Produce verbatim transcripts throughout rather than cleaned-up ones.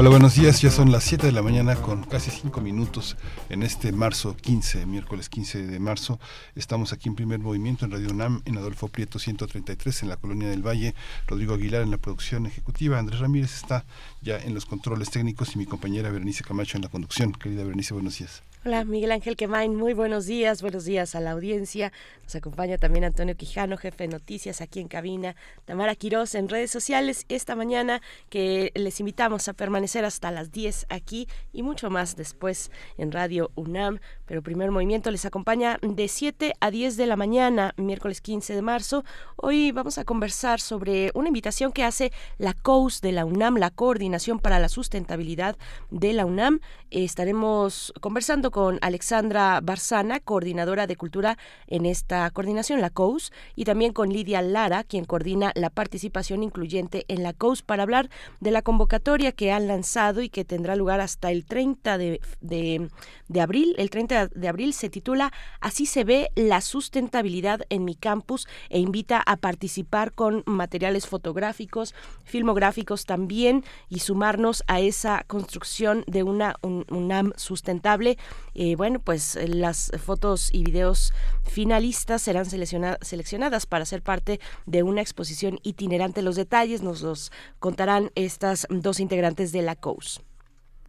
Hola, buenos días. Ya son las siete de la mañana con casi cinco minutos en este marzo quince, miércoles quince de marzo. Estamos aquí en Primer Movimiento en Radio UNAM, en Adolfo Prieto ciento treinta y tres, en la Colonia del Valle. Rodrigo Aguilar en la producción ejecutiva. Andrés Ramírez está ya en los controles técnicos y mi compañera Berenice Camacho en la conducción. Querida Berenice, buenos días. Hola, Miguel Ángel Quemain, muy buenos días, buenos días a la audiencia. Nos acompaña también Antonio Quijano, jefe de noticias aquí en cabina, Tamara Quirós en redes sociales esta mañana, que les invitamos a permanecer hasta las diez aquí y mucho más después en Radio UNAM. Pero Primer Movimiento les acompaña de siete a diez de la mañana, miércoles quince de marzo. Hoy vamos a conversar sobre una invitación que hace la C O U S de la UNAM, la Coordinación para la Sustentabilidad de la UNAM. Estaremos conversando con Alexandra Barzana, coordinadora de cultura en esta coordinación, la C O U S, y también con Lidia Lara, quien coordina la participación incluyente en la C O U S, para hablar de la convocatoria que han lanzado y que tendrá lugar hasta el treinta de, de, de abril. El treinta de abril se titula Así se ve la sustentabilidad en mi campus, e invita a participar con materiales fotográficos, filmográficos también, y sumarnos a esa construcción de una un, UNAM sustentable. Eh, bueno, pues las fotos y videos finalistas serán selecciona- seleccionadas para ser parte de una exposición itinerante. Los detalles nos los contarán estas dos integrantes de la C O U S.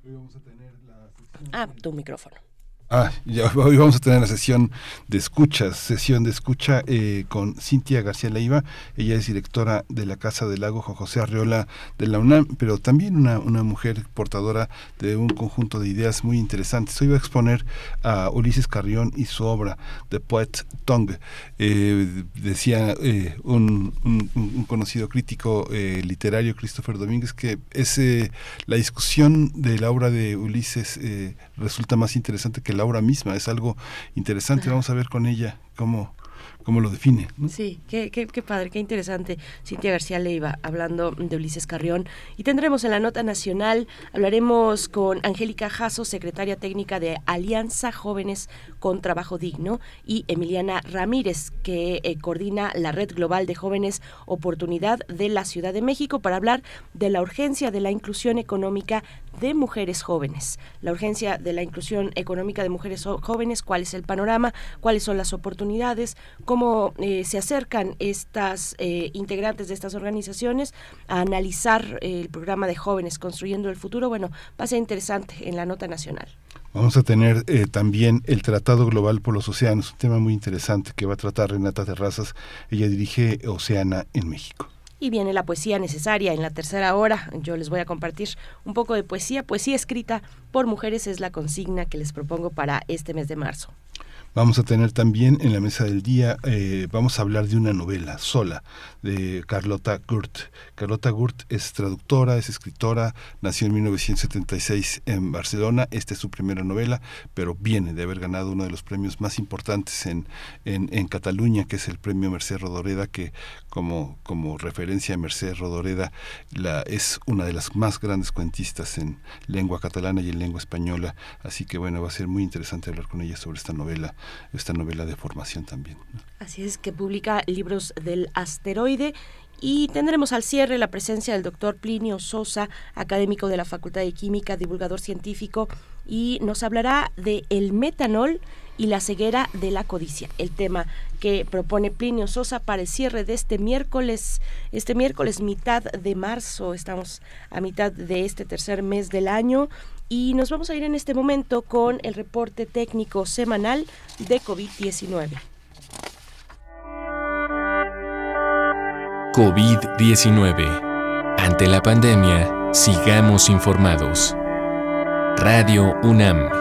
Hoy vamos a tener la... Ah, tu micrófono. Ah, ya, hoy vamos a tener la sesión de escuchas, sesión de escucha eh, con Cynthia García Leiva. Ella es directora de la Casa del Lago José Arreola de la UNAM, pero también una, una mujer portadora de un conjunto de ideas muy interesantes. Hoy va a exponer a Ulises Carrión y su obra The Poet's Tongue. Eh, decía eh, un, un, un conocido crítico eh, literario, Christopher Domínguez, que es, eh, la discusión de la obra de Ulises eh, resulta más interesante que la obra misma. Es algo interesante. Vamos a ver con ella cómo, cómo lo define, ¿no? Sí, qué, qué, qué padre, qué interesante. Cynthia García Leiva hablando de Ulises Carrión. Y tendremos en la Nota Nacional, hablaremos con Angélica Jasso, secretaria técnica de Alianza Jóvenes con Trabajo Digno, y Emiliana Ramírez, que eh, coordina la Red Global de Jóvenes Oportunidad de la Ciudad de México, para hablar de la urgencia de la inclusión económica de mujeres jóvenes. La urgencia de la inclusión económica de mujeres jóvenes, cuál es el panorama, cuáles son las oportunidades, cómo eh, se acercan estas eh, integrantes de estas organizaciones a analizar eh, el programa de Jóvenes Construyendo el Futuro. Bueno, va a ser interesante en la Nota Nacional. Vamos a tener eh, también el Tratado Global por los Océanos, un tema muy interesante que va a tratar Renata Terrazas. Ella dirige Oceana en México. Y viene la poesía necesaria en la tercera hora. Yo les voy a compartir un poco de poesía. Poesía escrita por mujeres es la consigna que les propongo para este mes de marzo. Vamos a tener también en la mesa del día, eh, vamos a hablar de una novela, Sola, de Carlota Gurt. Carlota Gurt es traductora, es escritora, nació en mil novecientos setenta y seis en Barcelona. Esta es su primera novela, pero viene de haber ganado uno de los premios más importantes en, en, en Cataluña, que es el premio Mercè Rodoreda, que como, como referencia a Mercè Rodoreda, la, es una de las más grandes cuentistas en lengua catalana y en lengua española. Así que bueno, va a ser muy interesante hablar con ella sobre esta novela. Esta novela de formación también, ¿no? Así es, que publica Libros del Asteroide. Y tendremos al cierre la presencia del doctor Plinio Sosa, académico de la Facultad de Química, divulgador científico, y nos hablará de el metanol y la ceguera de la codicia, el tema que propone Plinio Sosa para el cierre de este miércoles, este miércoles mitad de marzo. Estamos a mitad de este tercer mes del año. Y nos vamos a ir en este momento con el reporte técnico semanal de COVID diecinueve. COVID diecinueve. Ante la pandemia, sigamos informados. Radio UNAM.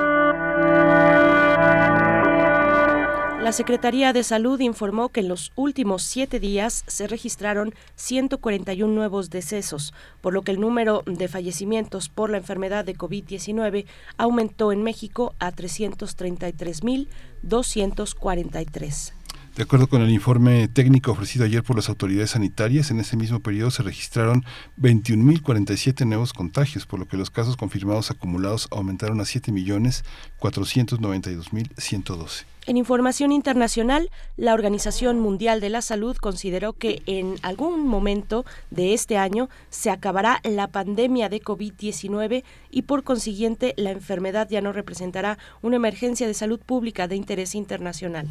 La Secretaría de Salud informó que en los últimos siete días se registraron ciento cuarenta y uno nuevos decesos, por lo que el número de fallecimientos por la enfermedad de COVID diecinueve aumentó en México a trescientos treinta y tres mil doscientos cuarenta y tres. De acuerdo con el informe técnico ofrecido ayer por las autoridades sanitarias, en ese mismo periodo se registraron veintiún mil cuarenta y siete nuevos contagios, por lo que los casos confirmados acumulados aumentaron a siete millones cuatrocientos noventa y dos mil ciento doce. En información internacional, la Organización Mundial de la Salud consideró que en algún momento de este año se acabará la pandemia de COVID diecinueve y por consiguiente la enfermedad ya no representará una emergencia de salud pública de interés internacional.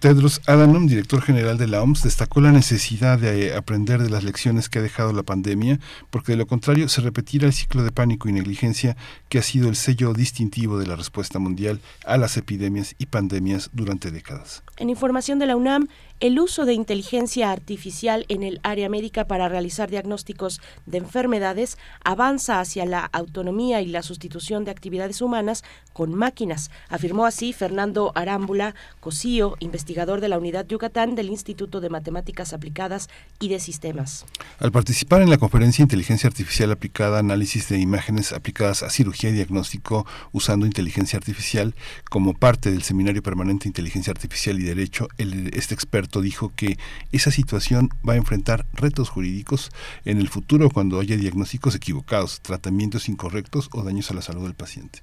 Tedros Adhanom, director general de la O M S, destacó la necesidad de aprender de las lecciones que ha dejado la pandemia, porque de lo contrario se repetirá el ciclo de pánico y negligencia que ha sido el sello distintivo de la respuesta mundial a las epidemias y pandemias durante décadas. En información de la UNAM, el uso de inteligencia artificial en el área médica para realizar diagnósticos de enfermedades avanza hacia la autonomía y la sustitución de actividades humanas con máquinas, afirmó así Fernando Arámbula Cosío, investigador de la Unidad Yucatán del Instituto de Matemáticas Aplicadas y de Sistemas. Al participar en la conferencia Inteligencia Artificial Aplicada, Análisis de Imágenes Aplicadas a Cirugía y Diagnóstico usando Inteligencia Artificial, como parte del Seminario Permanente Inteligencia Artificial y Derecho, el, este experto dijo que esa situación va a enfrentar retos jurídicos en el futuro cuando haya diagnósticos equivocados, tratamientos incorrectos o daños a la salud del paciente.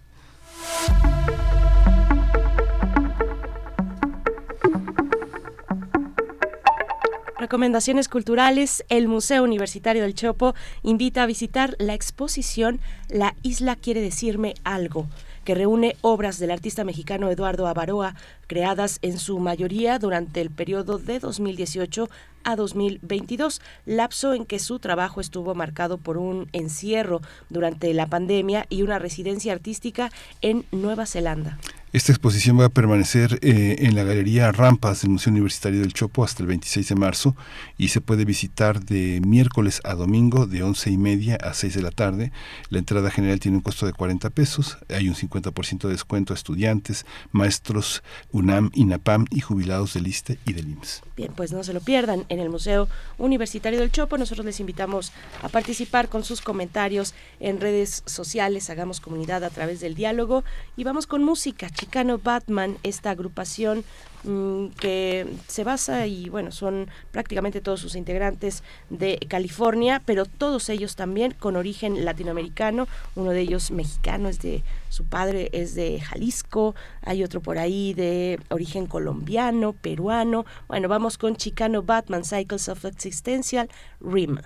Recomendaciones culturales. El Museo Universitario del Chopo invita a visitar la exposición La Isla Quiere Decirme Algo, que reúne obras del artista mexicano Eduardo Avaroa, creadas en su mayoría durante el periodo de dos mil dieciocho a dos mil veintidós, lapso en que su trabajo estuvo marcado por un encierro durante la pandemia y una residencia artística en Nueva Zelanda. Esta exposición va a permanecer eh, en la Galería Rampas del Museo Universitario del Chopo hasta el veintiséis de marzo y se puede visitar de miércoles a domingo de once y media a seis de la tarde. La entrada general tiene un costo de cuarenta pesos. Hay un cincuenta por ciento de descuento a estudiantes, maestros, UNAM, INAPAM y jubilados del ISSSTE y del I M S S. Bien, pues no se lo pierdan en el Museo Universitario del Chopo. Nosotros les invitamos a participar con sus comentarios en redes sociales. Hagamos comunidad a través del diálogo y vamos con música. Chicano Batman, esta agrupación mmm, que se basa y bueno, son prácticamente todos sus integrantes de California, pero todos ellos también con origen latinoamericano, uno de ellos mexicano, es de su padre es de Jalisco, hay otro por ahí de origen colombiano, peruano. Bueno, vamos con Chicano Batman, Cycles of Existential Rim.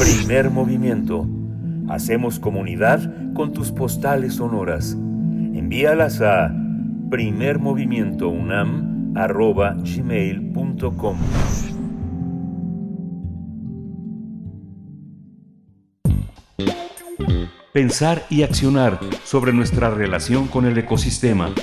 Primer movimiento. Hacemos comunidad con tus postales sonoras. Envíalas a primer movimiento unam arroba gmail punto com. Pensar y accionar sobre nuestra relación con el ecosistema.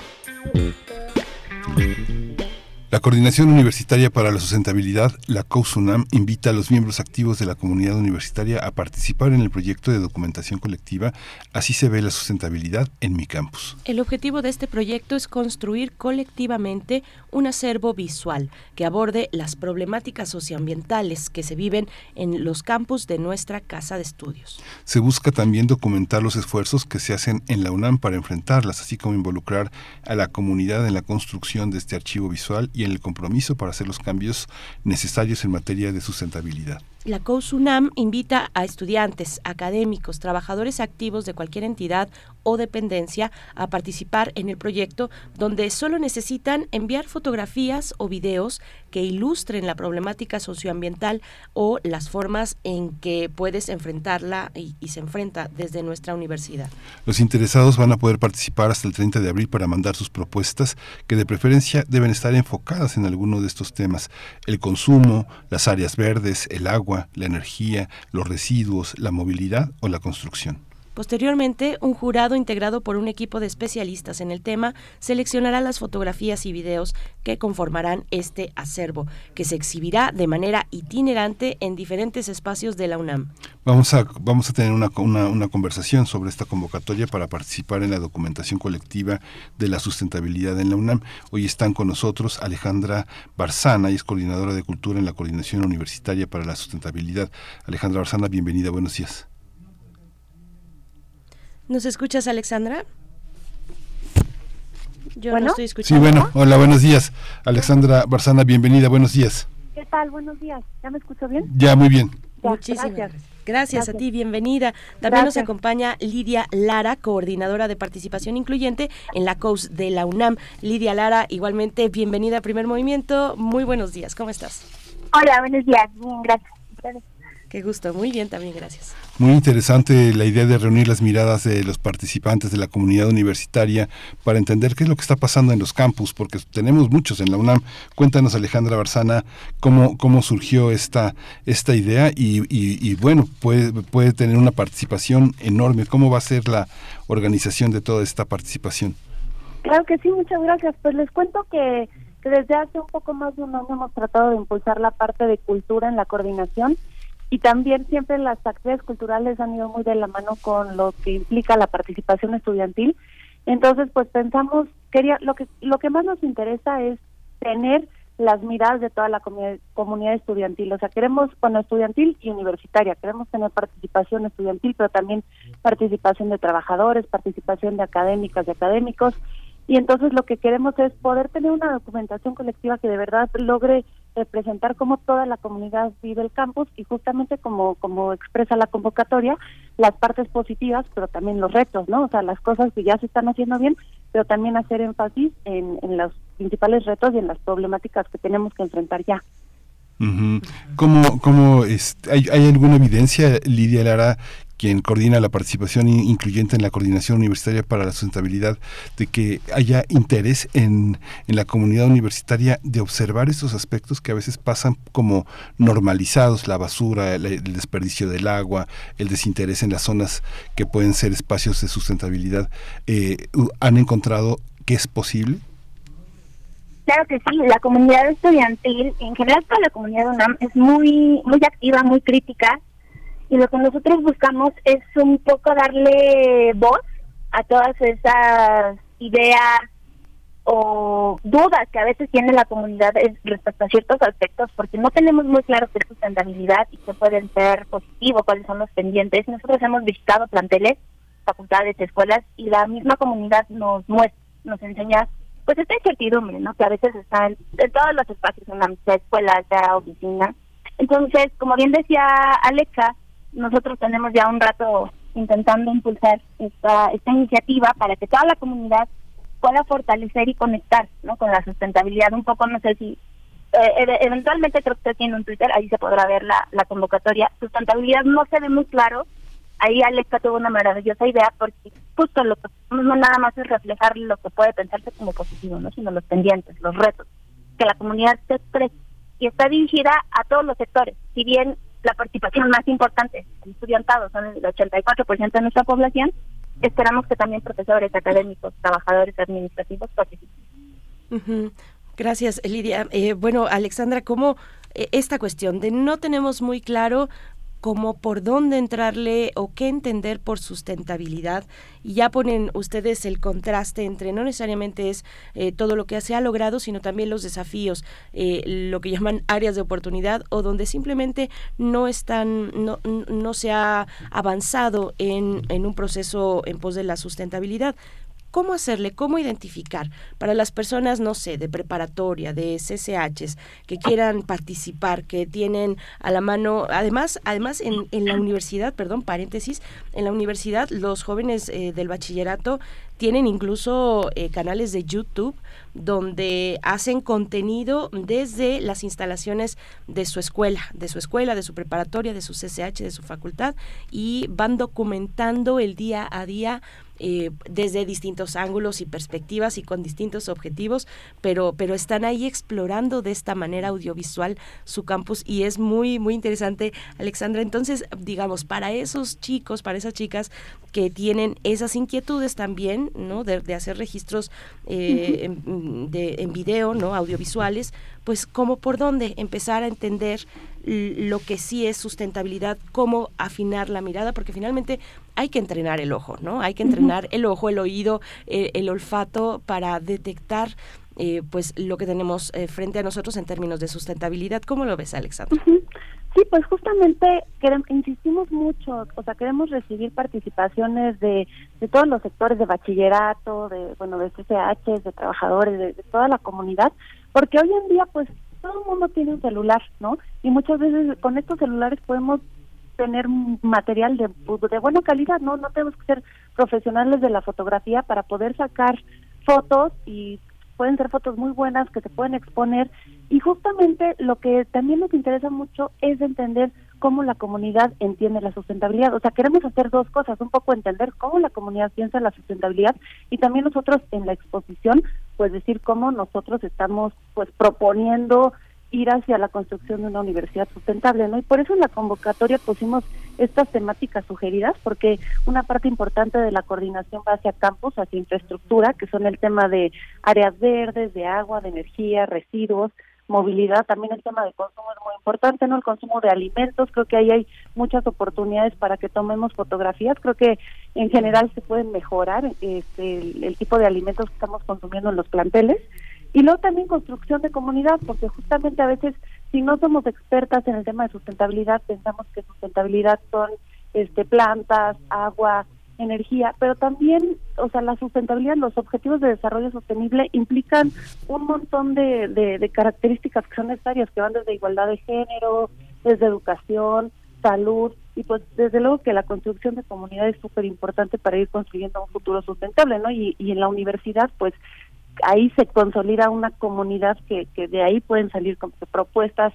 La Coordinación Universitaria para la Sustentabilidad, la COUS UNAM, invita a los miembros activos de la comunidad universitaria a participar en el proyecto de documentación colectiva Así se ve la sustentabilidad en mi campus. El objetivo de este proyecto es construir colectivamente un acervo visual que aborde las problemáticas socioambientales que se viven en los campus de nuestra casa de estudios. Se busca también documentar los esfuerzos que se hacen en la UNAM para enfrentarlas, así como involucrar a la comunidad en la construcción de este archivo visual y en el compromiso para hacer los cambios necesarios en materia de sustentabilidad. La COUS UNAM invita a estudiantes, académicos, trabajadores activos de cualquier entidad o dependencia a participar en el proyecto, donde solo necesitan enviar fotografías o videos que ilustren la problemática socioambiental o las formas en que puedes enfrentarla y, y se enfrenta desde nuestra universidad. Los interesados van a poder participar hasta el treinta de abril para mandar sus propuestas, que de preferencia deben estar enfocadas en alguno de estos temas: el consumo, las áreas verdes, el agua, la energía, los residuos, la movilidad o la construcción. Posteriormente, un jurado integrado por un equipo de especialistas en el tema seleccionará las fotografías y videos que conformarán este acervo, que se exhibirá de manera itinerante en diferentes espacios de la UNAM. Vamos a, vamos a tener una, una, una conversación sobre esta convocatoria para participar en la documentación colectiva de la sustentabilidad en la UNAM. Hoy están con nosotros Alejandra Barzana, y es coordinadora de Cultura en la Coordinación Universitaria para la Sustentabilidad. Alejandra Barzana, bienvenida, buenos días. ¿Nos escuchas, Alejandra? Yo bueno, no estoy escuchando. Sí, bueno, hola, buenos días. Alejandra Barzana, bienvenida, buenos días. ¿Qué tal? Buenos días. ¿Ya me escucho bien? Ya, muy bien. Ya, muchísimas gracias. Gracias, gracias a ti, bienvenida. También gracias. Nos acompaña Lidia Lara, coordinadora de participación incluyente en la C O U S de la UNAM. Lidia Lara, igualmente, bienvenida a Primer Movimiento. Muy buenos días, ¿cómo estás? Hola, buenos días. Bien, gracias. gracias. Qué gusto, muy bien también, gracias. Muy interesante la idea de reunir las miradas de los participantes de la comunidad universitaria para entender qué es lo que está pasando en los campus, porque tenemos muchos en la UNAM. Cuéntanos, Alejandra Barzana, cómo, cómo surgió esta, esta idea y, y, y bueno, puede, puede tener una participación enorme. ¿Cómo va a ser la organización de toda esta participación? Claro que sí, muchas gracias. Pues les cuento que, que desde hace un poco más de un año hemos tratado de impulsar la parte de cultura en la coordinación. Y también siempre las actividades culturales han ido muy de la mano con lo que implica la participación estudiantil. Entonces, pues pensamos, quería, lo que lo que más nos interesa es tener las miradas de toda la comu- comunidad estudiantil. O sea, queremos, bueno, estudiantil y universitaria, queremos tener participación estudiantil, pero también participación de trabajadores, participación de académicas, de académicos. Y entonces lo que queremos es poder tener una documentación colectiva que de verdad logre representar cómo toda la comunidad vive el campus y justamente como como expresa la convocatoria, las partes positivas, pero también los retos, ¿no? O sea, las cosas que ya se están haciendo bien, pero también hacer énfasis en, en los principales retos y en las problemáticas que tenemos que enfrentar ya. Uh-huh. ¿Cómo, cómo es, hay, ¿Hay alguna evidencia, Lidia Lara, quien coordina la participación incluyente en la Coordinación Universitaria para la Sustentabilidad, de que haya interés en, en la comunidad universitaria de observar estos aspectos que a veces pasan como normalizados, la basura, el, el desperdicio del agua, el desinterés en las zonas que pueden ser espacios de sustentabilidad? Eh, ¿Han encontrado que es posible? Claro que sí, la comunidad estudiantil, en general toda la comunidad de UNAM, es muy, muy activa, muy crítica. Y lo que nosotros buscamos es un poco darle voz a todas esas ideas o dudas que a veces tiene la comunidad respecto a ciertos aspectos, porque no tenemos muy claro qué es sustentabilidad y qué pueden ser positivo, cuáles son los pendientes. Nosotros hemos visitado planteles, facultades, escuelas, y la misma comunidad nos muestra, nos enseña pues esta incertidumbre, ¿no? Que a veces está en, en todos los espacios, en la escuela, la oficina. Entonces, como bien decía Alexa, nosotros tenemos ya un rato intentando impulsar esta esta iniciativa para que toda la comunidad pueda fortalecer y conectar, ¿no?, con la sustentabilidad. Un poco, no sé si, eh, eventualmente creo que usted tiene un Twitter, ahí se podrá ver la, la convocatoria. Sustentabilidad no se ve muy claro, ahí Alexa tuvo una maravillosa idea, porque justo lo que no nada más es reflejar lo que puede pensarse como positivo, ¿no?, sino los pendientes, los retos, que la comunidad se exprese, y está dirigida a todos los sectores. Si bien la participación más importante, el estudiantado, son el ochenta y cuatro por ciento de nuestra población, esperamos que también profesores, académicos, trabajadores administrativos participen. Uh-huh. Gracias, Lidia. Eh, bueno, Alexandra, ¿cómo eh, esta cuestión de no tenemos muy claro como por dónde entrarle o qué entender por sustentabilidad? Y ya ponen ustedes el contraste entre no necesariamente es eh, todo lo que se ha logrado, sino también los desafíos, eh, lo que llaman áreas de oportunidad, o donde simplemente no están, no, no se ha avanzado en, en un proceso en pos de la sustentabilidad. ¿Cómo hacerle? ¿Cómo identificar? Para las personas, no sé, de preparatoria, de C C Hs, que quieran participar, que tienen a la mano, además, además en, en la universidad, perdón, paréntesis, en la universidad los jóvenes eh, del bachillerato Tienen incluso eh, canales de YouTube donde hacen contenido desde las instalaciones de su escuela, de su escuela, de su preparatoria, de su C C H, de su facultad, y van documentando el día a día eh, desde distintos ángulos y perspectivas y con distintos objetivos, pero pero están ahí explorando de esta manera audiovisual su campus, y es muy muy interesante, Alexandra. Entonces, digamos, para esos chicos, para esas chicas que tienen esas inquietudes también, ¿no?, de, de hacer registros eh, uh-huh. en, de, en video, ¿no?, audiovisuales, pues como por dónde empezar a entender lo que sí es sustentabilidad, cómo afinar la mirada, porque finalmente hay que entrenar el ojo, ¿no? Hay que entrenar el ojo, el oído, eh, el olfato para detectar eh, pues lo que tenemos eh, frente a nosotros en términos de sustentabilidad. ¿Cómo lo ves, Alexandra? Uh-huh. Sí, pues justamente queremos, insistimos mucho, o sea, queremos recibir participaciones de, de todos los sectores, de bachillerato, de bueno, de C C H, de trabajadores, de, de toda la comunidad, porque hoy en día, pues, todo el mundo tiene un celular, ¿no? Y muchas veces con estos celulares podemos tener material de, de buena calidad, ¿no? No tenemos que ser profesionales de la fotografía para poder sacar fotos, y pueden ser fotos muy buenas que se pueden exponer. Y justamente lo que también nos interesa mucho es entender cómo la comunidad entiende la sustentabilidad. O sea, queremos hacer dos cosas, un poco entender cómo la comunidad piensa la sustentabilidad, y también nosotros en la exposición, pues decir cómo nosotros estamos pues proponiendo ir hacia la construcción de una universidad sustentable, ¿no? Y por eso en la convocatoria pusimos estas temáticas sugeridas, porque una parte importante de la coordinación va hacia campus, hacia infraestructura, que son el tema de áreas verdes, de agua, de energía, residuos, movilidad. También el tema de consumo es muy importante, ¿no? El consumo de alimentos, creo que ahí hay muchas oportunidades para que tomemos fotografías. Creo que en general se pueden mejorar este, el, el tipo de alimentos que estamos consumiendo en los planteles. Y luego también construcción de comunidad, porque justamente a veces, si no somos expertas en el tema de sustentabilidad, pensamos que sustentabilidad son este plantas, agua, energía, pero también, o sea, la sustentabilidad, los objetivos de desarrollo sostenible implican un montón de, de, de características que son necesarias, que van desde igualdad de género, desde educación, salud, y pues desde luego que la construcción de comunidad es súper importante para ir construyendo un futuro sustentable, ¿no? Y, y en la universidad, pues, ahí se consolida una comunidad que, que de ahí pueden salir como que propuestas,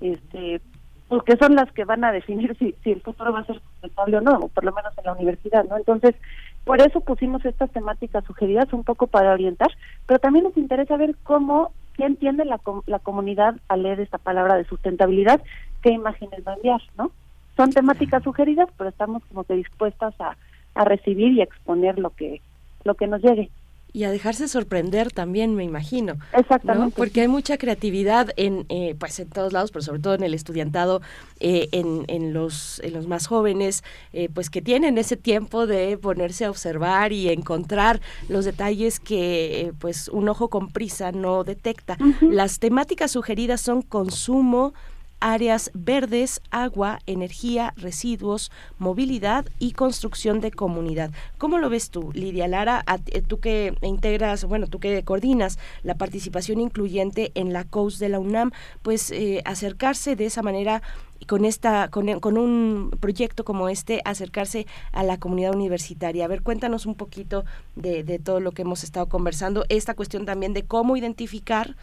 este... porque son las que van a definir si, si el futuro va a ser sustentable o no, o por lo menos en la universidad, ¿no? Entonces, por eso pusimos estas temáticas sugeridas un poco para orientar, pero también nos interesa ver cómo, qué entiende la, la comunidad al leer esta palabra de sustentabilidad, qué imágenes va a enviar, ¿no? Son temáticas sugeridas, pero estamos como que dispuestas a, a recibir y a exponer lo que, lo que nos llegue. Y a dejarse sorprender también, me imagino. Exactamente. ¿No? Porque hay mucha creatividad en eh, pues en todos lados, pero sobre todo en el estudiantado, eh, en, en los en los más jóvenes, eh, pues que tienen ese tiempo de ponerse a observar y encontrar los detalles que eh, pues un ojo con prisa no detecta. Uh-huh. Las temáticas sugeridas son consumo, áreas verdes, agua, energía, residuos, movilidad y construcción de comunidad. ¿Cómo lo ves tú, Lidia Lara? Tú que integras, bueno, tú que coordinas la participación incluyente en la C O U S de la UNAM, pues eh, acercarse de esa manera con esta, con, con un proyecto como este, acercarse a la comunidad universitaria. A ver, cuéntanos un poquito de, de todo lo que hemos estado conversando, esta cuestión también de cómo identificar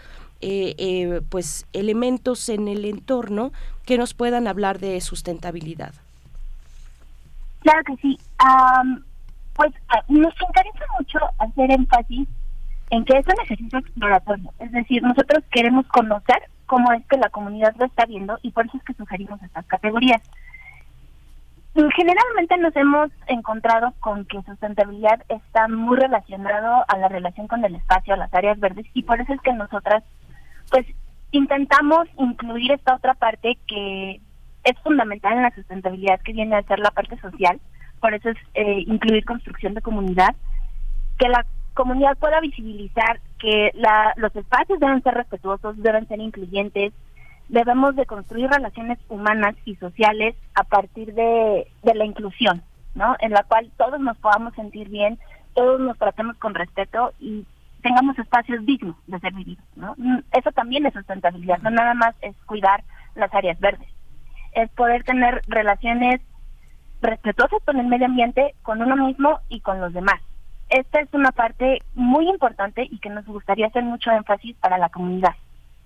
Eh, eh, pues elementos en el entorno que nos puedan hablar de sustentabilidad. Claro que sí. Um, pues uh, nos interesa mucho hacer énfasis en que es un ejercicio exploratorio, es decir, nosotros queremos conocer cómo es que la comunidad lo está viendo, y por eso es que sugerimos estas categorías. Generalmente nos hemos encontrado con que sustentabilidad está muy relacionado a la relación con el espacio, a las áreas verdes, y por eso es que nosotras pues intentamos incluir esta otra parte que es fundamental en la sustentabilidad, que viene a ser la parte social. Por eso es eh, incluir construcción de comunidad, que la comunidad pueda visibilizar que la, los espacios deben ser respetuosos, deben ser incluyentes, debemos de construir relaciones humanas y sociales a partir de, de la inclusión, ¿no? En la cual todos nos podamos sentir bien, todos nos tratemos con respeto y tengamos espacios dignos de ser vividos, ¿no? Eso también es sustentabilidad, no nada más es cuidar las áreas verdes, es poder tener relaciones respetuosas con el medio ambiente, con uno mismo y con los demás. esta es una parte muy importante y que nos gustaría hacer mucho énfasis para la comunidad.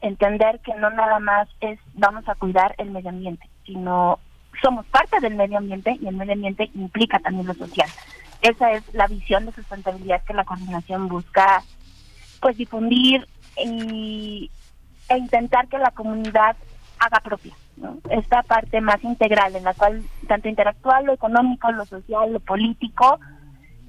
Entender que no nada más es vamos a cuidar el medio ambiente, sino somos parte del medio ambiente y el medio ambiente implica también lo social. Esa es la visión de sustentabilidad que la coordinación busca pues difundir y, e intentar que la comunidad haga propia, ¿no? Esta parte más integral en la cual tanto interactúa lo económico, lo social, lo político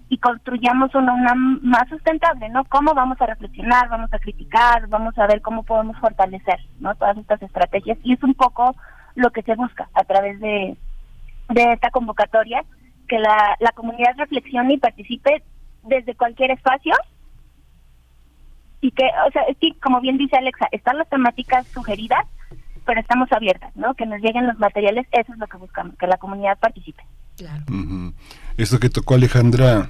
y construyamos una UNAM más sustentable, ¿no? Cómo vamos a reflexionar, vamos a criticar, vamos a ver cómo podemos fortalecer, ¿no? Todas estas estrategias, y es un poco lo que se busca a través de, de esta convocatoria, que la, la comunidad reflexione y participe desde cualquier espacio y que, o sea, es que como bien dice Alexa, están las temáticas sugeridas, pero estamos abiertas, ¿no? Que nos lleguen los materiales, eso es lo que buscamos, que la comunidad participe. Claro. Uh-huh. Esto que tocó Alejandra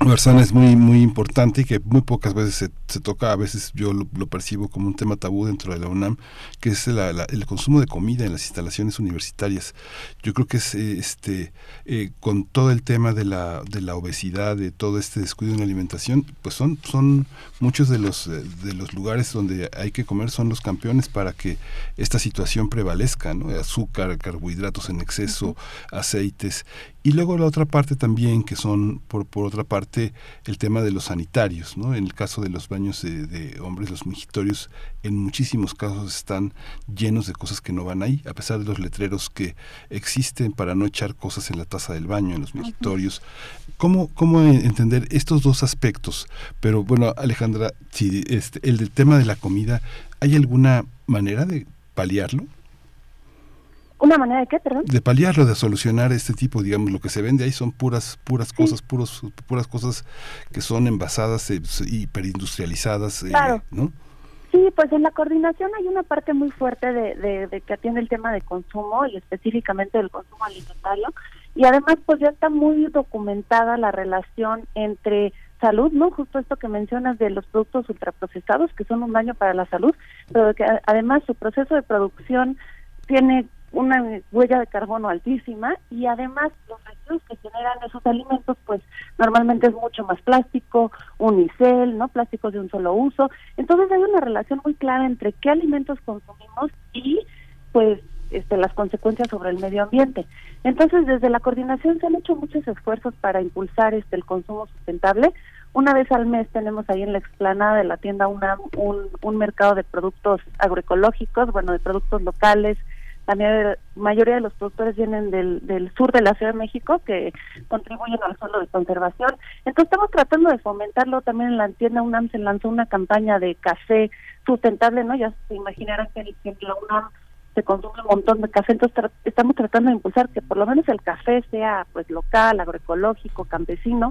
Barzana es muy muy importante y que muy pocas veces se, se toca, a veces yo lo, lo percibo como un tema tabú dentro de la UNAM, que es la, la, el consumo de comida en las instalaciones universitarias. Yo creo que es este eh, con todo el tema de la de la obesidad, de todo este descuido en la alimentación, pues son son muchos de los de los lugares donde hay que comer son los campeones para que esta situación prevalezca, ¿no? Azúcar, carbohidratos en exceso, aceites. Y luego la otra parte también, que son, por, por otra parte, el tema de los sanitarios, ¿no? En el caso de los baños de, de hombres, los mingitorios, en muchísimos casos están llenos de cosas que no van ahí, a pesar de los letreros que existen para no echar cosas en la taza del baño, en los mingitorios. Uh-huh. ¿Cómo, cómo entender estos dos aspectos? Pero bueno, Alejandra, si este, el del tema de la comida, ¿hay alguna manera de paliarlo? ¿Una manera de qué, perdón? De paliarlo, de solucionar este tipo, digamos, lo que se vende ahí son puras puras sí. cosas, puros puras cosas que son envasadas, eh, hiperindustrializadas, claro. eh, ¿no? Sí, pues en la coordinación hay una parte muy fuerte de, de, de que atiende el tema de consumo y específicamente del consumo alimentario, y además pues ya está muy documentada la relación entre salud, ¿no? Justo esto que mencionas de los productos ultraprocesados, que son un daño para la salud, pero que además su proceso de producción tiene una huella de carbono altísima, y además los residuos que generan esos alimentos pues normalmente es mucho más plástico, unicel, ¿no? Plásticos de un solo uso. Entonces hay una relación muy clara entre qué alimentos consumimos y pues este, las consecuencias sobre el medio ambiente. Entonces desde la coordinación se han hecho muchos esfuerzos para impulsar este el consumo sustentable. Una vez al mes tenemos ahí en la explanada de la tienda UNAM un, un mercado de productos agroecológicos, bueno, de productos locales. La mayoría de los productores vienen del, del sur de la Ciudad de México, que contribuyen al suelo de conservación. Entonces estamos tratando de fomentarlo. También en la tienda UNAM se lanzó una campaña de café sustentable, ¿no? Ya se imaginarán que en la UNAM se consume un montón de café, entonces tra- estamos tratando de impulsar que por lo menos el café sea pues local, agroecológico, campesino.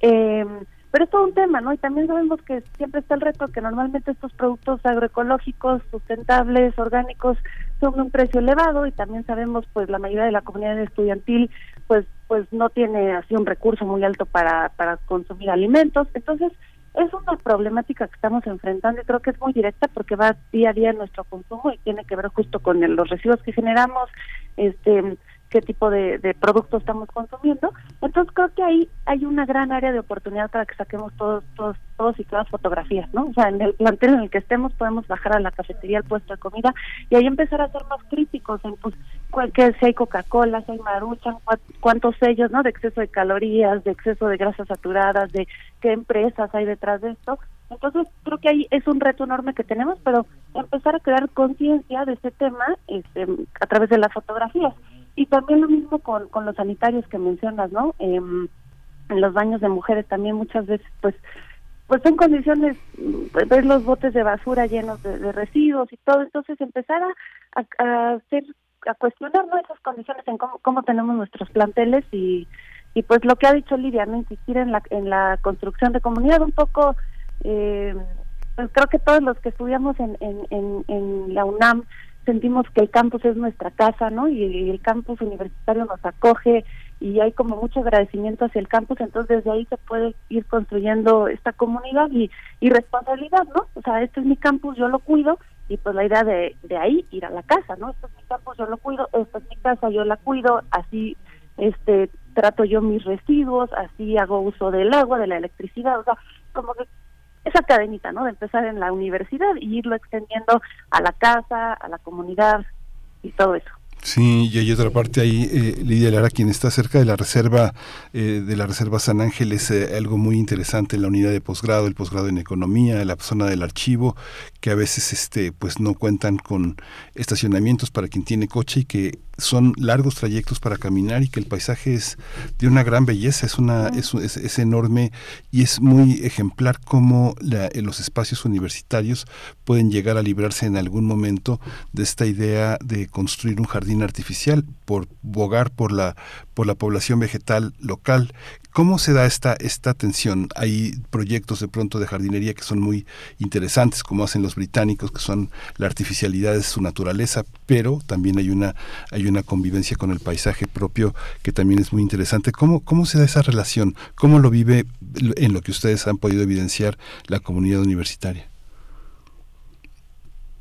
Eh, pero es todo un tema, ¿no? Y también sabemos que siempre está el reto que normalmente estos productos agroecológicos, sustentables, orgánicos, son un precio elevado, y también sabemos pues la mayoría de la comunidad estudiantil pues pues no tiene así un recurso muy alto para para consumir alimentos. Entonces es una problemática que estamos enfrentando y creo que es muy directa porque va día a día en nuestro consumo y tiene que ver justo con el, los residuos que generamos, este qué tipo de, de producto estamos consumiendo. Entonces creo que ahí hay una gran área de oportunidad para que saquemos todos todos todos y todas fotografías, ¿no? O sea, en el plantel en el que estemos podemos bajar a la cafetería, al puesto de comida, y ahí empezar a ser más críticos en pues cualquier, si hay Coca-Cola, si hay Maruchan, cuántos sellos, ¿no? De exceso de calorías, de exceso de grasas saturadas, de qué empresas hay detrás de esto. Entonces creo que ahí es un reto enorme que tenemos, pero empezar a crear conciencia de este tema este, a través de las fotografías. Y también lo mismo con, con los sanitarios que mencionas, ¿no? Eh, en los baños de mujeres también muchas veces, pues, pues en condiciones, pues, ves los botes de basura llenos de, de residuos y todo. Entonces empezar a, a, hacer, a cuestionar, ¿no? Esas condiciones en cómo, cómo tenemos nuestros planteles y, y pues lo que ha dicho Lidia, ¿no? Insistir en la, en la construcción de comunidad un poco. Eh, pues creo que todos los que estudiamos en, en, en, en la UNAM sentimos que el campus es nuestra casa, ¿no? Y, y el campus universitario nos acoge y hay como mucho agradecimiento hacia el campus, entonces desde ahí se puede ir construyendo esta comunidad y, y responsabilidad, ¿no? O sea, este es mi campus, yo lo cuido, y pues la idea de, de ahí ir a la casa, ¿no? Este es mi campus, yo lo cuido, esta es mi casa, yo la cuido, así este trato yo mis residuos, así hago uso del agua, de la electricidad, o sea, como que esa cadenita, ¿no?, de empezar en la universidad y irlo extendiendo a la casa, a la comunidad y todo eso. Sí, y hay otra parte ahí, eh, Lidia Lara, quien está cerca de la reserva eh, de la reserva San Ángel, es eh, algo muy interesante en la unidad de posgrado, el posgrado en economía, la zona del archivo, que a veces este pues no cuentan con estacionamientos para quien tiene coche y que son largos trayectos para caminar, y que el paisaje es de una gran belleza, es una es, es, es enorme, y es muy ejemplar cómo la, los espacios universitarios pueden llegar a librarse en algún momento de esta idea de construir un jardín artificial por bogar por la por la población vegetal local. ¿Cómo se da esta esta tensión? Hay proyectos de pronto de jardinería que son muy interesantes, como hacen los británicos, que son la artificialidad de su naturaleza, pero también hay una hay una convivencia con el paisaje propio que también es muy interesante. ¿Cómo, cómo se da esa relación? ¿Cómo lo vive, en lo que ustedes han podido evidenciar, la comunidad universitaria?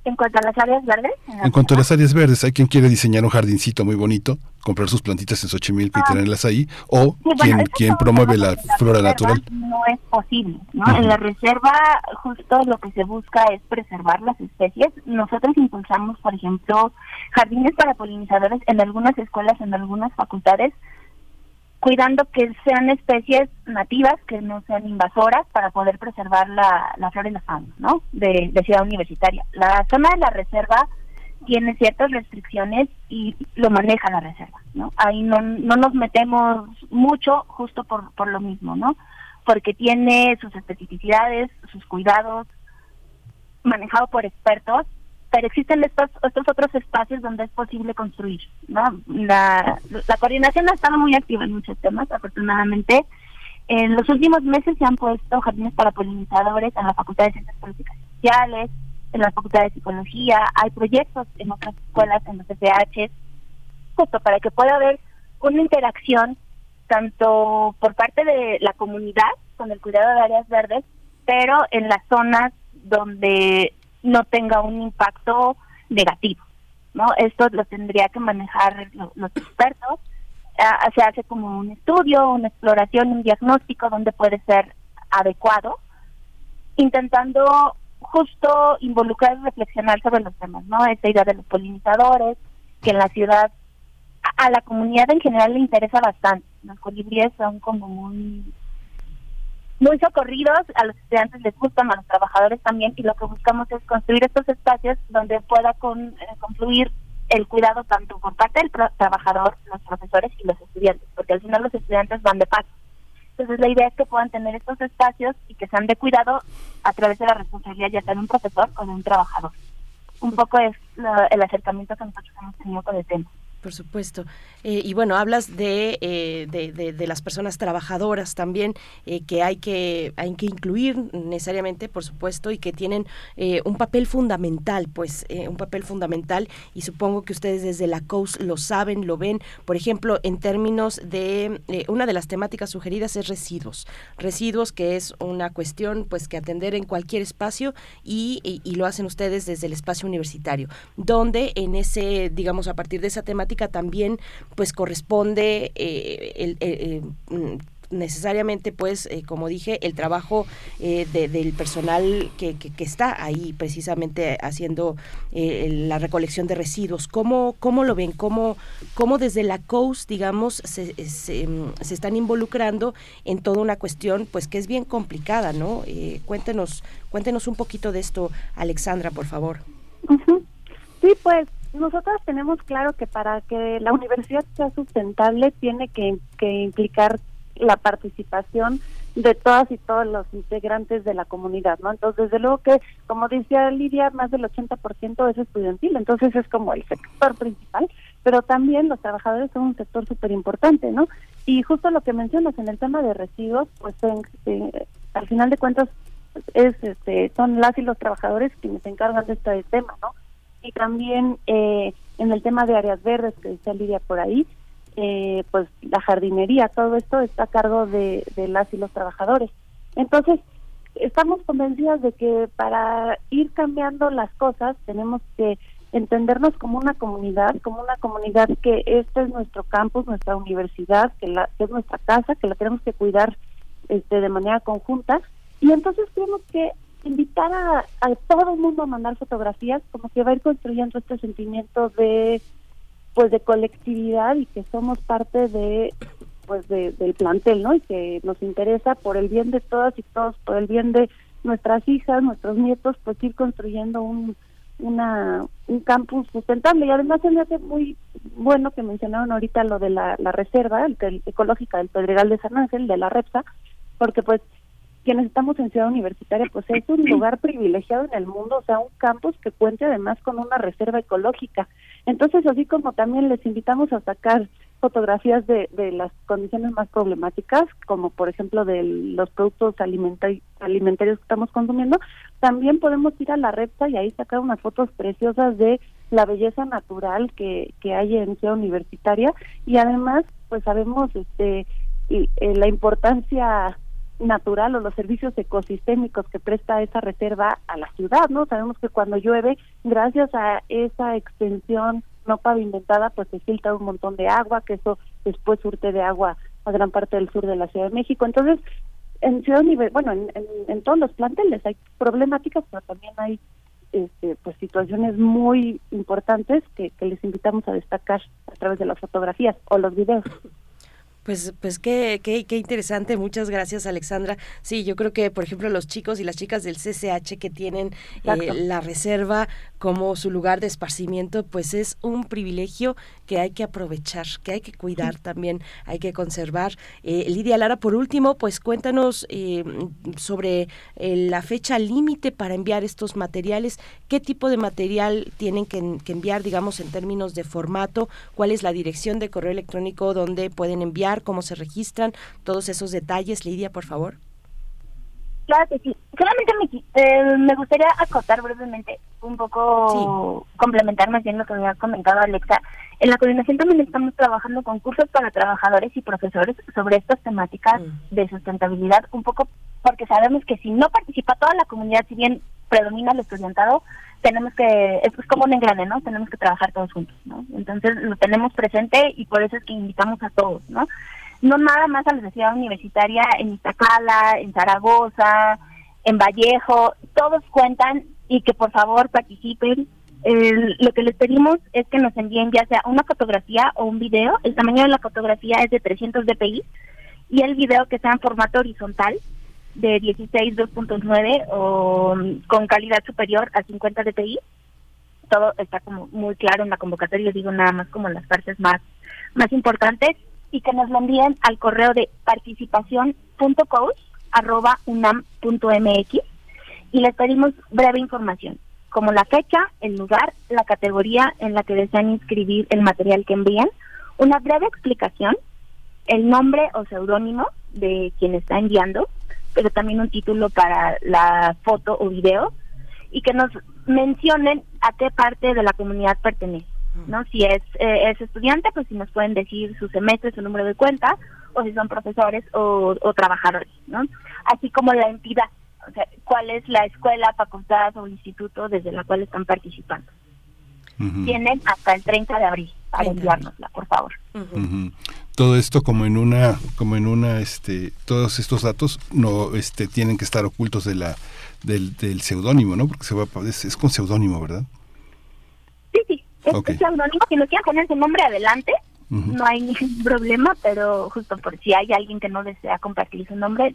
¿En cuanto a las áreas verdes? En cuanto a las áreas verdes, hay quien quiere diseñar un jardincito muy bonito, comprar sus plantitas en Xochimilco ah, y tenerlas ahí, o sí, bueno, quien, quien promueve la, la flora natural. No es posible, ¿no? Uh-huh. En la reserva justo lo que se busca es preservar las especies. Nosotros impulsamos, por ejemplo, jardines para polinizadores en algunas escuelas, en algunas facultades, cuidando que sean especies nativas, que no sean invasoras, para poder preservar la, la flora y la fauna, ¿no?, de, de Ciudad Universitaria. La zona de la reserva tiene ciertas restricciones y lo maneja la reserva, ¿no? Ahí no, no nos metemos mucho, justo por, por lo mismo, ¿no?, porque tiene sus especificidades, sus cuidados, manejado por expertos, pero existen estos estos otros espacios donde es posible construir, ¿no? La, la coordinación ha estado muy activa en muchos temas, afortunadamente. En los últimos meses se han puesto jardines para polinizadores en la Facultad de Ciencias Políticas y Sociales, en la Facultad de Psicología, hay proyectos en otras escuelas, en los C C H, justo para que pueda haber una interacción tanto por parte de la comunidad con el cuidado de áreas verdes, pero en las zonas donde no tenga un impacto negativo, ¿no? Esto lo tendría que manejar lo, los expertos. Ah, se hace como un estudio, una exploración, un diagnóstico donde puede ser adecuado, intentando justo involucrar y reflexionar sobre los temas, ¿no? Esta idea de los polinizadores, que en la ciudad, a, a la comunidad en general le interesa bastante. Los colibríes son como muy... muy socorridos, a los estudiantes les gustan, a los trabajadores también, y lo que buscamos es construir estos espacios donde pueda con, eh, confluir el cuidado tanto por parte del pro- trabajador, los profesores y los estudiantes, porque al final los estudiantes van de paso. Entonces la idea es que puedan tener estos espacios y que sean de cuidado a través de la responsabilidad ya sea de un profesor o de un trabajador. Un poco es la, el acercamiento que nosotros hemos tenido con el tema. Por supuesto. Eh, y bueno, hablas de, eh, de, de, de las personas trabajadoras también, eh, que hay que hay que incluir necesariamente, por supuesto, y que tienen eh, un papel fundamental, pues, eh, un papel fundamental, y supongo que ustedes desde la C O U S lo saben, lo ven, por ejemplo, en términos de, eh, una de las temáticas sugeridas es residuos, residuos que es una cuestión, pues, que atender en cualquier espacio, y, y, y lo hacen ustedes desde el espacio universitario, donde en ese, digamos, a partir de esa temática, también pues corresponde eh, el, el, el, necesariamente pues eh, como dije, el trabajo eh, de, del personal que, que, que está ahí precisamente haciendo eh, la recolección de residuos. ¿Cómo, cómo lo ven? ¿Cómo, cómo desde la C O U S, digamos, se, se, se están involucrando en toda una cuestión pues que es bien complicada, ¿no? Eh, cuéntenos, cuéntenos un poquito de esto, Alexandra, por favor. Uh-huh. Sí, pues nosotros tenemos claro que para que la universidad sea sustentable tiene que, que implicar la participación de todas y todos los integrantes de la comunidad, ¿no? Entonces, desde luego que, como decía Lidia, más del ochenta por ciento es estudiantil, entonces es como el sector principal, pero también los trabajadores son un sector súper importante, ¿no? Y justo lo que mencionas en el tema de residuos, pues en, eh, al final de cuentas es, este, son las y los trabajadores quienes se encargan de este tema, ¿no? Y también eh, en el tema de áreas verdes, que decía Lidia por ahí, eh, pues la jardinería, todo esto está a cargo de, de las y los trabajadores. Entonces, estamos convencidas de que para ir cambiando las cosas tenemos que entendernos como una comunidad, como una comunidad que este es nuestro campus, nuestra universidad, que, la, que es nuestra casa, que la tenemos que cuidar este, de manera conjunta, y entonces tenemos que invitar a, a todo el mundo a mandar fotografías, como que va a ir construyendo este sentimiento de pues de colectividad y que somos parte de pues de, del plantel, ¿no? Y que nos interesa por el bien de todas y todos, por el bien de nuestras hijas, nuestros nietos, pues ir construyendo un una un campus sustentable. Y además se me hace muy bueno que mencionaron ahorita lo de la, la reserva el, el, ecológica del Pedregal de San Ángel, de la REPSA, porque pues quienes estamos en Ciudad Universitaria, pues es un lugar privilegiado en el mundo, o sea, un campus que cuente además con una reserva ecológica. Entonces, así como también les invitamos a sacar fotografías de, de las condiciones más problemáticas, como por ejemplo de los productos alimenta- alimentarios que estamos consumiendo, también podemos ir a la REPSA y ahí sacar unas fotos preciosas de la belleza natural que, que hay en Ciudad Universitaria, y además, pues sabemos este y, eh, la importancia natural o los servicios ecosistémicos que presta esa reserva a la ciudad, ¿no? Sabemos que cuando llueve, gracias a esa extensión no pavimentada, pues se filtra un montón de agua, que eso después surte de agua a gran parte del sur de la Ciudad de México. Entonces, en Ciudad Universitaria, bueno, en, en, en todos los planteles hay problemáticas, pero también hay este, pues situaciones muy importantes que, que les invitamos a destacar a través de las fotografías o los videos. Pues pues qué, qué, qué interesante, muchas gracias, Alexandra. Sí, yo creo que, por ejemplo, los chicos y las chicas del C C H que tienen eh, la reserva como su lugar de esparcimiento, pues es un privilegio que hay que aprovechar, que hay que cuidar también, hay que conservar. Eh, Lidia Lara, por último, pues cuéntanos eh, sobre eh, la fecha límite para enviar estos materiales, qué tipo de material tienen que, que enviar, digamos, en términos de formato, cuál es la dirección de correo electrónico donde pueden enviar, cómo se registran, todos esos detalles. Lidia, por favor. Claro que sí. Solamente me, eh, me gustaría acotar brevemente un poco, sí. complementar más bien lo que me ha comentado Alexa. En la coordinación también estamos trabajando con cursos para trabajadores y profesores sobre estas temáticas mm. de sustentabilidad, un poco porque sabemos que si no participa toda la comunidad, si bien predomina el estudiantado, tenemos que, es como un engrane, ¿no? Tenemos que trabajar todos juntos, ¿no? Entonces lo tenemos presente y por eso es que invitamos a todos, ¿no? No nada más a la Ciudad Universitaria, en Iztacala, en Zaragoza, en Vallejo, todos cuentan, y que por favor participen. Eh, lo que les pedimos es que nos envíen ya sea una fotografía o un video. El tamaño de la fotografía es de trescientos dpi y el video que sea en formato horizontal, de dieciséis, dos punto nueve o con calidad superior a cincuenta dpi. Todo está como muy claro en la convocatoria, yo digo nada más como las partes más, más importantes, y que nos lo envíen al correo de participación punto coach arroba unam punto mx, y les pedimos breve información, como la fecha, el lugar, la categoría en la que desean inscribir el material que envían, una breve explicación, el nombre o seudónimo de quien está enviando, pero también un título para la foto o video, y que nos mencionen a qué parte de la comunidad pertenece, ¿no? Si es, eh, es estudiante, pues si nos pueden decir su semestre, su número de cuenta, o si son profesores o, o trabajadores, ¿no? Así como la entidad, o sea, cuál es la escuela, facultad o instituto desde la cual están participando. Uh-huh. Tienen hasta el treinta de abril para enviárnosla, por favor. Uh-huh. Uh-huh. Todo esto como en una como en una este todos estos datos no este tienen que estar ocultos de la del del seudónimo, ¿no? Porque se va a, es, es con seudónimo, ¿verdad? Sí, sí, es okay. seudónimo, si no quieren poner su nombre adelante, uh-huh. no hay ningún problema, pero justo por si hay alguien que no desea compartir su nombre,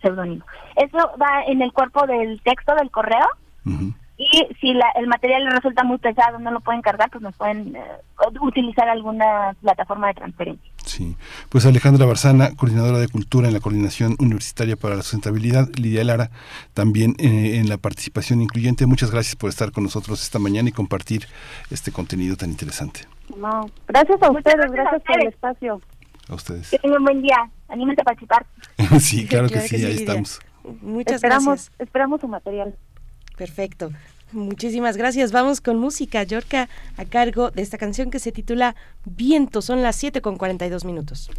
seudónimo. Eso va en el cuerpo del texto del correo. Uh-huh. Y si la, el material les resulta muy pesado, no lo pueden cargar, pues nos pueden eh, utilizar alguna plataforma de transferencia. Sí, pues Alejandra Barzana, coordinadora de Cultura en la Coordinación Universitaria para la Sustentabilidad, Lidia Lara, también eh, en la participación incluyente. Muchas gracias por estar con nosotros esta mañana y compartir este contenido tan interesante. No, gracias a ustedes, gracias, gracias a ustedes. Por el espacio. A ustedes. Que tengan un buen día, anímense a participar. Sí, claro que, claro que sí, sí, ahí estamos. Muchas esperamos, gracias. Esperamos su material. Perfecto. Muchísimas gracias. Vamos con música, Yorka, a cargo de esta canción que se titula Viento. Son las siete con cuarenta y dos minutos.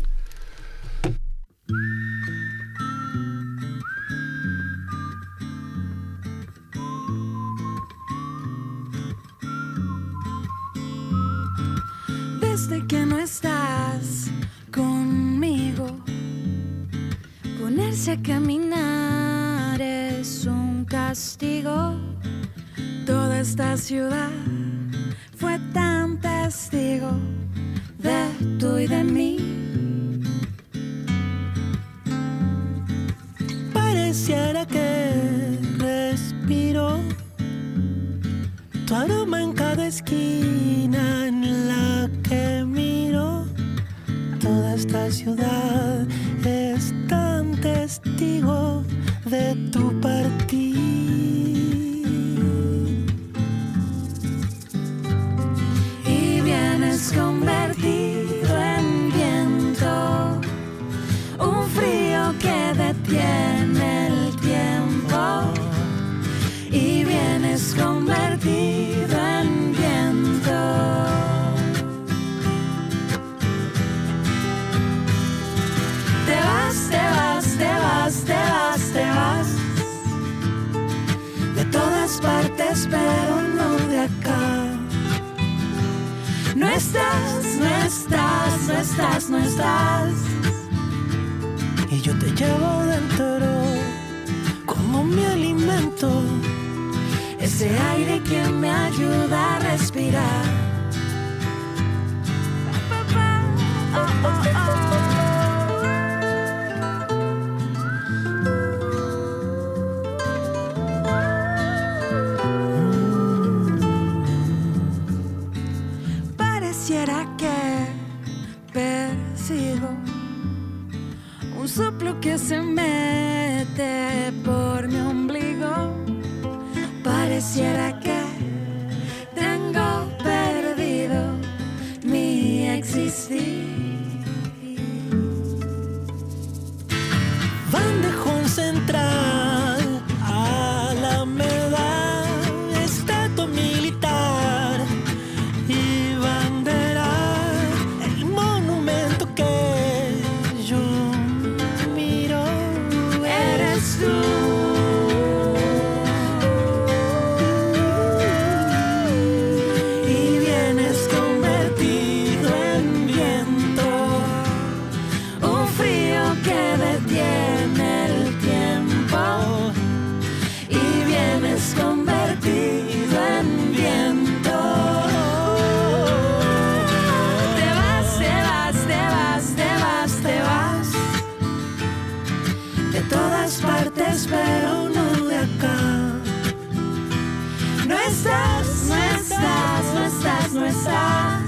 desde que no estás conmigo. Ponerse a caminar es un castigo. Toda esta ciudad fue tan testigo de tú y de mí. Pareciera que respiro tu aroma en cada esquina en la que miro. Toda esta ciudad es tan testigo de tu partir. Y vienes convertido en viento, un frío que detiene el tiempo. Y vienes convertido en viento. Te vas, te vas, te vas, te vas, te vas de todas partes, pero no de acá. No estás, no estás, no estás, no estás. Y yo te llevo dentro como mi alimento. Ese aire que me ayuda a respirar. Oh, oh, oh. Pareciera que persigo un soplo que se mete por mi ombligo. Pareciera que tengo perdido mi existir. Bandejón central, Alameda, estatua militar y bandera. El monumento que yo miro eres tú. Pero no de acá. No estás, no estás, no estás, no estás.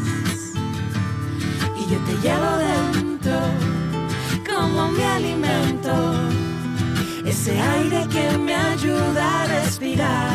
Y yo te llevo dentro como mi alimento. Ese aire que me ayuda a respirar.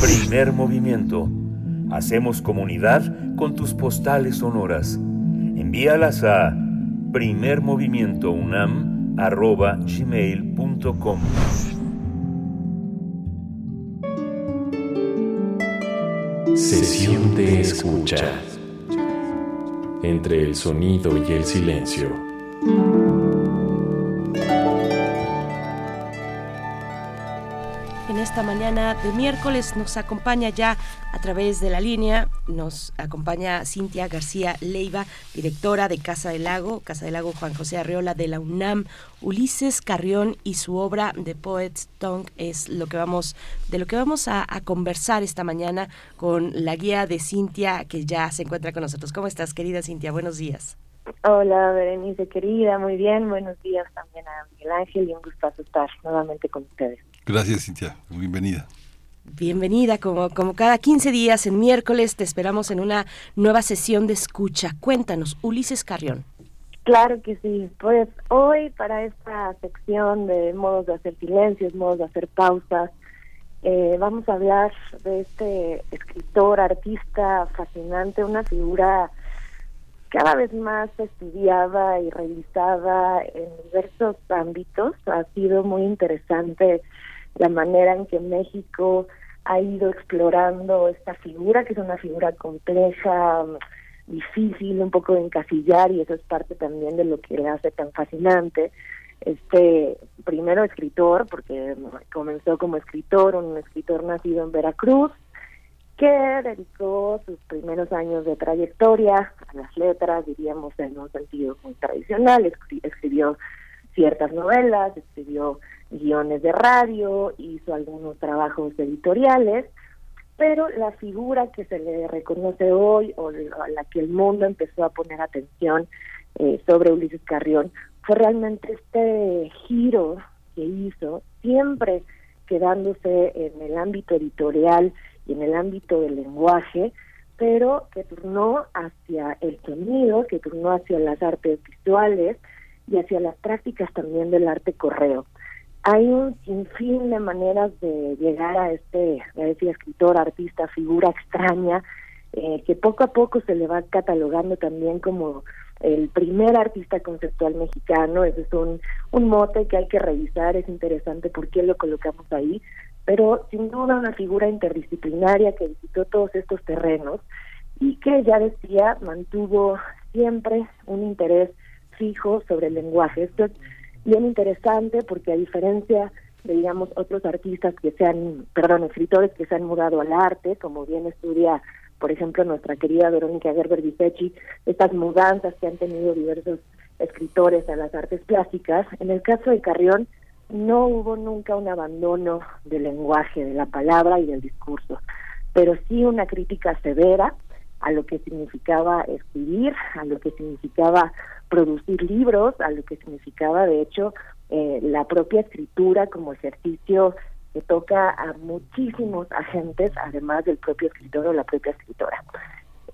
Primer Movimiento. Hacemos comunidad con tus postales sonoras. Envíalas a primer movimiento u n a m arroba gmail punto com. Sesión de escucha. Entre el sonido y el silencio. Esta mañana de miércoles nos acompaña ya a través de la línea, nos acompaña Cynthia García Leiva, directora de Casa del Lago, Casa del Lago Juan José Arreola de la UNAM, Ulises Carrión y su obra The Poet's Tongue es lo que vamos, de lo que vamos a, a conversar esta mañana con la guía de Cynthia, que ya se encuentra con nosotros. ¿Cómo estás, querida Cynthia? Buenos días. Hola, Berenice, querida, muy bien, buenos días también a Miguel Ángel y un gustazo estar nuevamente con ustedes. Gracias, Cynthia. Bienvenida. Bienvenida, como, como cada quince días, en miércoles te esperamos en una nueva sesión de escucha. Cuéntanos, Ulises Carrión. Claro que sí. Pues hoy para esta sección de modos de hacer silencios, modos de hacer pausas Eh, vamos a hablar de este escritor, artista fascinante, una figura cada vez más estudiada y revisada en diversos ámbitos. Ha sido muy interesante la manera en que México ha ido explorando esta figura, que es una figura compleja, difícil, un poco de encasillar, y eso es parte también de lo que le hace tan fascinante. Este, primero escritor, porque comenzó como escritor, un escritor nacido en Veracruz, que dedicó sus primeros años de trayectoria a las letras, diríamos en un sentido muy tradicional. Escribió ciertas novelas, escribió guiones de radio, hizo algunos trabajos editoriales, pero la figura que se le reconoce hoy, o a la que el mundo empezó a poner atención eh, sobre Ulises Carrión, fue realmente este giro que hizo, siempre quedándose en el ámbito editorial y en el ámbito del lenguaje, pero que turnó hacia el sonido, que turnó hacia las artes visuales y hacia las prácticas también del arte correo. Hay un sinfín de maneras de llegar a este, ya decía, escritor, artista, figura extraña, eh, que poco a poco se le va catalogando también como el primer artista conceptual mexicano. Ese es un, un mote que hay que revisar, es interesante por qué lo colocamos ahí, pero sin duda una figura interdisciplinaria que visitó todos estos terrenos y que, ya decía, mantuvo siempre un interés fijo sobre el lenguaje. Esto es bien interesante porque, a diferencia de, digamos, otros artistas que se han, perdón, escritores que se han mudado al arte, como bien estudia, por ejemplo, nuestra querida Verónica Gerber-Bisechi, estas mudanzas que han tenido diversos escritores a las artes plásticas, en el caso de Carrión no hubo nunca un abandono del lenguaje, de la palabra y del discurso, pero sí una crítica severa a lo que significaba escribir, a lo que significaba producir libros, a lo que significaba, de hecho, eh, la propia escritura como ejercicio que toca a muchísimos agentes, además del propio escritor o la propia escritora.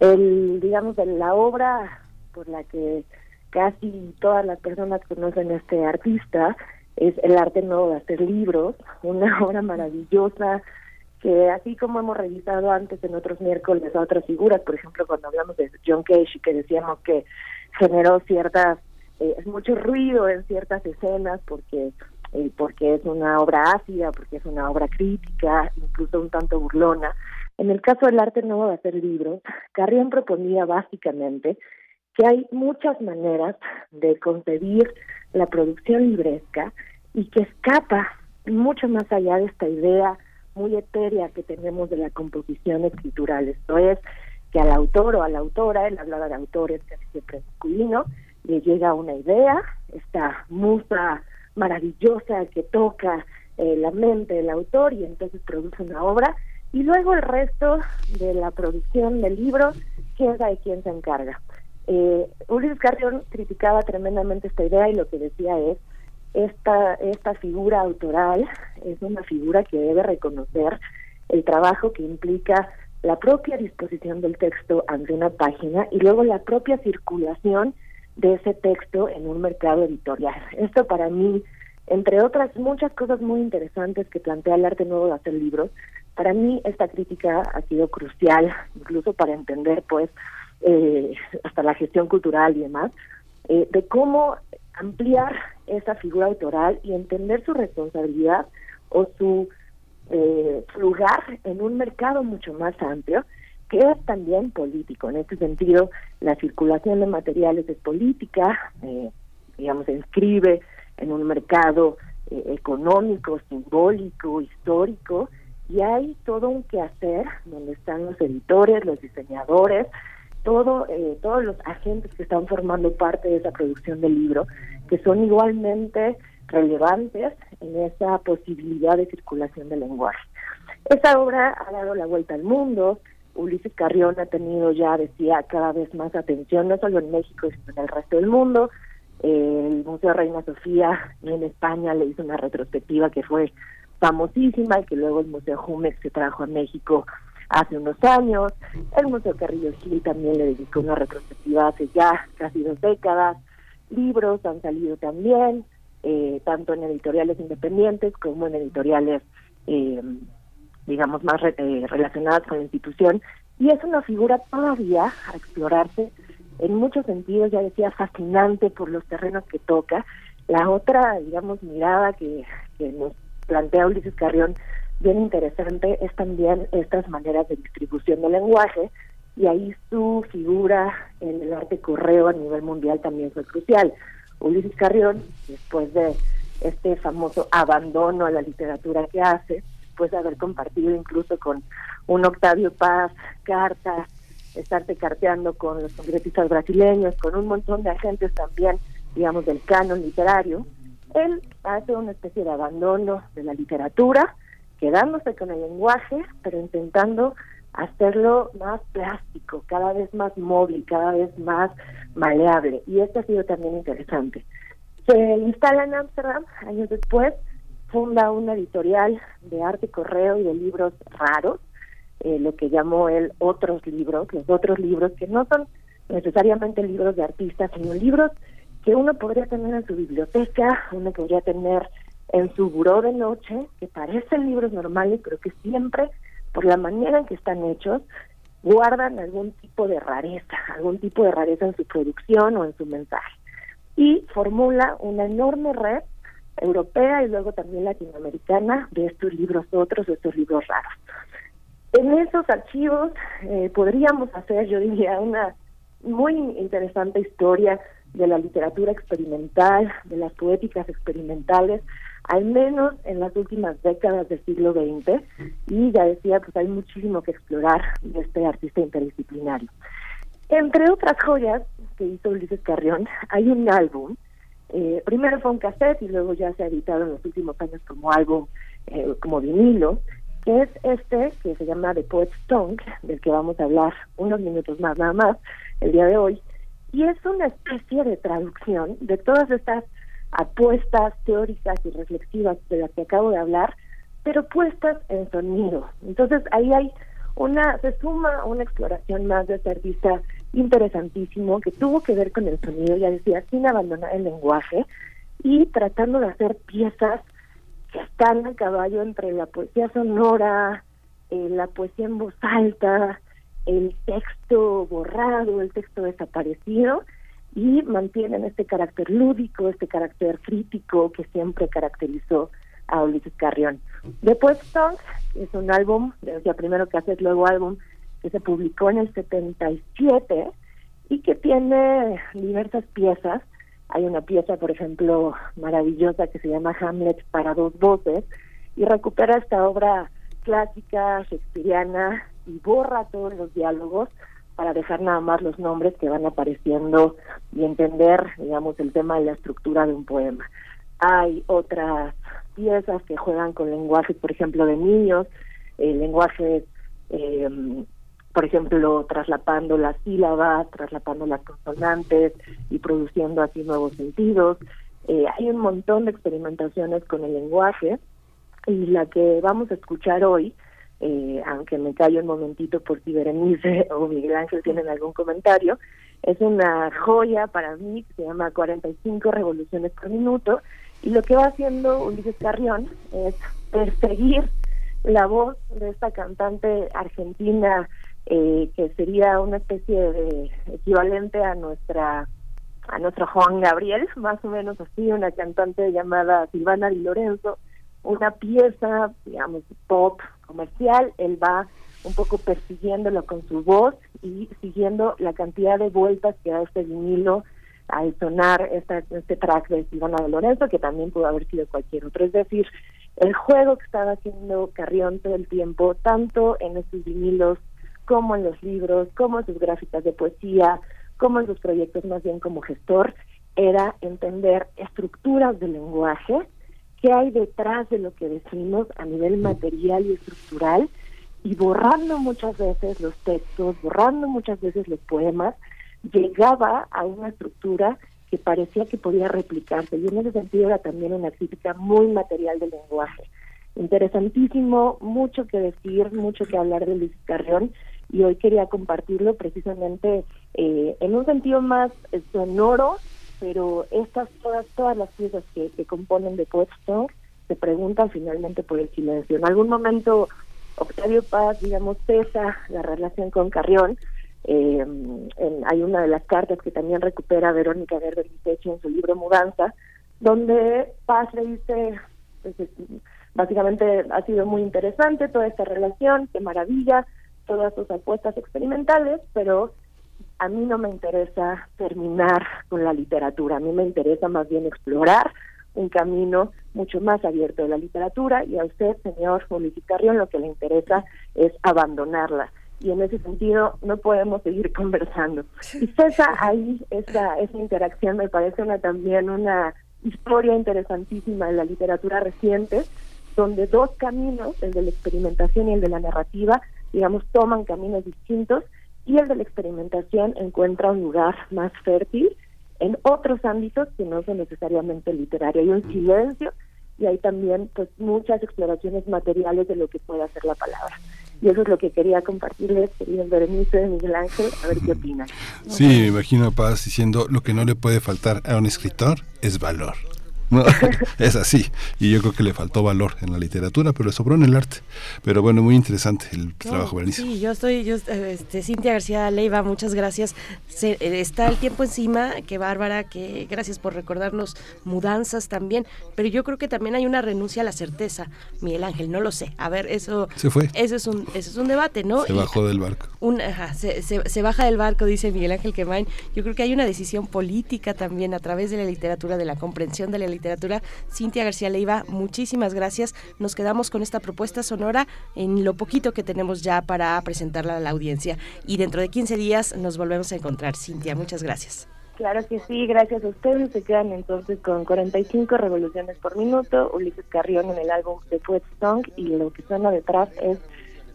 El, digamos, la obra por la que casi todas las personas conocen a este artista es El arte nuevo de hacer libros, una obra maravillosa que, así como hemos revisado antes en otros miércoles a otras figuras, por ejemplo, cuando hablamos de John Cage, que decíamos que generó ciertas eh, mucho ruido en ciertas escenas porque eh, porque es una obra ácida, porque es una obra crítica, incluso un tanto burlona. En el caso del arte nuevo de hacer libros, Carrión proponía básicamente que hay muchas maneras de concebir la producción libresca y que escapa mucho más allá de esta idea muy etérea que tenemos de la composición escritural. Esto es, que al autor o a la autora, él hablaba de autores casi siempre masculino, le llega una idea, esta musa maravillosa que toca eh, la mente del autor, y entonces produce una obra, y luego el resto de la producción del libro, quién sabe quién se encarga. Eh, Ulises Carrión criticaba tremendamente esta idea, y lo que decía es, esta, esta figura autoral es una figura que debe reconocer el trabajo que implica la propia disposición del texto ante una página y luego la propia circulación de ese texto en un mercado editorial. Esto, para mí, entre otras muchas cosas muy interesantes que plantea el arte nuevo de hacer libros, para mí esta crítica ha sido crucial, incluso para entender, pues, eh, hasta la gestión cultural y demás, eh, de cómo ampliar esa figura autoral y entender su responsabilidad o su Eh, lugar en un mercado mucho más amplio, que es también político. En este sentido, la circulación de materiales es política, eh, digamos, se inscribe en un mercado eh, económico, simbólico, histórico, y hay todo un quehacer donde están los editores, los diseñadores, todo eh, todos los agentes que están formando parte de esa producción del libro, que son igualmente relevantes en esa posibilidad de circulación del lenguaje. Esta obra ha dado la vuelta al mundo. Ulises Carrión ha tenido, ya decía, cada vez más atención, no solo en México, sino en el resto del mundo. El Museo Reina Sofía en España le hizo una retrospectiva que fue famosísima, y que luego el Museo Jumex se trajo a México hace unos años. El Museo Carrillo Gil también le dedicó una retrospectiva hace ya casi dos décadas. Libros han salido también, Eh, tanto en editoriales independientes como en editoriales eh, digamos, más re, eh, relacionadas con la institución, y es una figura todavía a explorarse en muchos sentidos, ya decía, fascinante por los terrenos que toca. La otra, digamos, mirada que, que nos plantea Ulises Carrión, bien interesante, es también estas maneras de distribución del lenguaje, y ahí su figura en el arte correo a nivel mundial también fue crucial. Ulises Carrión, después de este famoso abandono a la literatura que hace, después de haber compartido incluso con un Octavio Paz cartas, estarse carteando con los congresistas brasileños, con un montón de agentes también, digamos, del canon literario, él hace una especie de abandono de la literatura, quedándose con el lenguaje, pero intentando hacerlo más plástico, cada vez más móvil, cada vez más maleable, y esto ha sido también interesante. Se instala en Ámsterdam, años después, funda una editorial de arte correo y de libros raros, eh, lo que llamó él otros libros, los otros libros que no son necesariamente libros de artistas, sino libros que uno podría tener en su biblioteca, uno podría tener en su buró de noche, que parecen libros normales, pero que siempre, por la manera en que están hechos, guardan algún tipo de rareza, algún tipo de rareza en su producción o en su mensaje. Y formula una enorme red europea y luego también latinoamericana de estos libros otros, de estos libros raros. En esos archivos eh, podríamos hacer, yo diría, una muy interesante historia de la literatura experimental, de las poéticas experimentales, al menos en las últimas décadas del siglo veinte, y ya decía, pues hay muchísimo que explorar de este artista interdisciplinario. Entre otras joyas que hizo Ulises Carrión, hay un álbum, eh, primero fue un cassette y luego ya se ha editado en los últimos años como álbum, eh, como vinilo, que es este, que se llama The Poet's Tongue, del que vamos a hablar unos minutos más, nada más, el día de hoy, y es una especie de traducción de todas estas apuestas teóricas y reflexivas de las que acabo de hablar, pero puestas en sonido. Entonces ahí hay una, se suma una exploración más de este artista interesantísimo que tuvo que ver con el sonido, ya decía, sin abandonar el lenguaje y tratando de hacer piezas que están a caballo entre la poesía sonora, eh, la poesía en voz alta, el texto borrado, el texto desaparecido, y mantienen este carácter lúdico, este carácter crítico que siempre caracterizó a Ulises Carrión. The Poet's Tongue es un álbum, decía primero cassette, luego álbum, que se publicó en el setenta y siete y que tiene diversas piezas. Hay una pieza, por ejemplo, maravillosa que se llama Hamlet para dos voces, y recupera esta obra clásica shakespeariana y borra todos los diálogos para dejar nada más los nombres que van apareciendo y entender, digamos, el tema de la estructura de un poema. Hay otras piezas que juegan con lenguajes, por ejemplo, de niños, eh, lenguajes, eh, por ejemplo, traslapando las sílabas, traslapando las consonantes y produciendo así nuevos sentidos. Eh, hay un montón de experimentaciones con el lenguaje, y la que vamos a escuchar hoy, Eh, aunque me callo un momentito por si Berenice o Miguel Ángel tienen algún comentario, es una joya para mí que se llama cuarenta y cinco revoluciones por minuto, y lo que va haciendo Ulises Carrión es perseguir la voz de esta cantante argentina, eh, que sería una especie de equivalente a nuestra a nuestro Juan Gabriel, más o menos así, una cantante llamada Silvana Di Lorenzo, una pieza, digamos, pop comercial. Él va un poco persiguiéndolo con su voz y siguiendo la cantidad de vueltas que da este vinilo al sonar esta, este track de Silvana Di Lorenzo, que también pudo haber sido cualquier otro. Es decir, el juego que estaba haciendo Carrión todo el tiempo, tanto en estos vinilos como en los libros, como en sus gráficas de poesía, como en sus proyectos más bien como gestor, era entender estructuras del lenguaje, qué hay detrás de lo que decimos a nivel material y estructural, y borrando muchas veces los textos, borrando muchas veces los poemas, llegaba a una estructura que parecía que podía replicarse, y en ese sentido era también una crítica muy material del lenguaje. Interesantísimo, mucho que decir, mucho que hablar de Luis Carrión, y hoy quería compartirlo precisamente eh, en un sentido más sonoro, pero estas todas todas las piezas que, que componen The Poet's Tongue se preguntan finalmente por el silencio. En algún momento Octavio Paz, digamos, pesa la relación con Carrión. Eh, en, hay una de las cartas que también recupera Verónica Gerber Viteche en su libro Mudanza, donde Paz le dice, pues, básicamente ha sido muy interesante toda esta relación, qué maravilla, todas sus apuestas experimentales, pero a mí no me interesa terminar con la literatura, a mí me interesa más bien explorar un camino mucho más abierto de la literatura, y a usted, señor Ulises Carrión, lo que le interesa es abandonarla, y en ese sentido no podemos seguir conversando. Y cesa ahí esa, esa interacción, me parece una también una historia interesantísima de la literatura reciente, donde dos caminos, el de la experimentación y el de la narrativa, digamos, toman caminos distintos, y el de la experimentación encuentra un lugar más fértil en otros ámbitos que no son necesariamente literarios. Hay un silencio y hay también, pues, muchas exploraciones materiales de lo que puede hacer la palabra. Y eso es lo que quería compartirles, queridos Berenice, de Miguel Ángel, a ver qué opinan. Sí, me imagino a Paz diciendo, lo que no le puede faltar a un escritor es valor. No, es así, y yo creo que le faltó valor en la literatura, pero le sobró en el arte. Pero bueno, muy interesante el trabajo, Berenice. Sí, yo estoy, yo, este, Cynthia García Leiva, muchas gracias. Se, está el tiempo encima, que bárbara, que gracias por recordarnos Mudanzas también, pero yo creo que también hay una renuncia a la certeza, Miguel Ángel, no lo sé. A ver, eso se fue. Eso es un, eso es un debate, ¿no? Se bajó y, del barco. Un, ajá, se, se, se baja del barco, dice Miguel Ángel Quemain. Yo creo que hay una decisión política también a través de la literatura, de la comprensión de la literatura. literatura. Cynthia García Leiva, muchísimas gracias. Nos quedamos con esta propuesta sonora en lo poquito que tenemos ya para presentarla a la audiencia. Y dentro de quince días nos volvemos a encontrar. Cynthia, muchas gracias. Claro que sí, gracias a ustedes. Se quedan entonces con cuarenta y cinco revoluciones por minuto, Ulises Carrión en el álbum The Poet's Tongue, y lo que suena detrás es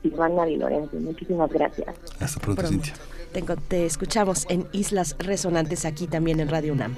Silvana Di Lorenzo. Muchísimas gracias. Hasta pronto, pronto. Cynthia. Te, te escuchamos en Islas Resonantes, aquí también en Radio UNAM.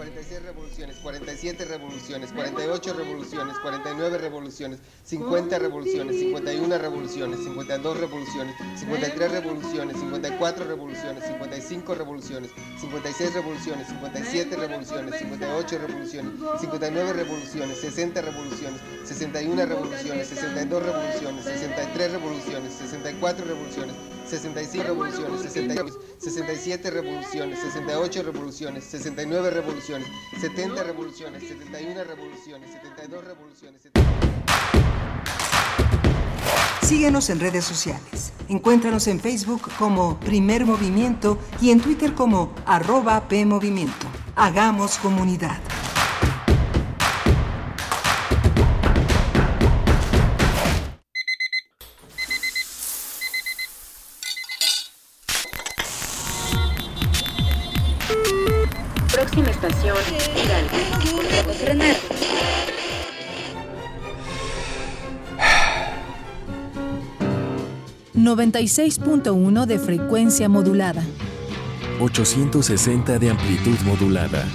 cuarenta y seis revoluciones, cuarenta y siete revoluciones, cuarenta y ocho revoluciones, cuarenta y nueve revoluciones, cincuenta revoluciones, cincuenta y una revoluciones, cincuenta y dos revoluciones, cincuenta y tres revoluciones, cincuenta y cuatro revoluciones, cincuenta y cinco revoluciones, cincuenta y seis revoluciones, cincuenta y siete revoluciones, cincuenta y ocho revoluciones, cincuenta y nueve revoluciones, sesenta revoluciones, sesenta y una revoluciones, sesenta y dos revoluciones, sesenta y tres revoluciones, sesenta y cuatro revoluciones, sesenta y cinco revoluciones, sesenta y siete revoluciones, sesenta y ocho revoluciones, sesenta y nueve revoluciones, setenta revoluciones, setenta y una revoluciones, setenta y dos revoluciones. setenta... Síguenos en redes sociales. Encuéntranos en Facebook como Primer Movimiento y en Twitter como arroba PMovimiento. Hagamos comunidad. noventa y seis punto uno de frecuencia modulada, ochocientos sesenta de amplitud modulada,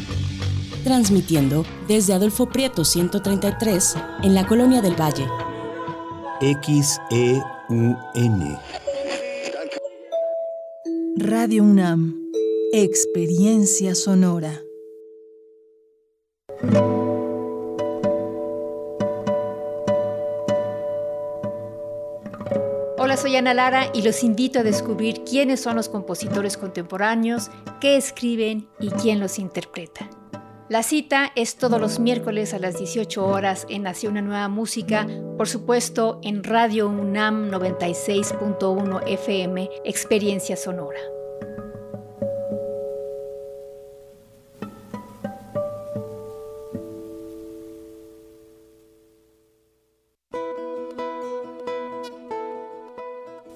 transmitiendo desde Adolfo Prieto ciento treinta y tres en la Colonia del Valle. X E U N Radio UNAM, experiencia sonora. Hola, soy Ana Lara y los invito a descubrir quiénes son los compositores contemporáneos, qué escriben y quién los interpreta. La cita es todos los miércoles a las dieciocho horas en Hacia una Nueva Música, por supuesto en Radio UNAM noventa y seis punto uno F M, Experiencia Sonora.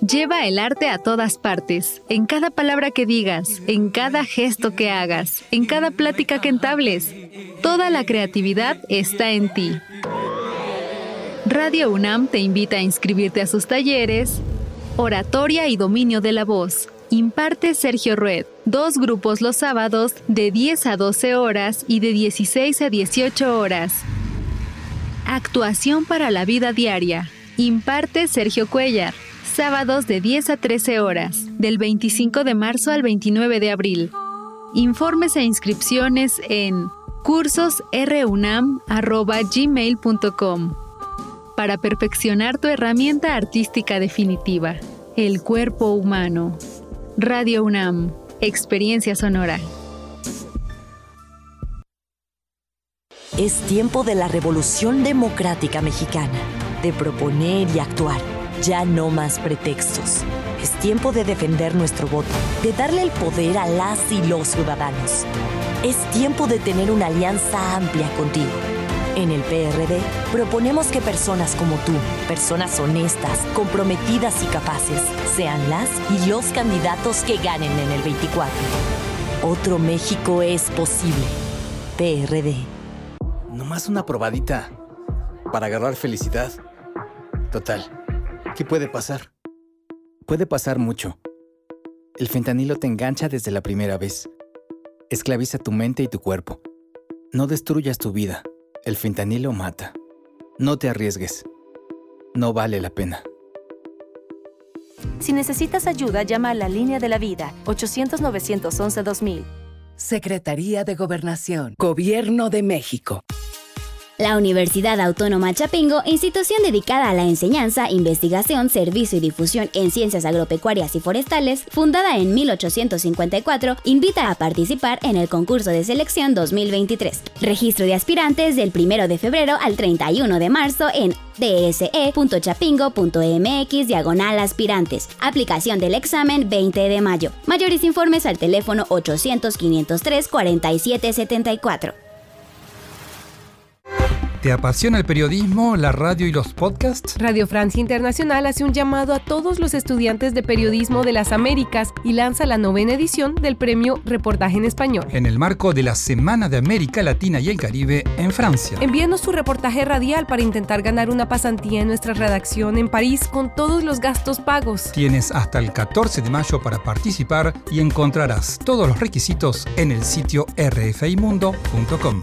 Lleva el arte a todas partes, en cada palabra que digas, en cada gesto que hagas, en cada plática que entables. Toda la creatividad está en ti. Radio UNAM te invita a inscribirte a sus talleres Oratoria y Dominio de la Voz. Imparte Sergio Rued, dos grupos los sábados de diez a doce horas y de dieciséis a dieciocho horas. Actuación para la vida diaria. Imparte Sergio Cuellar. Sábados de diez a trece horas, del veinticinco de marzo al veintinueve de abril. Informes e inscripciones en cursos r u n a m arroba gmail punto com. para perfeccionar tu herramienta artística definitiva, el cuerpo humano. Radio UNAM, experiencia sonora. Es tiempo de la revolución democrática mexicana, de proponer y actuar. Ya no más pretextos. Es tiempo de defender nuestro voto, de darle el poder a las y los ciudadanos. Es tiempo de tener una alianza amplia contigo. En el P R D proponemos que personas como tú, personas honestas, comprometidas y capaces, sean las y los candidatos que ganen en el veinticuatro. Otro México es posible. P R D. Nomás una probadita para agarrar felicidad. Total, ¿qué puede pasar? Puede pasar mucho. El fentanilo te engancha desde la primera vez. Esclaviza tu mente y tu cuerpo. No destruyas tu vida. El fentanilo mata. No te arriesgues. No vale la pena. Si necesitas ayuda, llama a la Línea de la Vida, ocho cero cero, nueve once, dos mil. Secretaría de Gobernación. Gobierno de México. La Universidad Autónoma Chapingo, institución dedicada a la enseñanza, investigación, servicio y difusión en ciencias agropecuarias y forestales, fundada en mil ochocientos cincuenta y cuatro, invita a participar en el concurso de selección dos mil veintitrés. Registro de aspirantes del primero de febrero al treinta y uno de marzo en d s e punto chapingo punto m x diagonal aspirantes. Aplicación del examen veinte de mayo. Mayores informes al teléfono ochocientos, quinientos tres, cuarenta y siete setenta y cuatro. ¿Te apasiona el periodismo, la radio y los podcasts? Radio Francia Internacional hace un llamado a todos los estudiantes de periodismo de las Américas y lanza la novena edición del premio Reportaje en Español, en el marco de la Semana de América Latina y el Caribe en Francia. Envíanos tu reportaje radial para intentar ganar una pasantía en nuestra redacción en París con todos los gastos pagos. Tienes hasta el catorce de mayo para participar y encontrarás todos los requisitos en el sitio r f i mundo punto com.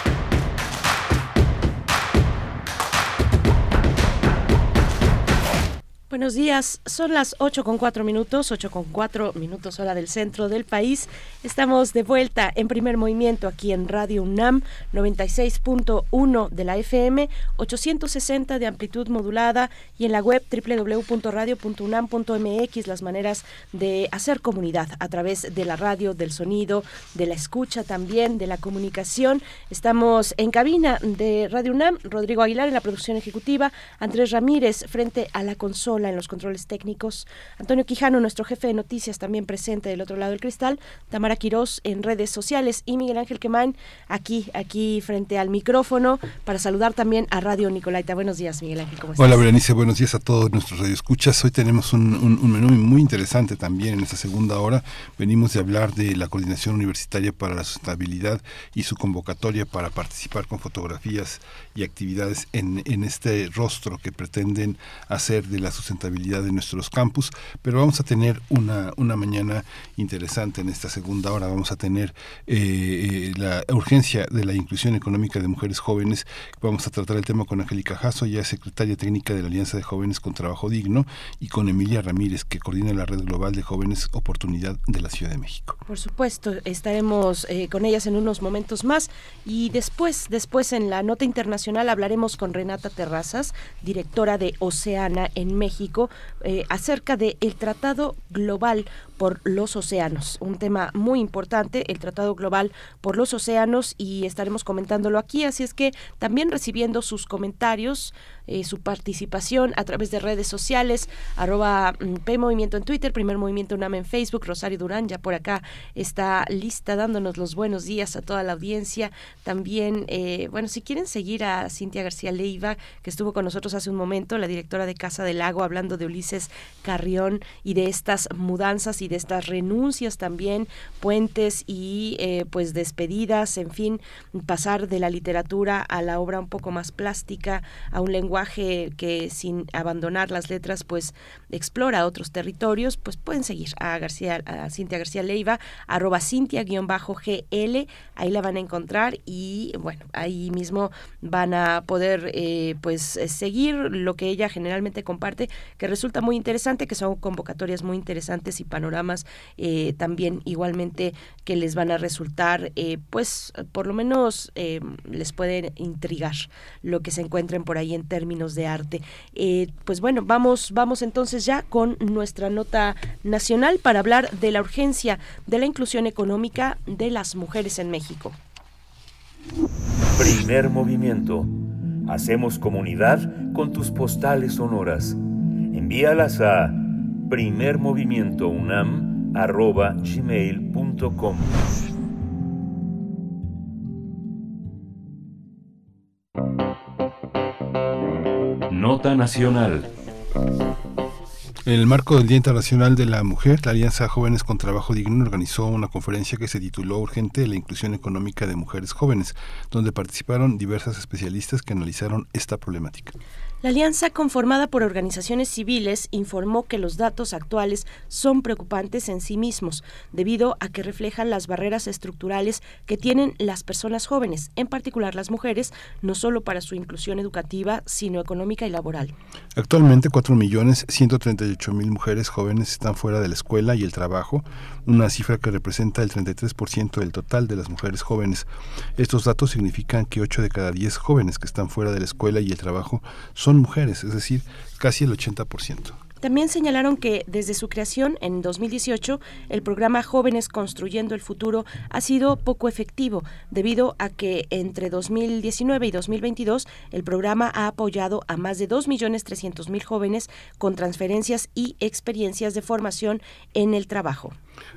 Buenos días, son las ocho con cuatro minutos, ocho con cuatro minutos hora del centro del país. Estamos de vuelta en Primer Movimiento aquí en Radio UNAM, noventa y seis punto uno de la F M, ochocientos sesenta de amplitud modulada, y en la web doble u doble u doble u punto radio punto unam punto m x, las maneras de hacer comunidad a través de la radio, del sonido, de la escucha también, de la comunicación. Estamos en cabina de Radio UNAM, Rodrigo Aguilar en la producción ejecutiva, Andrés Ramírez frente a la consola, en los controles técnicos, Antonio Quijano, nuestro jefe de noticias, también presente del otro lado del cristal, Tamara Quirós en redes sociales y Miguel Ángel Quemán aquí, aquí frente al micrófono para saludar también a Radio Nicolaita. Buenos días, Miguel Ángel, ¿cómo estás? Hola, Berenice, buenos días a todos nuestros radioescuchas. Hoy tenemos un, un, un menú muy interesante también en esta segunda hora. Venimos de hablar de la Coordinación Universitaria para la Sustentabilidad y su convocatoria para participar con fotografías y actividades en, en este rostro que pretenden hacer de la sustentabilidad de nuestros campus, pero vamos a tener una, una mañana interesante en esta segunda hora. Vamos a tener eh, la urgencia de la inclusión económica de mujeres jóvenes. Vamos a tratar el tema con Angélica Jasso, ya secretaria técnica de la Alianza de Jóvenes con Trabajo Digno, y con Emilia Ramírez, que coordina la Red Global de Jóvenes Oportunidad de la Ciudad de México. Por supuesto, estaremos eh, con ellas en unos momentos más, y después, después en la nota internacional hablaremos con Renata Terrazas, directora de Oceana en México, eh, acerca de el Tratado Global por los Océanos, un tema muy importante, el Tratado Global por los Océanos, y estaremos comentándolo aquí, así es que también recibiendo sus comentarios, eh, su participación a través de redes sociales, arroba PMovimiento en Twitter, Primer Movimiento UNAM en Facebook. Rosario Durán ya por acá está lista dándonos los buenos días a toda la audiencia. También, eh, bueno, si quieren seguir a Cynthia García Leiva, que estuvo con nosotros hace un momento, la directora de Casa del Lago, hablando de Ulises Carrión y de estas mudanzas y de estas renuncias también, puentes y eh, pues despedidas, en fin, pasar de la literatura a la obra un poco más plástica, a un lenguaje que sin abandonar las letras pues explora otros territorios. Pues pueden seguir a García, a Cynthia García Leiva, arroba Cynthia-G L, ahí la van a encontrar y bueno, ahí mismo van a poder eh, pues seguir lo que ella generalmente comparte, que resulta muy interesante, que son convocatorias muy interesantes y panoramas eh, también igualmente que les van a resultar eh, pues por lo menos eh, les pueden intrigar lo que se encuentren por ahí en términos de arte. Eh, pues bueno, vamos, vamos entonces ya con nuestra nota nacional para hablar de la urgencia de la inclusión económica de las mujeres en México. Primer movimiento. Hacemos comunidad con tus postales sonoras. Envíalas a primer movimiento unam arroba gmail punto com. Nota nacional. En el marco del Día Internacional de la Mujer, la Alianza Jóvenes con Trabajo Digno organizó una conferencia que se tituló Urgente la inclusión económica de mujeres jóvenes, donde participaron diversas especialistas que analizaron esta problemática. La alianza, conformada por organizaciones civiles, informó que los datos actuales son preocupantes en sí mismos, debido a que reflejan las barreras estructurales que tienen las personas jóvenes, en particular las mujeres, no solo para su inclusión educativa, sino económica y laboral. Actualmente, cuatro millones ciento treinta y ocho mil mujeres jóvenes están fuera de la escuela y el trabajo, una cifra que representa el treinta y tres por ciento del total de las mujeres jóvenes. Estos datos significan que ocho de cada diez jóvenes que están fuera de la escuela y el trabajo son mujeres, es decir, casi el ochenta por ciento. También señalaron que desde su creación en dos mil dieciocho, el programa Jóvenes Construyendo el Futuro ha sido poco efectivo, debido a que entre dos mil diecinueve y dos mil veintidós el programa ha apoyado a más de dos millones trescientos mil jóvenes con transferencias y experiencias de formación en el trabajo.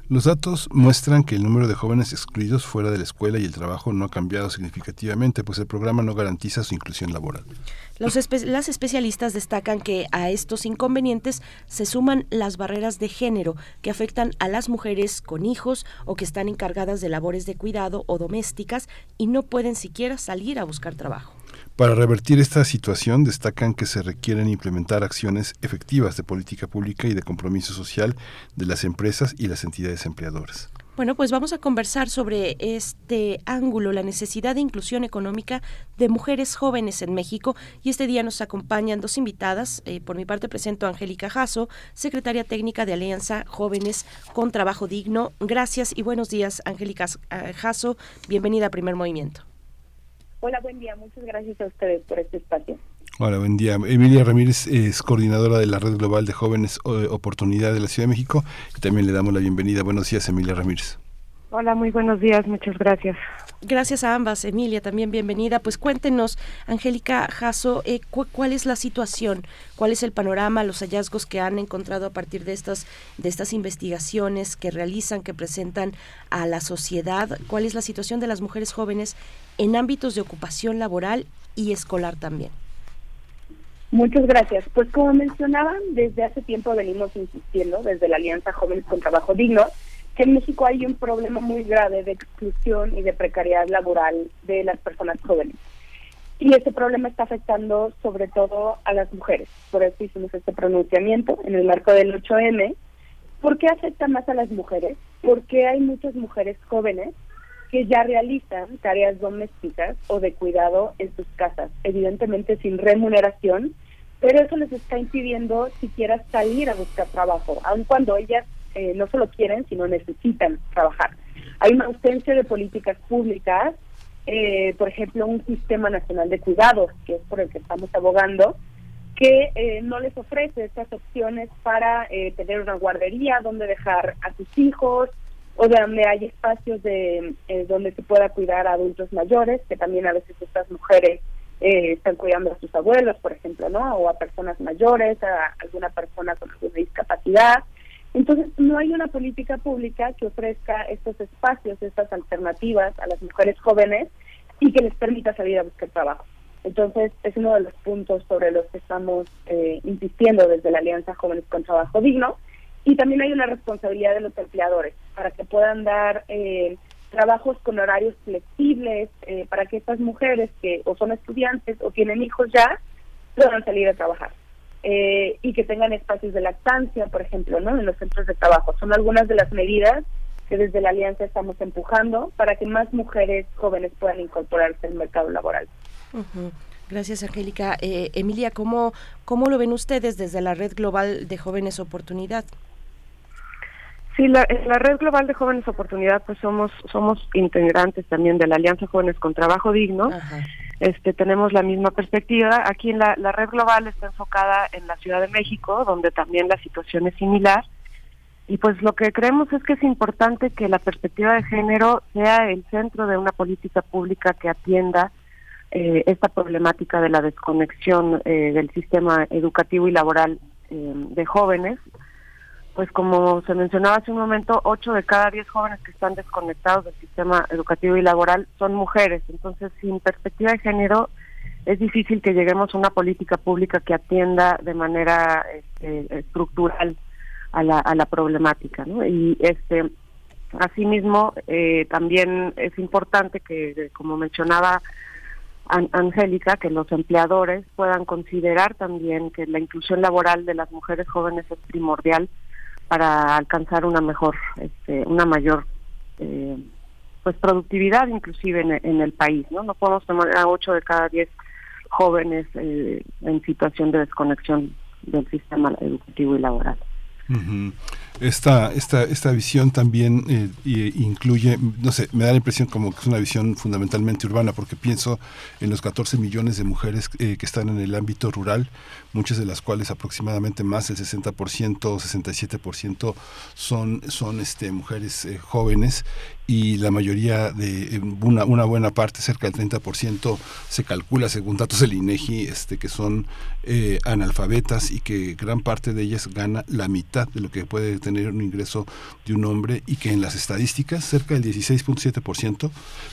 Los datos muestran que el número de jóvenes excluidos fuera de la escuela y el trabajo no ha cambiado significativamente, pues el programa no garantiza su inclusión laboral. Los espe- las especialistas destacan que a estos inconvenientes se suman las barreras de género que afectan a las mujeres con hijos o que están encargadas de labores de cuidado o domésticas y no pueden siquiera salir a buscar trabajo. Para revertir esta situación, destacan que se requieren implementar acciones efectivas de política pública y de compromiso social de las empresas y las entidades empleadoras. Bueno, pues vamos a conversar sobre este ángulo, la necesidad de inclusión económica de mujeres jóvenes en México, y este día nos acompañan dos invitadas. Eh, por mi parte presento a Angélica Jasso, secretaria técnica de Alianza Jóvenes con Trabajo Digno. Gracias y buenos días, Angélica Jasso, bienvenida a Primer Movimiento. Hola, buen día. Muchas gracias a ustedes por este espacio. Hola, buen día. Emilia Ramírez es coordinadora de la Red Global de Jóvenes Oportunidad de la Ciudad de México y también le damos la bienvenida. Buenos días, Emilia Ramírez. Hola, muy buenos días, muchas gracias. Gracias a ambas, Emilia, también bienvenida. Pues cuéntenos, Angélica Jasso, eh, cu- ¿cuál es la situación? ¿Cuál es el panorama, los hallazgos que han encontrado a partir de estas, de estas investigaciones que realizan, que presentan a la sociedad? ¿Cuál es la situación de las mujeres jóvenes en ámbitos de ocupación laboral y escolar también? Muchas gracias. Pues como mencionaban, desde hace tiempo venimos insistiendo, desde la Alianza Jóvenes con Trabajo Digno, que en México hay un problema muy grave de exclusión y de precariedad laboral de las personas jóvenes. Y este problema está afectando sobre todo a las mujeres. Por eso hicimos este pronunciamiento en el marco del ocho eme. ¿Por qué afecta más a las mujeres? Porque hay muchas mujeres jóvenes que ya realizan tareas domésticas o de cuidado en sus casas, evidentemente sin remuneración, pero eso les está impidiendo siquiera salir a buscar trabajo, aun cuando ellas Eh, no solo quieren, sino necesitan trabajar. Hay una ausencia de políticas públicas, eh, por ejemplo, un sistema nacional de cuidados, que es por el que estamos abogando, que eh, no les ofrece estas opciones para eh, tener una guardería donde dejar a sus hijos o donde hay espacios de eh, donde se pueda cuidar a adultos mayores, que también a veces estas mujeres eh, están cuidando a sus abuelos, por ejemplo, ¿no? O a personas mayores, a alguna persona con alguna discapacidad. Entonces, no hay una política pública que ofrezca estos espacios, estas alternativas a las mujeres jóvenes y que les permita salir a buscar trabajo. Entonces, es uno de los puntos sobre los que estamos eh, insistiendo desde la Alianza Jóvenes con Trabajo Digno Y también hay una responsabilidad de los empleadores para que puedan dar eh, trabajos con horarios flexibles eh, para que estas mujeres que o son estudiantes o tienen hijos ya puedan salir a trabajar. Eh, y que tengan espacios de lactancia, por ejemplo, ¿no?, en los centros de trabajo. Son algunas de las medidas que desde la Alianza estamos empujando para que más mujeres jóvenes puedan incorporarse al mercado laboral. Uh-huh. Gracias, Angélica. Eh, Emilia, ¿cómo, ¿cómo lo ven ustedes desde la Red Global de Jóvenes Oportunidad? Sí, la, la Red Global de Jóvenes Oportunidad, pues somos somos integrantes también de la Alianza Jóvenes con Trabajo Digno. Ajá. Este, tenemos la misma perspectiva. Aquí en la, la Red Global está enfocada en la Ciudad de México, donde también la situación es similar. Y pues lo que creemos es que es importante que la perspectiva de género sea el centro de una política pública que atienda eh, esta problemática de la desconexión eh, del sistema educativo y laboral eh, de jóvenes. Pues como se mencionaba hace un momento, ocho de cada diez jóvenes que están desconectados del sistema educativo y laboral son mujeres. Entonces, sin perspectiva de género, es difícil que lleguemos a una política pública que atienda de manera este, estructural a la a la problemática, ¿no? Y este, asimismo, eh, también es importante que, como mencionaba Angélica, que los empleadores puedan considerar también que la inclusión laboral de las mujeres jóvenes es primordial para alcanzar una mejor, este, una mayor eh, pues productividad inclusive en, en el país, ¿no? No podemos tener a ocho de cada diez jóvenes eh, en situación de desconexión del sistema educativo y laboral. Uh-huh. Esta, esta, esta visión también eh, incluye, no sé, me da la impresión como que es una visión fundamentalmente urbana, porque pienso en los catorce millones de mujeres eh, que están en el ámbito rural, muchas de las cuales aproximadamente más del sesenta por ciento, sesenta y siete por ciento son, son este, mujeres eh, jóvenes, y la mayoría de una, una buena parte, cerca del treinta por ciento, se calcula según datos del INEGI este, que son eh, analfabetas, y que gran parte de ellas gana la mitad de lo que puede tener un ingreso de un hombre, y que en las estadísticas cerca del dieciséis punto siete por ciento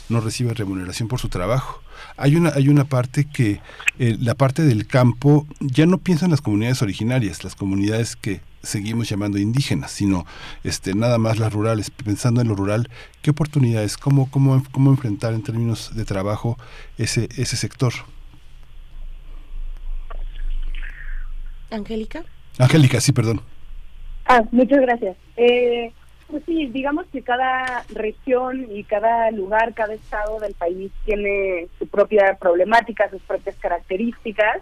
no recibe remuneración por su trabajo. Hay una hay una parte que eh, la parte del campo ya no piensa en las comunidades originarias, las comunidades que seguimos llamando indígenas, sino este nada más las rurales, pensando en lo rural, qué oportunidades, cómo cómo cómo enfrentar en términos de trabajo ese ese sector. Angélica. Angélica, sí, perdón. Ah, muchas gracias. Eh, pues sí, digamos que cada región y cada lugar, cada estado del país tiene su propia problemática, sus propias características.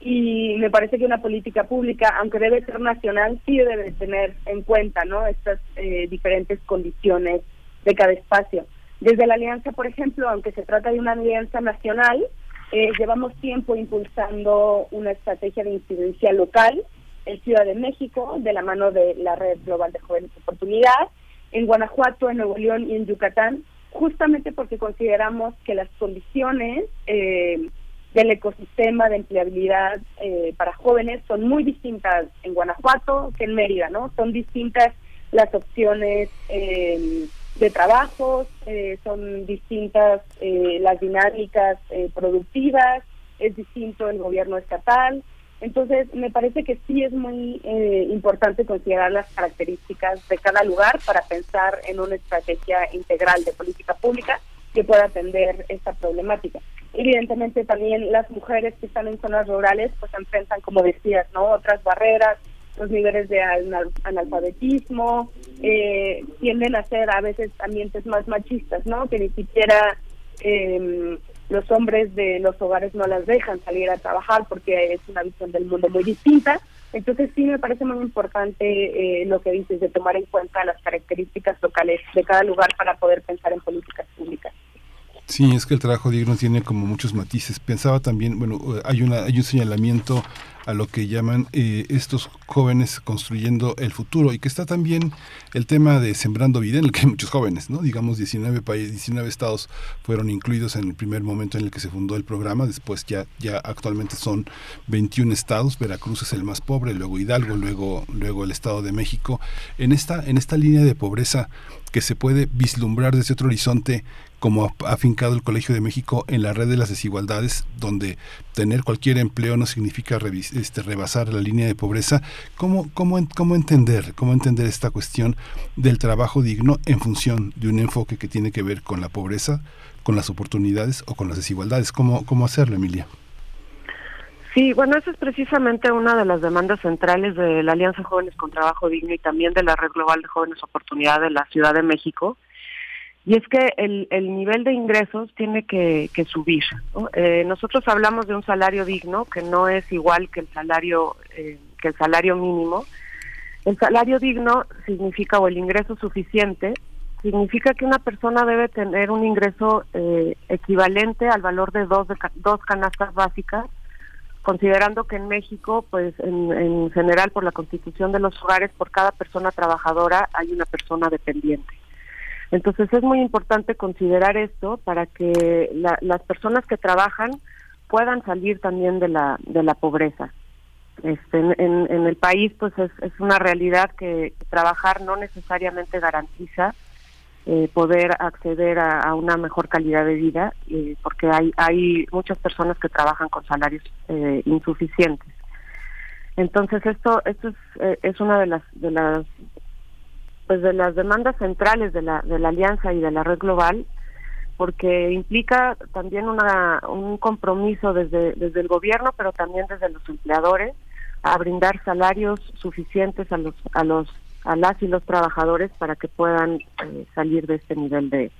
Y me parece que una política pública, aunque debe ser nacional, sí debe tener en cuenta, ¿no?, estas eh, diferentes condiciones de cada espacio. Desde la Alianza, por ejemplo, aunque se trata de una alianza nacional, eh, llevamos tiempo impulsando una estrategia de incidencia local en Ciudad de México, de la mano de la Red Global de Jóvenes Oportunidad, en Guanajuato, en Nuevo León y en Yucatán, justamente porque consideramos que las condiciones eh, del ecosistema de empleabilidad eh, para jóvenes son muy distintas en Guanajuato que en Mérida, ¿no? Son distintas las opciones eh, de trabajos, eh, son distintas eh, las dinámicas eh, productivas, es distinto el gobierno estatal. Entonces, me parece que sí es muy eh, importante considerar las características de cada lugar para pensar en una estrategia integral de política pública que pueda atender esta problemática. Evidentemente también las mujeres que están en zonas rurales pues enfrentan, como decías, ¿no?, otras barreras, los niveles de analfabetismo, eh, tienden a ser a veces ambientes más machistas, ¿no?, que ni siquiera eh, los hombres de los hogares no las dejan salir a trabajar porque es una visión del mundo muy distinta. Entonces sí me parece muy importante eh, lo que dices de tomar en cuenta las características locales de cada lugar para poder pensar en políticas públicas. Sí, es que el trabajo digno tiene como muchos matices. Pensaba también, bueno, hay una hay un señalamiento a lo que llaman eh, estos jóvenes construyendo el futuro, y que está también el tema de Sembrando Vida, en el que hay muchos jóvenes, ¿no? Digamos, diecinueve países, diecinueve estados fueron incluidos en el primer momento en el que se fundó el programa, después ya ya actualmente son veintiún estados, Veracruz es el más pobre, luego Hidalgo, luego luego el Estado de México. En esta en esta línea de pobreza que se puede vislumbrar desde otro horizonte, como ha afincado el Colegio de México en la red de las desigualdades, donde tener cualquier empleo no significa revis- este, rebasar la línea de pobreza. ¿Cómo, cómo, cómo entender, cómo entender esta cuestión del trabajo digno en función de un enfoque que tiene que ver con la pobreza, con las oportunidades o con las desigualdades? ¿Cómo, cómo hacerlo, Emilia? Sí, bueno, esa es precisamente una de las demandas centrales de la Alianza Jóvenes con Trabajo Digno y también de la Red Global de Jóvenes Oportunidad de la Ciudad de México, y es que el, el nivel de ingresos tiene que, que subir, ¿no? Eh, nosotros hablamos de un salario digno que no es igual que el salario eh, que el salario mínimo. El salario digno significa, o el ingreso suficiente, significa que una persona debe tener un ingreso eh, equivalente al valor de dos, de, dos canastas básicas, considerando que en México, pues en, en general por la constitución de los hogares, por cada persona trabajadora hay una persona dependiente. Entonces es muy importante considerar esto para que la, las personas que trabajan puedan salir también de la de la pobreza. Este, en, en, en el país, pues es, es una realidad que trabajar no necesariamente garantiza Eh, poder acceder a, a una mejor calidad de vida, eh, porque hay hay muchas personas que trabajan con salarios eh, insuficientes. Entonces esto esto es eh, es una de las de las pues de las demandas centrales de la de la alianza y de la red global, porque implica también una un compromiso desde desde el gobierno, pero también desde los empleadores, a brindar salarios suficientes a los a los a las y los trabajadores para que puedan eh, salir de este nivel de,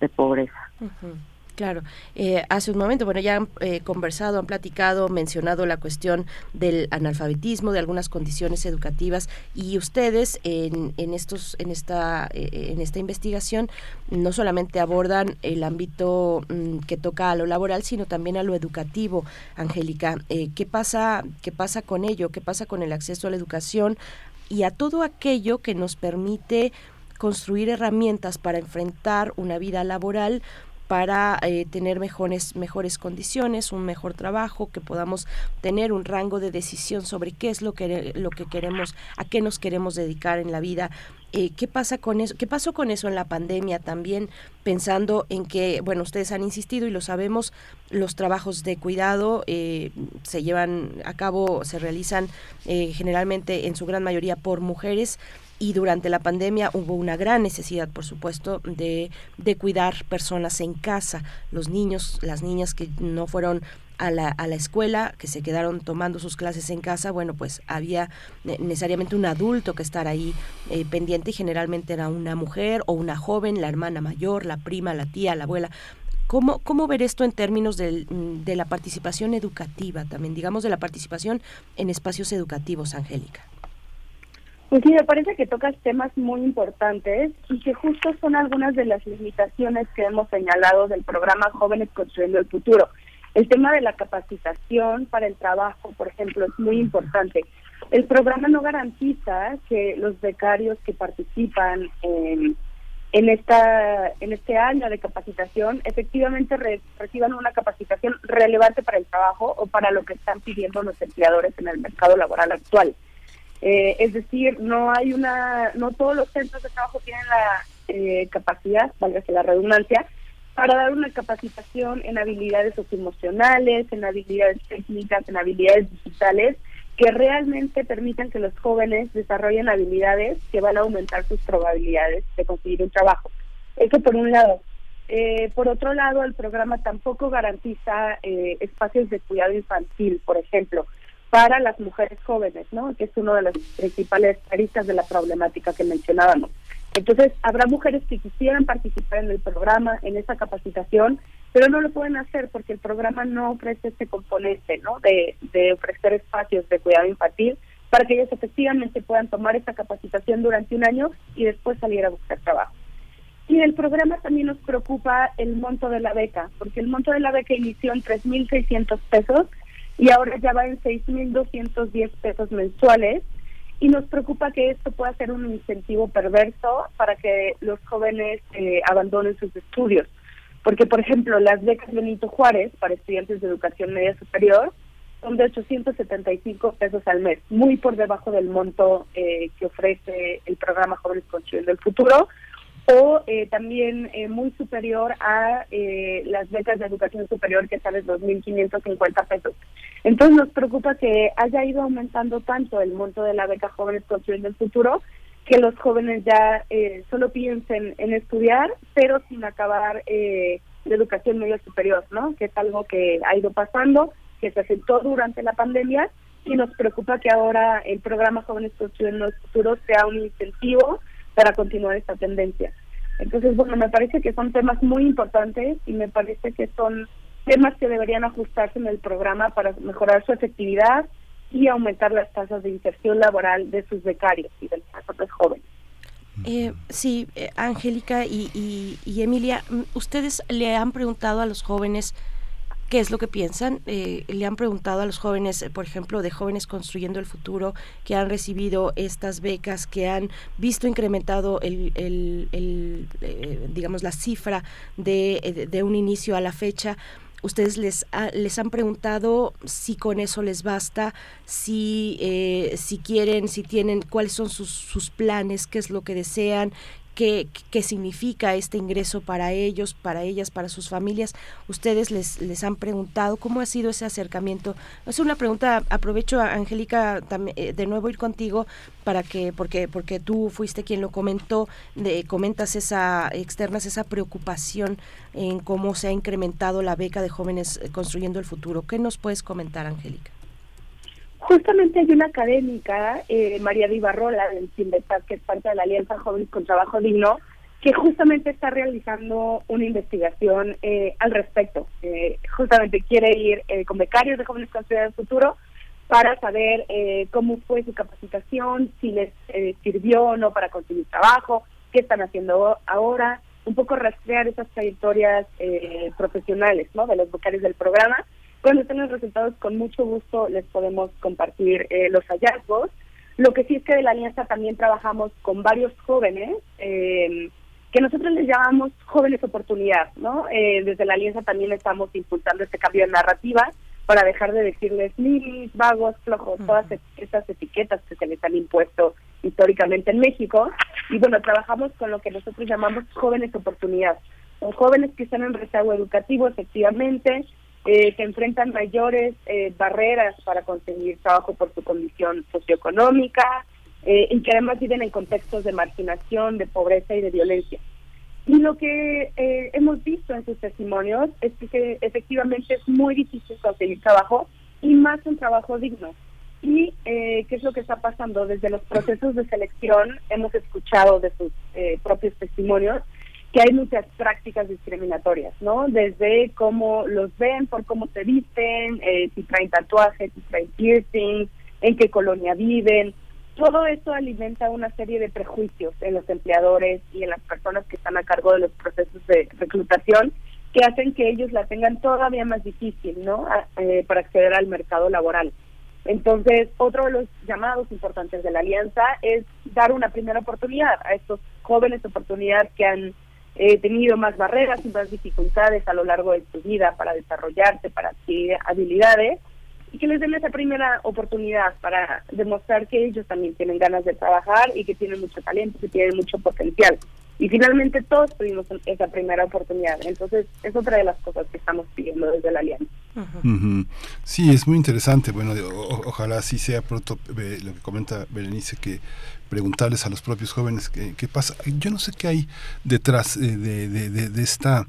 de pobreza. Uh-huh. Claro, eh, hace un momento, bueno, ya han eh, conversado, han platicado, mencionado la cuestión del analfabetismo, de algunas condiciones educativas, y ustedes en, en estos, en esta, eh, en esta investigación no solamente abordan el ámbito mm, que toca a lo laboral, sino también a lo educativo. Angélica, eh, ¿qué pasa, qué pasa con ello? ¿Qué pasa con el acceso a la educación y a todo aquello que nos permite construir herramientas para enfrentar una vida laboral, para eh, tener mejores, mejores condiciones, un mejor trabajo, que podamos tener un rango de decisión sobre qué es lo que lo que queremos, a qué nos queremos dedicar en la vida? Eh, ¿Qué pasa con eso? ¿Qué pasó con eso en la pandemia también? Pensando en que, bueno, ustedes han insistido y lo sabemos, los trabajos de cuidado eh, se llevan a cabo, se realizan eh, generalmente en su gran mayoría por mujeres. Y durante la pandemia hubo una gran necesidad, por supuesto, de, de cuidar personas en casa, los niños, las niñas que no fueron a la, a la escuela, que se quedaron tomando sus clases en casa. Bueno, pues había necesariamente un adulto que estar ahí eh, pendiente, y generalmente era una mujer o una joven, la hermana mayor, la prima, la tía, la abuela. ¿Cómo, cómo ver esto en términos del, de la participación educativa también, digamos, de la participación en espacios educativos, Angélica? Pues sí, me parece que tocas temas muy importantes y que justo son algunas de las limitaciones que hemos señalado del programa Jóvenes Construyendo el Futuro. El tema de la capacitación para el trabajo, por ejemplo, es muy importante. El programa no garantiza que los becarios que participan en, en, esta, en este año de capacitación efectivamente re, reciban una capacitación relevante para el trabajo o para lo que están pidiendo los empleadores en el mercado laboral actual. Eh, es decir, no hay una, no todos los centros de trabajo tienen la eh, capacidad, válgase la redundancia, para dar una capacitación en habilidades socioemocionales, en habilidades técnicas, en habilidades digitales, que realmente permitan que los jóvenes desarrollen habilidades que van a aumentar sus probabilidades de conseguir un trabajo. Eso por un lado. Eh, por otro lado, el programa tampoco garantiza eh, espacios de cuidado infantil, por ejemplo, para las mujeres jóvenes, ¿no? Que es una de las principales aristas de la problemática que mencionábamos. Entonces, habrá mujeres que quisieran participar en el programa, en esa capacitación, pero no lo pueden hacer porque el programa no ofrece este componente, ¿no? De, de ofrecer espacios de cuidado infantil para que ellas efectivamente puedan tomar esa capacitación durante un año y después salir a buscar trabajo. Y el programa también nos preocupa el monto de la beca, porque el monto de la beca inició en tres mil seiscientos pesos, y ahora ya va en seis mil doscientos diez pesos mensuales, y nos preocupa que esto pueda ser un incentivo perverso para que los jóvenes eh, abandonen sus estudios. Porque, por ejemplo, las becas Benito Juárez para estudiantes de educación media superior son de ochocientos setenta y cinco pesos al mes, muy por debajo del monto eh, que ofrece el programa Jóvenes Construyendo el Futuro, o eh, también eh, muy superior a eh, las becas de educación superior, que salen dos mil quinientos cincuenta pesos. Entonces nos preocupa que haya ido aumentando tanto el monto de la beca Jóvenes Construyendo el Futuro, que los jóvenes ya eh, solo piensen en estudiar, pero sin acabar eh, la educación media superior, ¿no? Que es algo que ha ido pasando, que se aceptó durante la pandemia, y nos preocupa que ahora el programa Jóvenes Construyendo el Futuro sea un incentivo para continuar esta tendencia. Entonces, bueno, me parece que son temas muy importantes y me parece que son temas que deberían ajustarse en el programa para mejorar su efectividad y aumentar las tasas de inserción laboral de sus becarios y de los jóvenes. Eh, sí, eh, Angélica y, y, y Emilia, ¿ustedes le han preguntado a los jóvenes qué es lo que piensan? Eh, le han preguntado a los jóvenes, por ejemplo, de Jóvenes Construyendo el Futuro, que han recibido estas becas, que han visto incrementado el, el, el eh, digamos, la cifra de, de, de un inicio a la fecha. ¿Ustedes les ha, les han preguntado si con eso les basta, si eh, si quieren, si tienen, cuáles son sus, sus planes, qué es lo que desean? ¿Qué, qué significa este ingreso para ellos, para ellas, para sus familias? ¿Ustedes les, les han preguntado cómo ha sido ese acercamiento? Es una pregunta, aprovecho, Angélica, de nuevo ir contigo, para que porque porque tú fuiste quien lo comentó, de, comentas esa, externas esa preocupación en cómo se ha incrementado la beca de Jóvenes Construyendo el Futuro. ¿Qué nos puedes comentar, Angélica? Justamente hay una académica, eh, María de Ibarrola, del CINVETAD, que es parte de la Alianza Jóvenes con Trabajo Digno, que justamente está realizando una investigación eh, al respecto. Eh, justamente quiere ir eh, con becarios de Jóvenes Construyendo el Futuro para saber eh, cómo fue su capacitación, si les eh, sirvió o no para conseguir trabajo, qué están haciendo ahora, un poco rastrear esas trayectorias eh, profesionales, ¿no?, de los becarios del programa. Cuando estén los resultados, con mucho gusto les podemos compartir eh, los hallazgos. Lo que sí es que de la Alianza también trabajamos con varios jóvenes, eh, que nosotros les llamamos Jóvenes Oportunidad, ¿no? Eh, desde la Alianza también estamos impulsando este cambio de narrativa para dejar de decirles ninis, vagos, flojos, uh-huh. todas esas etiquetas que se les han impuesto históricamente en México. Y bueno, trabajamos con lo que nosotros llamamos Jóvenes Oportunidad. Son jóvenes que están en rezago educativo, efectivamente, Eh, que enfrentan mayores eh, barreras para conseguir trabajo por su condición socioeconómica eh, y que además viven en contextos de marginación, de pobreza y de violencia. Y lo que eh, hemos visto en sus testimonios es que efectivamente es muy difícil conseguir trabajo, y más un trabajo digno. ¿Y eh, qué es lo que está pasando? Desde los procesos de selección hemos escuchado de sus eh, propios testimonios que hay muchas prácticas discriminatorias, ¿no? Desde cómo los ven, por cómo se visten, eh, si traen tatuajes, si traen piercing, en qué colonia viven. Todo eso alimenta una serie de prejuicios en los empleadores y en las personas que están a cargo de los procesos de reclutación, que hacen que ellos la tengan todavía más difícil, ¿no?, a, eh, para acceder al mercado laboral. Entonces, otro de los llamados importantes de la Alianza es dar una primera oportunidad a estos jóvenes, oportunidad que han Eh, tenido más barreras y más dificultades a lo largo de su vida para desarrollarse, para adquirir habilidades, y que les den esa primera oportunidad para demostrar que ellos también tienen ganas de trabajar y que tienen mucho talento, que tienen mucho potencial. Y finalmente todos tuvimos esa primera oportunidad. Entonces es otra de las cosas que estamos pidiendo desde la Alianza. Uh-huh. Uh-huh. Sí, es muy interesante. Bueno, o, ojalá sí sea pronto eh, lo que comenta Berenice, que preguntarles a los propios jóvenes qué, qué pasa. Yo no sé qué hay detrás de, de, de, de esta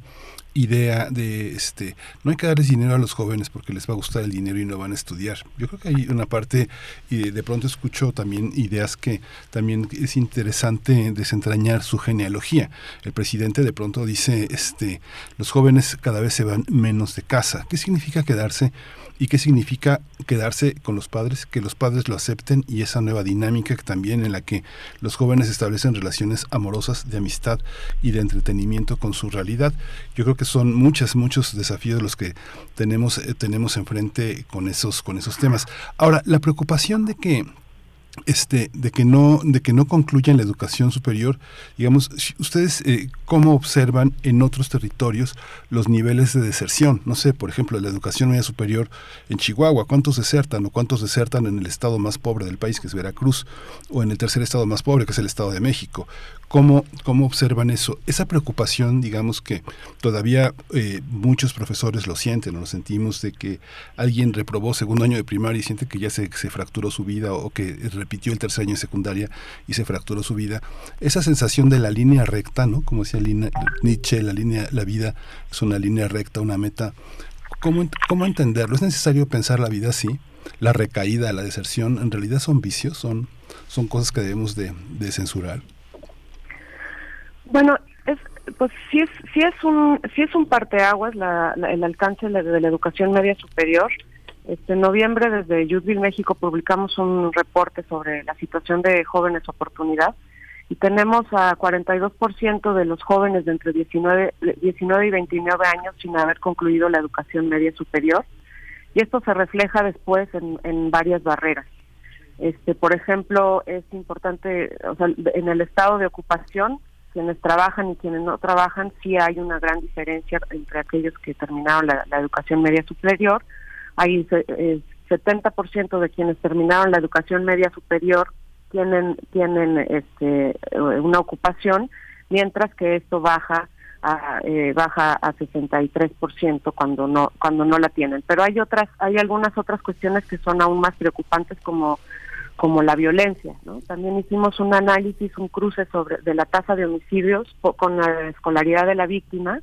idea de este no hay que darles dinero a los jóvenes porque les va a gustar el dinero y no van a estudiar. Yo creo que hay una parte, y de pronto escucho también ideas que también es interesante desentrañar su genealogía. El presidente de pronto dice este los jóvenes cada vez se van menos de casa. ¿Qué significa quedarse? ¿Y qué significa quedarse con los padres? Que los padres lo acepten, y esa nueva dinámica también en la que los jóvenes establecen relaciones amorosas, de amistad y de entretenimiento con su realidad. Yo creo que son muchos, muchos desafíos los que tenemos, eh, tenemos enfrente con esos, con esos temas. Ahora, la preocupación de que Este, de que no, de que no concluyan la educación superior, digamos, ustedes eh, cómo observan en otros territorios los niveles de deserción, no sé, por ejemplo, la educación media superior en Chihuahua, cuántos desertan o cuántos desertan en el estado más pobre del país, que es Veracruz, o en el tercer estado más pobre, que es el Estado de México. ¿Cómo, cómo observan eso? Esa preocupación, digamos, que todavía eh, muchos profesores lo sienten, o lo sentimos, de que alguien reprobó segundo año de primaria y siente que ya se, se fracturó su vida, o que repitió el tercer año de secundaria y se fracturó su vida. Esa sensación de la línea recta, ¿no? Como decía Nietzsche, la línea, la vida es una línea recta, una meta. ¿Cómo, cómo entenderlo? ¿Es necesario pensar la vida así? La recaída, la deserción, ¿en realidad son vicios? ¿Son, son cosas que debemos de, de censurar? Bueno, es, pues sí es sí es un sí es un parteaguas la, la, el alcance de, de la educación media superior. Este, en noviembre desde Youthville México publicamos un reporte sobre la situación de jóvenes oportunidad y tenemos a cuarenta y dos por ciento de los jóvenes de entre diecinueve y veintinueve años sin haber concluido la educación media superior, y esto se refleja después en, en varias barreras. Este, por ejemplo, es importante, o sea, en el estado de ocupación, quienes trabajan y quienes no trabajan, sí hay una gran diferencia entre aquellos que terminaron la, la educación media superior. Hay eh, setenta por ciento de quienes terminaron la educación media superior tienen tienen este una ocupación, mientras que esto baja a eh, baja a sesenta y tres por ciento cuando no cuando no la tienen. Pero hay otras hay algunas otras cuestiones que son aún más preocupantes, como como la violencia, ¿no? También hicimos un análisis, un cruce sobre de la tasa de homicidios po- con la escolaridad de la víctima,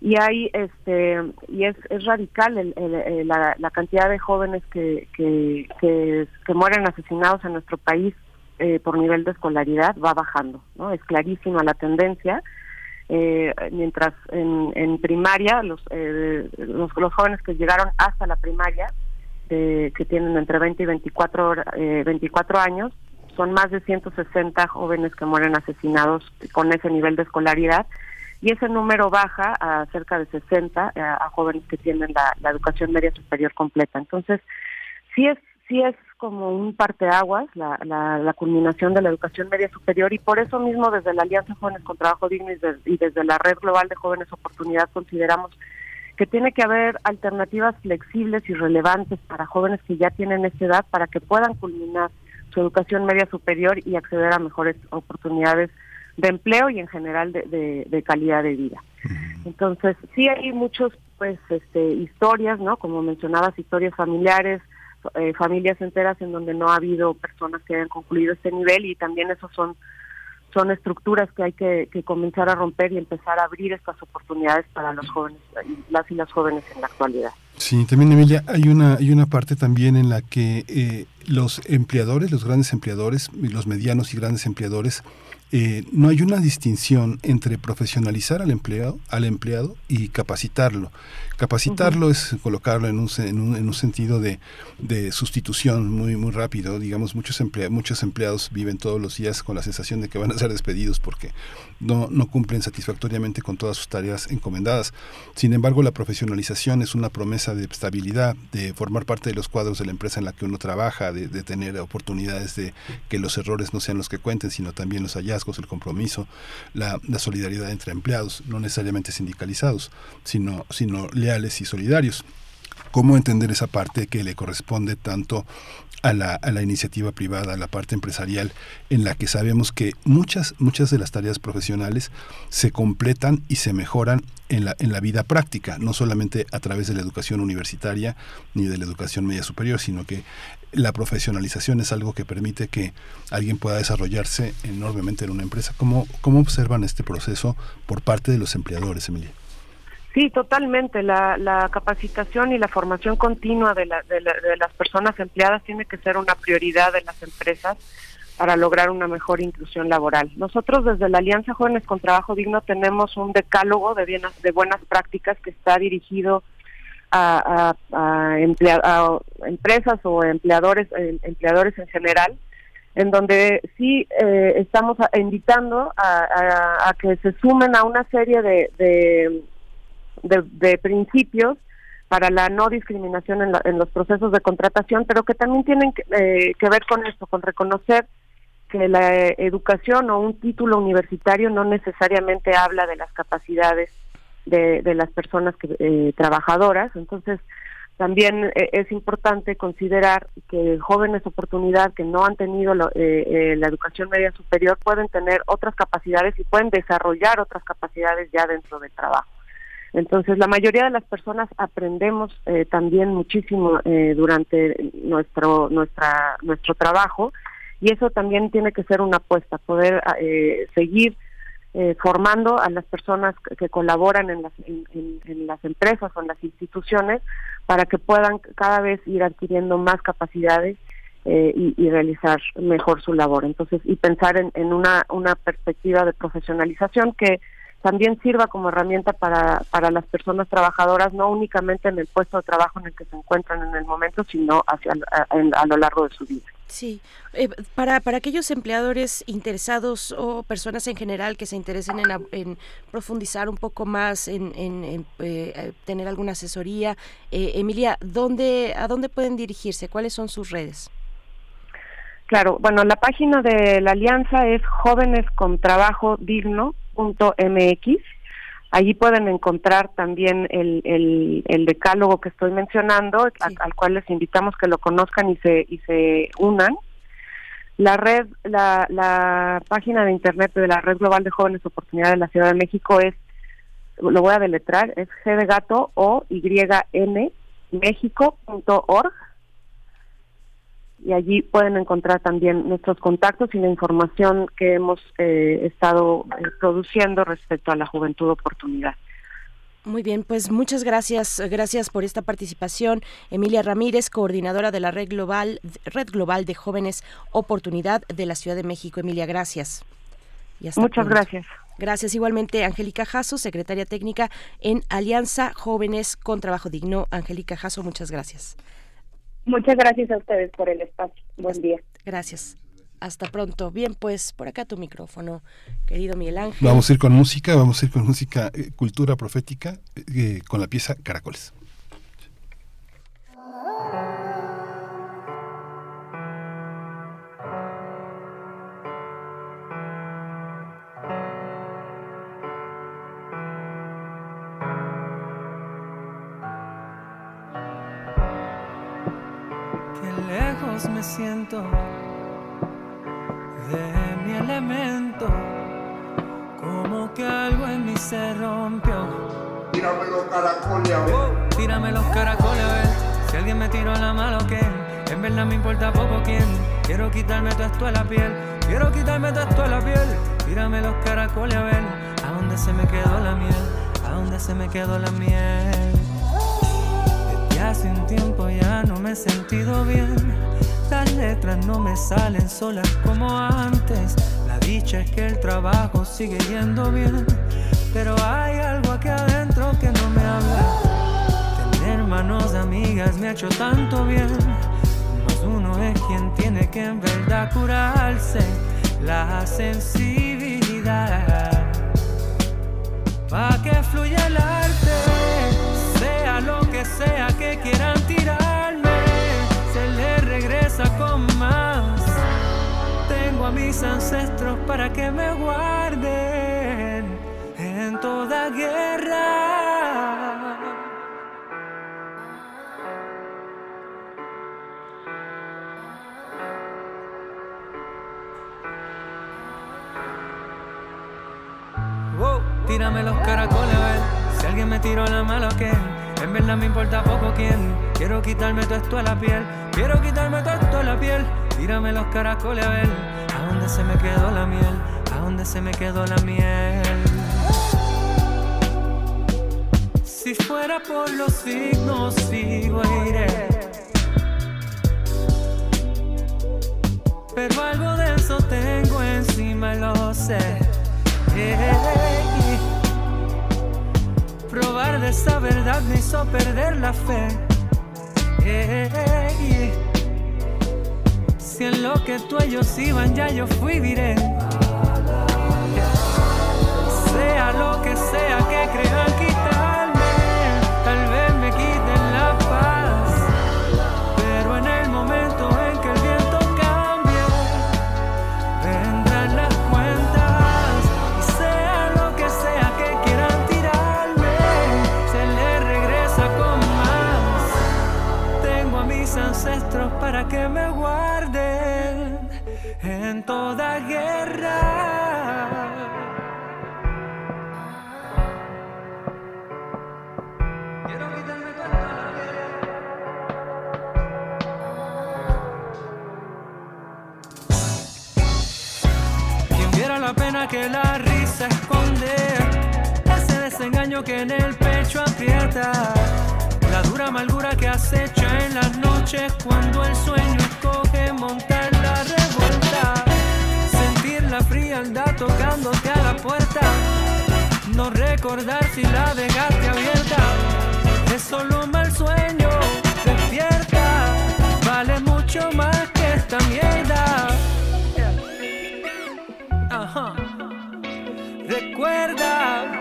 y hay este y es es radical el, el, el, la, la cantidad de jóvenes que que, que que mueren asesinados en nuestro país eh, por nivel de escolaridad va bajando, ¿no? Es clarísima la tendencia. Eh, mientras en, en primaria los, eh, los los jóvenes que llegaron hasta la primaria, De, que tienen entre veinte y veinticuatro años, son más de ciento sesenta jóvenes que mueren asesinados con ese nivel de escolaridad, y ese número baja a cerca de sesenta a, a jóvenes que tienen la, la educación media superior completa. Entonces, sí es sí es como un parteaguas la, la, la culminación de la educación media superior, y por eso mismo desde la Alianza Jóvenes con Trabajo Digno y, de, y desde la Red Global de Jóvenes Oportunidad consideramos que tiene que haber alternativas flexibles y relevantes para jóvenes que ya tienen esta edad, para que puedan culminar su educación media superior y acceder a mejores oportunidades de empleo y en general de, de, de calidad de vida. Entonces, sí hay muchos, pues, este, historias, ¿no? Como mencionabas, historias familiares, eh, familias enteras en donde no ha habido personas que hayan concluido este nivel, y también esos son... son estructuras que hay que, que comenzar a romper y empezar a abrir estas oportunidades para los jóvenes, las y las jóvenes en la actualidad. Sí, también, Emilia, hay una hay una parte también en la que eh, los empleadores, los grandes empleadores, los medianos y grandes empleadores, eh, no hay una distinción entre profesionalizar al empleado, al empleado y capacitarlo. Capacitarlo uh-huh. es colocarlo en un, en un en un sentido de, de sustitución muy muy rápido. Digamos, muchos emplea, muchos empleados viven todos los días con la sensación de que van a ser despedidos porque no no cumplen satisfactoriamente con todas sus tareas encomendadas. Sin embargo, la profesionalización es una promesa de estabilidad, de formar parte de los cuadros de la empresa en la que uno trabaja, de, de tener oportunidades de que los errores no sean los que cuenten, sino también los hallazgos, el compromiso, la, la solidaridad entre empleados, no necesariamente sindicalizados, sino, sino leales y solidarios. ¿Cómo entender esa parte que le corresponde tanto a la, a la iniciativa privada, a la parte empresarial, en la que sabemos que muchas, muchas de las tareas profesionales se completan y se mejoran en la, en la vida práctica, no solamente a través de la educación universitaria ni de la educación media superior, sino que la profesionalización es algo que permite que alguien pueda desarrollarse enormemente en una empresa? ¿Cómo, cómo observan este proceso por parte de los empleadores, Emilia? Sí, totalmente. La, la capacitación y la formación continua de, la, de, la, de las personas empleadas tiene que ser una prioridad de las empresas para lograr una mejor inclusión laboral. Nosotros desde la Alianza Jóvenes con Trabajo Digno tenemos un decálogo de, bien, de buenas prácticas que está dirigido a, a, a, emplea, a empresas o empleadores, empleadores en general, en donde sí eh, estamos invitando a, a, a que se sumen a una serie de... de De, de principios para la no discriminación en, la, en los procesos de contratación, pero que también tienen que, eh, que ver con esto, con reconocer que la eh, educación o un título universitario no necesariamente habla de las capacidades de, de las personas que, eh, trabajadoras. Entonces, también eh, es importante considerar que jóvenes oportunidad que no han tenido lo, eh, eh, la educación media superior pueden tener otras capacidades y pueden desarrollar otras capacidades ya dentro del trabajo. Entonces, la mayoría de las personas aprendemos eh, también muchísimo eh, durante nuestro nuestra nuestro trabajo, y eso también tiene que ser una apuesta, poder eh, seguir eh, formando a las personas que colaboran en las en, en, en las empresas o en las instituciones para que puedan cada vez ir adquiriendo más capacidades eh, y, y realizar mejor su labor. Entonces, y pensar en, en una una perspectiva de profesionalización que también sirva como herramienta para, para las personas trabajadoras, no únicamente en el puesto de trabajo en el que se encuentran en el momento, sino hacia a, a, a lo largo de su vida. Sí, eh, para para aquellos empleadores interesados o personas en general que se interesen en, en profundizar un poco más, en, en, en eh, tener alguna asesoría, eh, Emilia, ¿dónde a dónde pueden dirigirse? ¿Cuáles son sus redes? Claro, bueno, la página de la Alianza es Jóvenes con Trabajo Digno. Punto mx. Allí pueden encontrar también el, el, el decálogo que estoy mencionando, sí. al, al cual les invitamos que lo conozcan y se y se unan. La red, la, la página de internet de la Red Global de Jóvenes Oportunidad de la Ciudad de México es, lo voy a deletrar, es G de gato O Y N México punto org. Y allí pueden encontrar también nuestros contactos y la información que hemos eh, estado eh, produciendo respecto a la juventud oportunidad. Muy bien, pues muchas gracias, gracias por esta participación. Emilia Ramírez, coordinadora de la Red Global, Red Global de Jóvenes Oportunidad de la Ciudad de México. Emilia, gracias. Y hasta muchas pronto. Gracias. Gracias igualmente, Angélica Jasso, secretaria técnica en Alianza Jóvenes con Trabajo Digno. Angélica Jasso, muchas gracias. Muchas gracias a ustedes por el espacio. Buen día. Gracias. Hasta pronto. Bien, pues, por acá tu micrófono, querido Miguel Ángel. Vamos a ir con música, vamos a ir con música, eh, cultura profética, eh, con la pieza Caracoles. Me siento de mi elemento, como que algo en mí se rompió. Tírame los caracoles a ver, oh, tírame los caracoles a ver, si alguien me tiró la mala o qué. En verdad me importa poco quién, quiero quitarme todo esto de la piel, quiero quitarme todo esto de la piel. Tírame los caracoles a ver, a dónde se me quedó la miel, a dónde se me quedó la miel. Desde hace un tiempo ya no me he sentido bien. Las letras no me salen solas como antes. La dicha es que el trabajo sigue yendo bien, pero hay algo aquí adentro que no me habla. Tener manos amigas me ha hecho tanto bien, mas uno es quien tiene que en verdad curarse la sensibilidad, pa' que fluya el arte, sea lo que sea que quieran tirarme. Regresa con más. Tengo a mis ancestros para que me guarden en toda guerra. Wow, tírame los caracoles, a ver si alguien me tiró la mala o qué. En verdad me importa poco quién, quiero quitarme todo esto a la piel, quiero quitarme todo esto a la piel. Tírame los caracoles a ver, a dónde se me quedó la miel, a dónde se me quedó la miel. Si fuera por los signos sigo e iré, pero algo de eso tengo encima, lo sé, hey. Probar de esa verdad me hizo perder la fe, hey. Si en lo que tú ellos iban ya yo fui diré, sea lo que sea que crean quitarme, tal vez me quiten en toda guerra. Quiero quitarme toda la guerra. Quien viera la pena que la risa esconde, ese desengaño que en el pecho aprieta, la dura amargura que acecha en las noches cuando el sueño escoge montar la revuelta. Sentir la frialdad tocándote a la puerta, no recordar si la dejaste abierta. Es solo un mal sueño, despierta, vale mucho más que esta mierda. Ajá. Recuerda.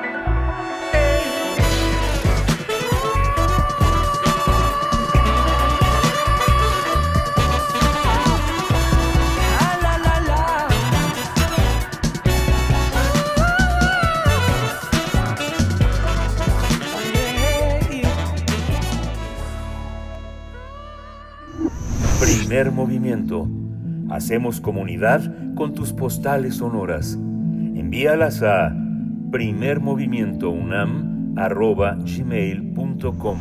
Primer Movimiento. Hacemos comunidad con tus postales sonoras. Envíalas a primer movimiento unam arroba gmail punto com.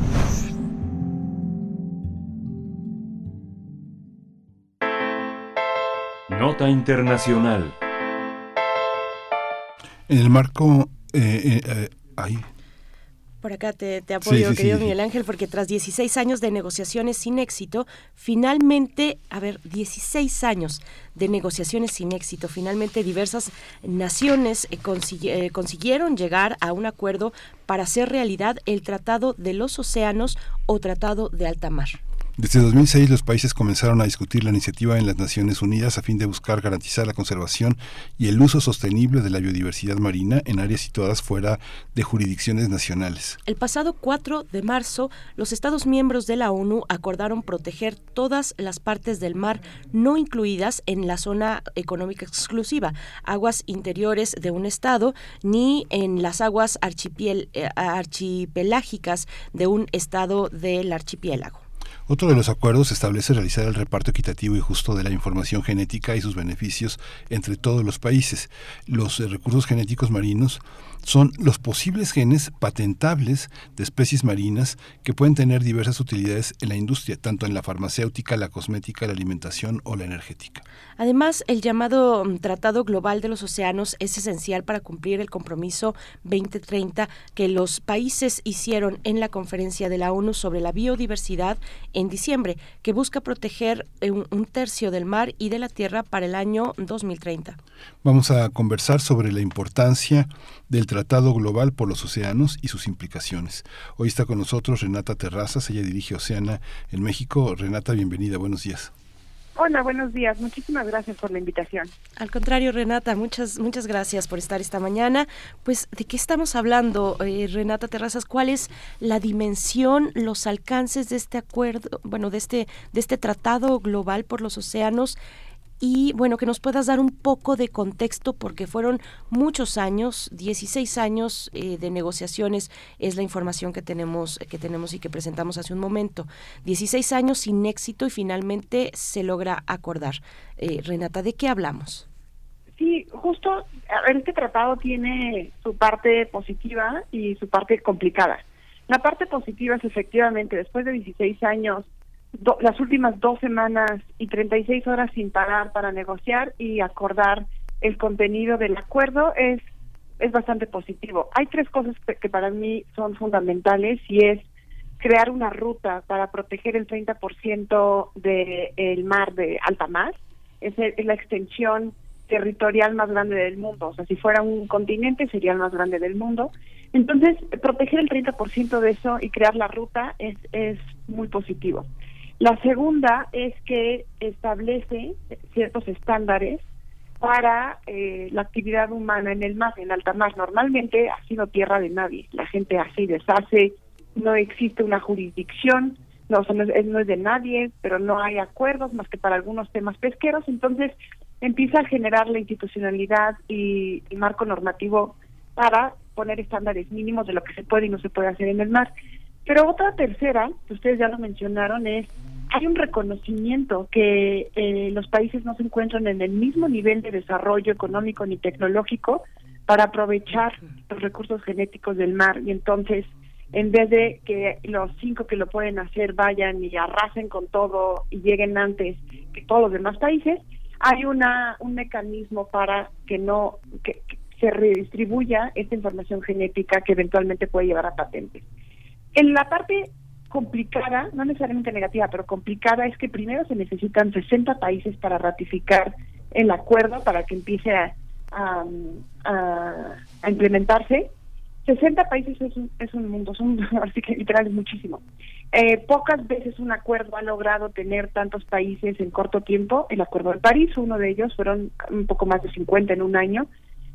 Nota internacional. En el marco... Eh, eh, eh, ahí... Por acá te, te apoyo, sí, sí, querido sí, sí. Miguel Ángel, porque tras dieciséis años de negociaciones sin éxito, finalmente, a ver, dieciséis años de negociaciones sin éxito, finalmente diversas naciones eh, consigu- eh, consiguieron llegar a un acuerdo para hacer realidad el Tratado de los Océanos o Tratado de Alta Mar. Desde dos mil seis los países comenzaron a discutir la iniciativa en las Naciones Unidas a fin de buscar garantizar la conservación y el uso sostenible de la biodiversidad marina en áreas situadas fuera de jurisdicciones nacionales. El pasado cuatro de marzo, los Estados miembros de la ONU acordaron proteger todas las partes del mar no incluidas en la zona económica exclusiva, aguas interiores de un estado, ni en las aguas archipiel, eh, archipelágicas de un estado del archipiélago. Otro de los acuerdos establece realizar el reparto equitativo y justo de la información genética y sus beneficios entre todos los países. Los recursos genéticos marinos son los posibles genes patentables de especies marinas que pueden tener diversas utilidades en la industria, tanto en la farmacéutica, la cosmética, la alimentación o la energética. Además, el llamado Tratado Global de los Océanos es esencial para cumplir el compromiso veinte treinta que los países hicieron en la Conferencia de la ONU sobre la Biodiversidad en diciembre, que busca proteger un tercio del mar y de la tierra para el año dos mil treinta. Vamos a conversar sobre la importancia del Tratado Global por los Océanos y sus implicaciones. Hoy está con nosotros Renata Terrazas, ella dirige Oceana en México. Renata, bienvenida, buenos días. Hola, buenos días. Muchísimas gracias por la invitación. Al contrario, Renata, muchas muchas gracias por estar esta mañana. Pues, ¿de qué estamos hablando, eh, Renata Terrazas? ¿Cuál es la dimensión, los alcances de este acuerdo, bueno, de este de este Tratado Global por los Océanos? Y, bueno, que nos puedas dar un poco de contexto, porque fueron muchos años, dieciséis años eh, de negociaciones, es la información que tenemos que tenemos y que presentamos hace un momento. dieciséis años sin éxito y finalmente se logra acordar. Eh, Renata, ¿de qué hablamos? Sí, justo, a ver, este tratado tiene su parte positiva y su parte complicada. La parte positiva es, efectivamente, después de dieciséis años, Do, las últimas dos semanas y treinta y seis horas sin parar para negociar y acordar el contenido del acuerdo es es bastante positivo. Hay tres cosas que, que para mí son fundamentales, y es crear una ruta para proteger el treinta por ciento del mar de alta mar. Es, es la extensión territorial más grande del mundo. O sea, si fuera un continente, sería el más grande del mundo. Entonces, proteger el treinta por ciento de eso y crear la ruta es es muy positivo. La segunda es que establece ciertos estándares para eh, la actividad humana en el mar, en alta mar. Normalmente ha sido tierra de nadie, la gente así deshace, no existe una jurisdicción, no, o sea, no, es, no es de nadie, pero no hay acuerdos más que para algunos temas pesqueros. Entonces empieza a generar la institucionalidad y el marco normativo para poner estándares mínimos de lo que se puede y no se puede hacer en el mar. Pero otra tercera, que ustedes ya lo mencionaron, es hay un reconocimiento que eh, los países no se encuentran en el mismo nivel de desarrollo económico ni tecnológico para aprovechar los recursos genéticos del mar, y entonces en vez de que los cinco que lo pueden hacer vayan y arrasen con todo y lleguen antes que todos los demás países, hay una un mecanismo para que no que, que se redistribuya esta información genética que eventualmente puede llevar a patentes. En la parte complicada, no necesariamente negativa, pero complicada, es que primero se necesitan sesenta países para ratificar el acuerdo, para que empiece a, a, a, a implementarse. sesenta países es un, es un mundo, son, así que literal es muchísimo. Eh, pocas veces un acuerdo ha logrado tener tantos países en corto tiempo. El Acuerdo de París, uno de ellos, fueron un poco más de cincuenta en un año.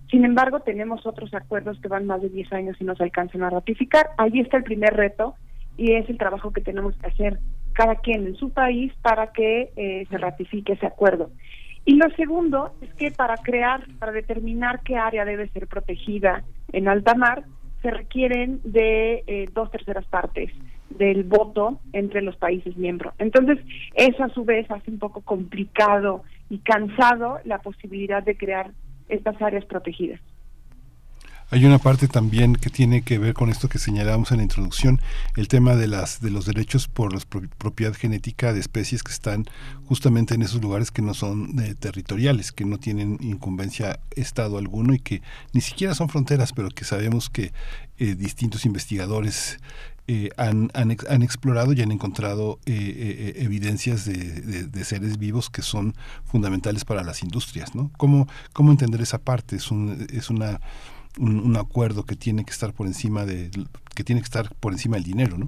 Sin embargo, tenemos otros acuerdos que van más de diez años y nos alcanzan a ratificar. Ahí está el primer reto, y es el trabajo que tenemos que hacer cada quien en su país para que eh, se ratifique ese acuerdo. Y lo segundo es que para crear, para determinar qué área debe ser protegida en alta mar, se requieren de eh, dos terceras partes del voto entre los países miembros. Entonces, eso a su vez hace un poco complicado y cansado la posibilidad de crear estas áreas protegidas. Hay una parte también que tiene que ver con esto que señalábamos en la introducción, el tema de las de los derechos por la propiedad genética de especies que están justamente en esos lugares que no son eh, territoriales, que no tienen incumbencia estado alguno y que ni siquiera son fronteras, pero que sabemos que eh, distintos investigadores Eh, han, han, han explorado y han encontrado eh, eh, evidencias de, de, de seres vivos que son fundamentales para las industrias, ¿no? ¿Cómo, cómo entender esa parte? Es un es una un, un acuerdo que tiene que estar por encima de que tiene que estar por encima del dinero, ¿no?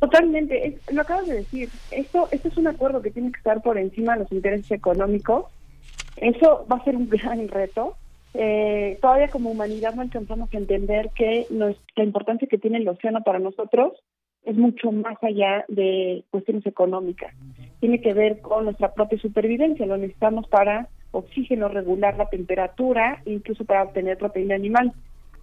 Totalmente, es, lo acabas de decir. Esto esto es un acuerdo que tiene que estar por encima de los intereses económicos. Eso va a ser un gran reto. Eh, todavía como humanidad no alcanzamos a entender que nos, la importancia que tiene el océano para nosotros es mucho más allá de cuestiones económicas. Tiene que ver con nuestra propia supervivencia, lo necesitamos para oxígeno, regular la temperatura, incluso para obtener proteína animal.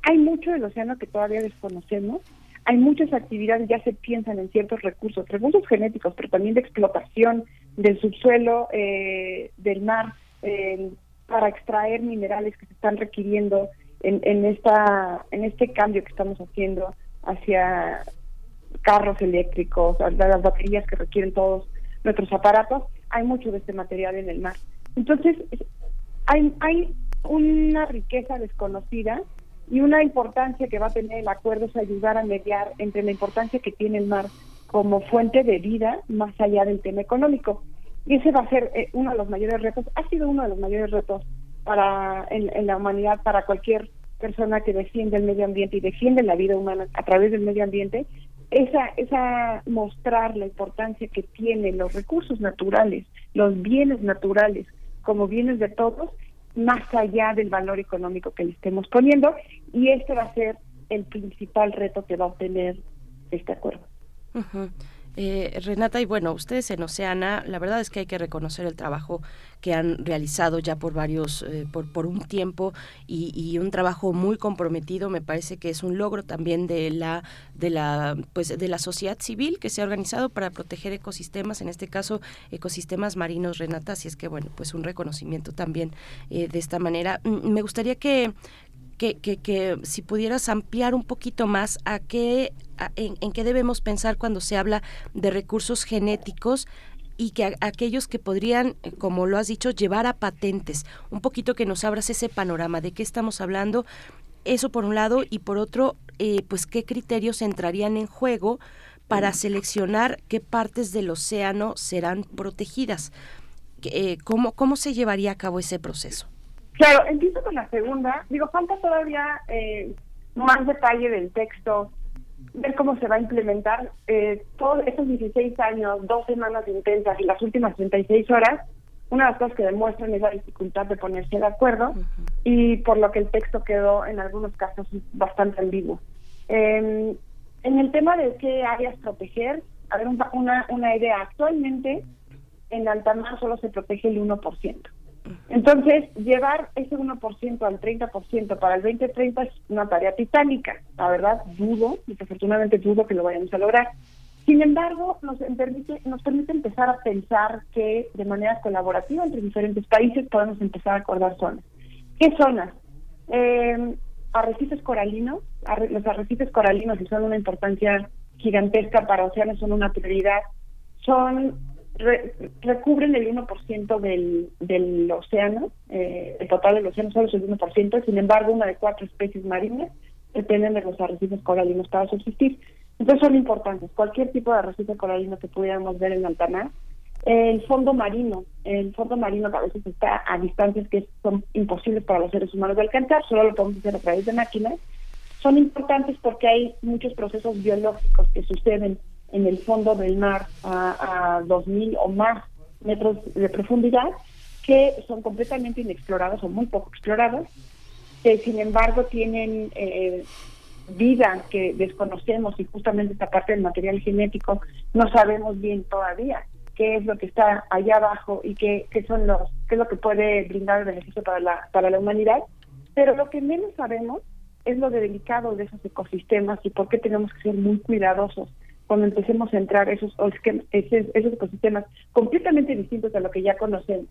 Hay mucho del océano que todavía desconocemos, hay muchas actividades, ya se piensan en ciertos recursos, recursos genéticos, pero también de explotación del subsuelo, eh, del mar, eh, para extraer minerales que se están requiriendo en, en esta en este cambio que estamos haciendo hacia carros eléctricos, las baterías que requieren todos nuestros aparatos. Hay mucho de este material en el mar. Entonces, hay, hay una riqueza desconocida, y una importancia que va a tener el acuerdo es ayudar a mediar entre la importancia que tiene el mar como fuente de vida más allá del tema económico. Y ese va a ser eh, uno de los mayores retos, ha sido uno de los mayores retos para en, en la humanidad, para cualquier persona que defiende el medio ambiente y defiende la vida humana a través del medio ambiente, esa esa mostrar la importancia que tienen los recursos naturales, los bienes naturales, como bienes de todos, más allá del valor económico que le estemos poniendo, y este va a ser el principal reto que va a obtener este acuerdo. Uh-huh. Eh, Renata, y bueno, ustedes en Oceana, la verdad es que hay que reconocer el trabajo que han realizado ya por varios, eh, por, por un tiempo, y, y un trabajo muy comprometido. Me parece que es un logro también de la, de la, pues, de la sociedad civil que se ha organizado para proteger ecosistemas, en este caso ecosistemas marinos, Renata, así es que bueno, pues un reconocimiento también eh, de esta manera. Me gustaría que Que, que, que si pudieras ampliar un poquito más a qué a, en, en qué debemos pensar cuando se habla de recursos genéticos y que a, aquellos que podrían, como lo has dicho, llevar a patentes, un poquito que nos abras ese panorama de qué estamos hablando, eso por un lado, y por otro, eh, pues qué criterios entrarían en juego para seleccionar qué partes del océano serán protegidas, eh, cómo, cómo se llevaría a cabo ese proceso. Claro, empiezo con la segunda. Digo, falta todavía eh, más detalle del texto, ver cómo se va a implementar. Eh, todos estos dieciséis años, dos semanas intensas y las últimas treinta y seis horas, una de las cosas que demuestran es la dificultad de ponerse de acuerdo, uh-huh. y por lo que el texto quedó en algunos casos bastante ambiguo. Eh, en el tema de qué áreas proteger, a ver, un, una, una idea. Actualmente en alta mar solo se protege el uno por ciento. Entonces, llevar ese uno por ciento al treinta por ciento para el veinte treinta es una tarea titánica. La verdad, dudo, desafortunadamente dudo que lo vayamos a lograr. Sin embargo, nos permite, nos permite empezar a pensar que de manera colaborativa entre diferentes países podemos empezar a acordar zonas. ¿Qué zonas? Eh, arrecifes coralinos. Arre, los arrecifes coralinos son una importancia gigantesca para océanos, son una prioridad. Son re, recubren el uno por ciento del, del océano, eh, el total del océano solo es el uno por ciento, sin embargo, una de cuatro especies marinas dependen de los arrecifes coralinos para subsistir. Entonces son importantes. Cualquier tipo de arrecife coralino que pudiéramos ver en alta mar. El fondo marino, el fondo marino que a veces está a distancias que son imposibles para los seres humanos de alcanzar, solo lo podemos hacer a través de máquinas. Son importantes porque hay muchos procesos biológicos que suceden en el fondo del mar a, a dos mil o más metros de profundidad que son completamente inexplorados o muy poco explorados, que sin embargo tienen... Eh, vida que desconocemos, y justamente esta parte del material genético no sabemos bien todavía qué es lo que está allá abajo y qué, qué son los, qué es lo que puede brindar el beneficio para la, para la humanidad, pero lo que menos sabemos es lo de delicado de esos ecosistemas y por qué tenemos que ser muy cuidadosos cuando empecemos a entrar esos esos ecosistemas completamente distintos a lo que ya conocemos.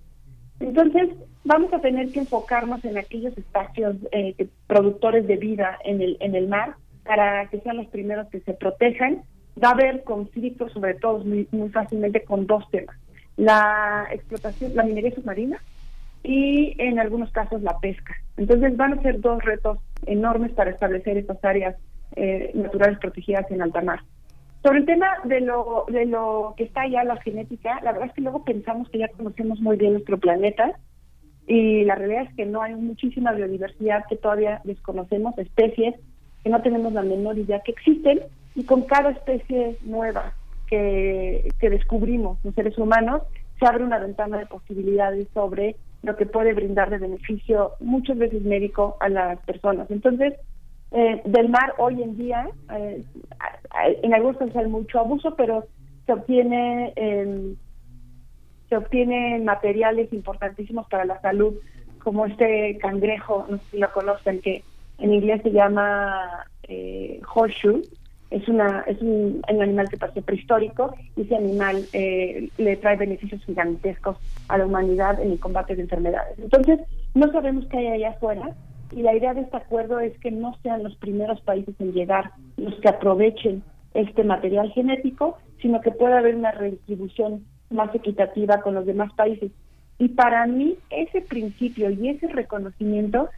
Entonces, vamos a tener que enfocarnos en aquellos espacios eh, productores de vida en el en el mar para que sean los primeros que se protejan. Va a haber conflictos, sobre todo muy, muy fácilmente, con dos temas. La explotación, la minería submarina y, en algunos casos, la pesca. Entonces, van a ser dos retos enormes para establecer estas áreas eh, naturales protegidas en alta mar. Sobre el tema de lo de lo que está allá, la genética, la verdad es que luego pensamos que ya conocemos muy bien nuestro planeta y la realidad es que no, hay muchísima biodiversidad que todavía desconocemos, especies que no tenemos la menor idea que existen, y con cada especie nueva que, que descubrimos los seres humanos se abre una ventana de posibilidades sobre lo que puede brindar de beneficio, muchas veces médico, a las personas. Entonces, Eh, del mar hoy en día eh, en algunos casos hay mucho abuso, pero se obtiene eh, se obtienen materiales importantísimos para la salud, como este cangrejo, no sé si lo conocen, que en inglés se llama eh, horseshoe. Es una es un, un animal que parece prehistórico, y ese animal eh, le trae beneficios gigantescos a la humanidad en el combate de enfermedades. Entonces, no sabemos qué hay allá afuera. Y la idea de este acuerdo es que no sean los primeros países en llegar los que aprovechen este material genético, sino que pueda haber una redistribución más equitativa con los demás países. Y para mí ese principio y ese reconocimiento,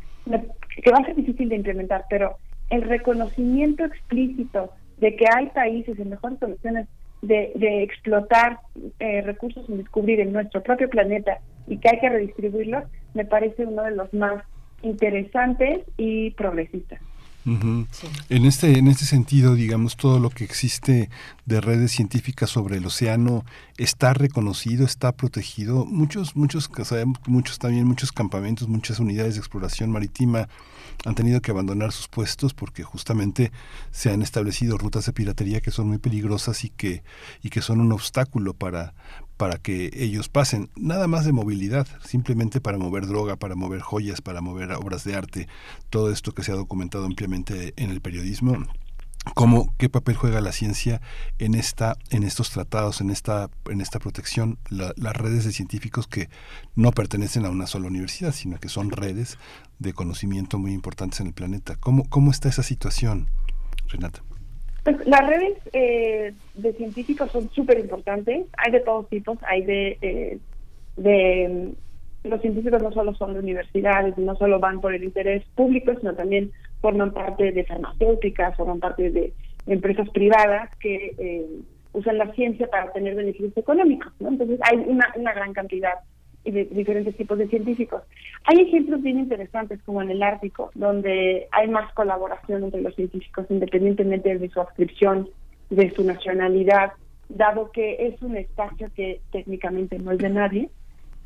que va a ser difícil de implementar, pero el reconocimiento explícito de que hay países en mejores condiciones de, de explotar eh, recursos y descubrir en nuestro propio planeta, y que hay que redistribuirlos, me parece uno de los más interesantes y progresistas. Uh-huh. Sí. En este en este sentido, digamos, todo lo que existe de redes científicas sobre el océano está reconocido, está protegido. Muchos muchos sabemos, muchos también muchos campamentos, muchas unidades de exploración marítima han tenido que abandonar sus puestos porque justamente se han establecido rutas de piratería que son muy peligrosas y que y que son un obstáculo para para que ellos pasen, nada más de movilidad, simplemente para mover droga, para mover joyas, para mover obras de arte, todo esto que se ha documentado ampliamente en el periodismo. ¿Cómo, qué papel juega la ciencia en esta, en estos tratados, en esta, en esta protección? La, las redes de científicos que no pertenecen a una sola universidad, sino que son redes de conocimiento muy importantes en el planeta. ¿Cómo, cómo está esa situación, Renata? Pues las redes eh, de científicos son súper importantes, hay de todos tipos, hay de, eh, de... Los científicos no solo son de universidades, no solo van por el interés público, sino también forman parte de farmacéuticas, forman parte de empresas privadas que eh, usan la ciencia para tener beneficios económicos, ¿no? Entonces hay una, una gran cantidad de diferentes tipos de científicos. Hay ejemplos bien interesantes, como en el Ártico, donde hay más colaboración entre los científicos, independientemente de su adscripción, de su nacionalidad, dado que es un espacio que técnicamente no es de nadie.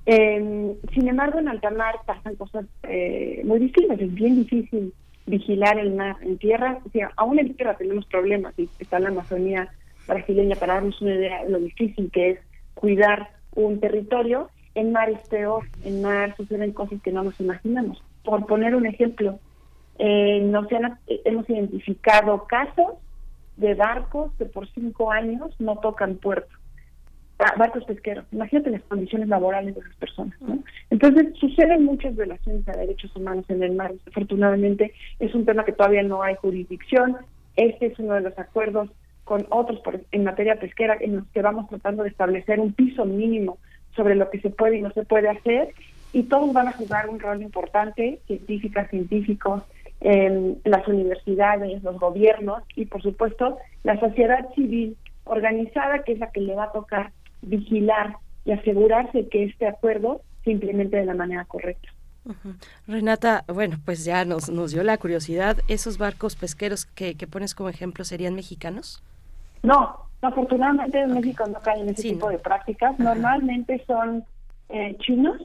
Eh, sin embargo, en alta mar pasan cosas eh, muy difíciles. Es bien difícil vigilar el mar. En tierra, o sea, aún en tierra tenemos problemas, y está la Amazonía brasileña, para darnos una idea de lo difícil que es cuidar un territorio. En mar es peor, en mar suceden cosas que no nos imaginamos. Por poner un ejemplo, eh, en Oceana hemos identificado casos de barcos que por cinco años no tocan puerto. Ah, barcos pesqueros. Imagínate las condiciones laborales de esas personas, ¿no? Entonces, suceden muchas violaciones a derechos humanos en el mar. Afortunadamente, es un tema que todavía no hay jurisdicción. Este es uno de los acuerdos con otros por, en materia pesquera en los que vamos tratando de establecer un piso mínimo sobre lo que se puede y no se puede hacer, y todos van a jugar un rol importante, científicas, científicos, eh, las universidades, los gobiernos y, por supuesto, la sociedad civil organizada, que es la que le va a tocar vigilar y asegurarse que este acuerdo se implemente de la manera correcta. Uh-huh. Renata, bueno, pues ya nos, nos dio la curiosidad. ¿Esos barcos pesqueros que, que pones como ejemplo serían mexicanos? No, afortunadamente en México no caen en ese sí, tipo no. de prácticas. Uh-huh. Normalmente son eh, chinos,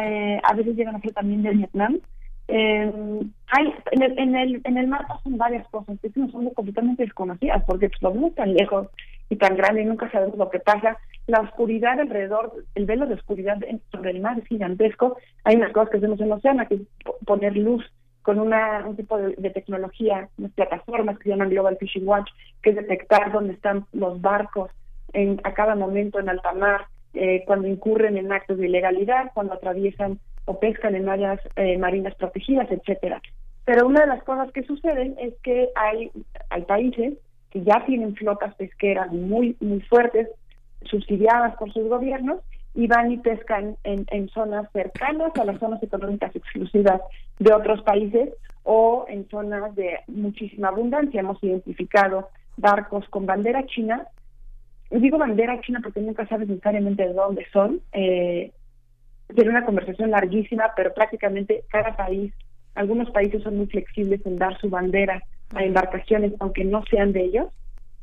eh, a veces llegan a ser también de Vietnam. Eh, hay, en, el, en, el, en el mar pasan varias cosas que no son completamente desconocidas, porque los vemos tan lejos y tan grande y nunca sabemos lo que pasa. La oscuridad alrededor, el velo de oscuridad sobre el mar es gigantesco. Hay unas cosas que hacemos en Oceana, que es poner luz con una, un tipo de, de tecnología, unas plataformas que se llaman Global Fishing Watch, que es detectar dónde están los barcos en, a cada momento en alta mar, eh, cuando incurren en actos de ilegalidad, cuando atraviesan o pescan en áreas eh, marinas protegidas, etcétera. Pero una de las cosas que suceden es que hay, hay países que ya tienen flotas pesqueras muy, muy fuertes, subsidiadas por sus gobiernos, y van y pescan en, en zonas cercanas a las zonas económicas exclusivas de otros países o en zonas de muchísima abundancia. Hemos identificado barcos con bandera china. Digo bandera china porque nunca sabes necesariamente de dónde son. Eh, tiene una conversación larguísima, pero prácticamente cada país, algunos países son muy flexibles en dar su bandera a embarcaciones, aunque no sean de ellos,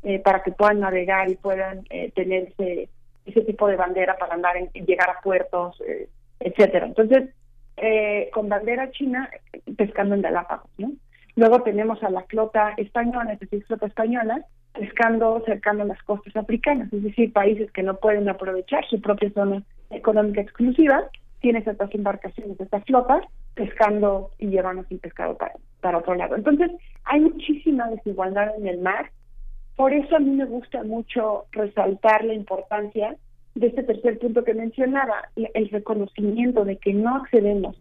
eh, para que puedan navegar y puedan eh, tener ese, ese tipo de bandera para andar en, en llegar a puertos, eh, etcétera. Entonces, eh, con bandera china, pescando en Galápagos, ¿no? Luego tenemos a la flota española, es decir, flota española, pescando cercano a las costas africanas, es decir, países que no pueden aprovechar su propia zona económica exclusiva, tienes estas embarcaciones, estas flotas, pescando y llevando el pescado para, para otro lado. Entonces, hay muchísima desigualdad en el mar. Por eso a mí me gusta mucho resaltar la importancia de este tercer punto que mencionaba, el reconocimiento de que no accedemos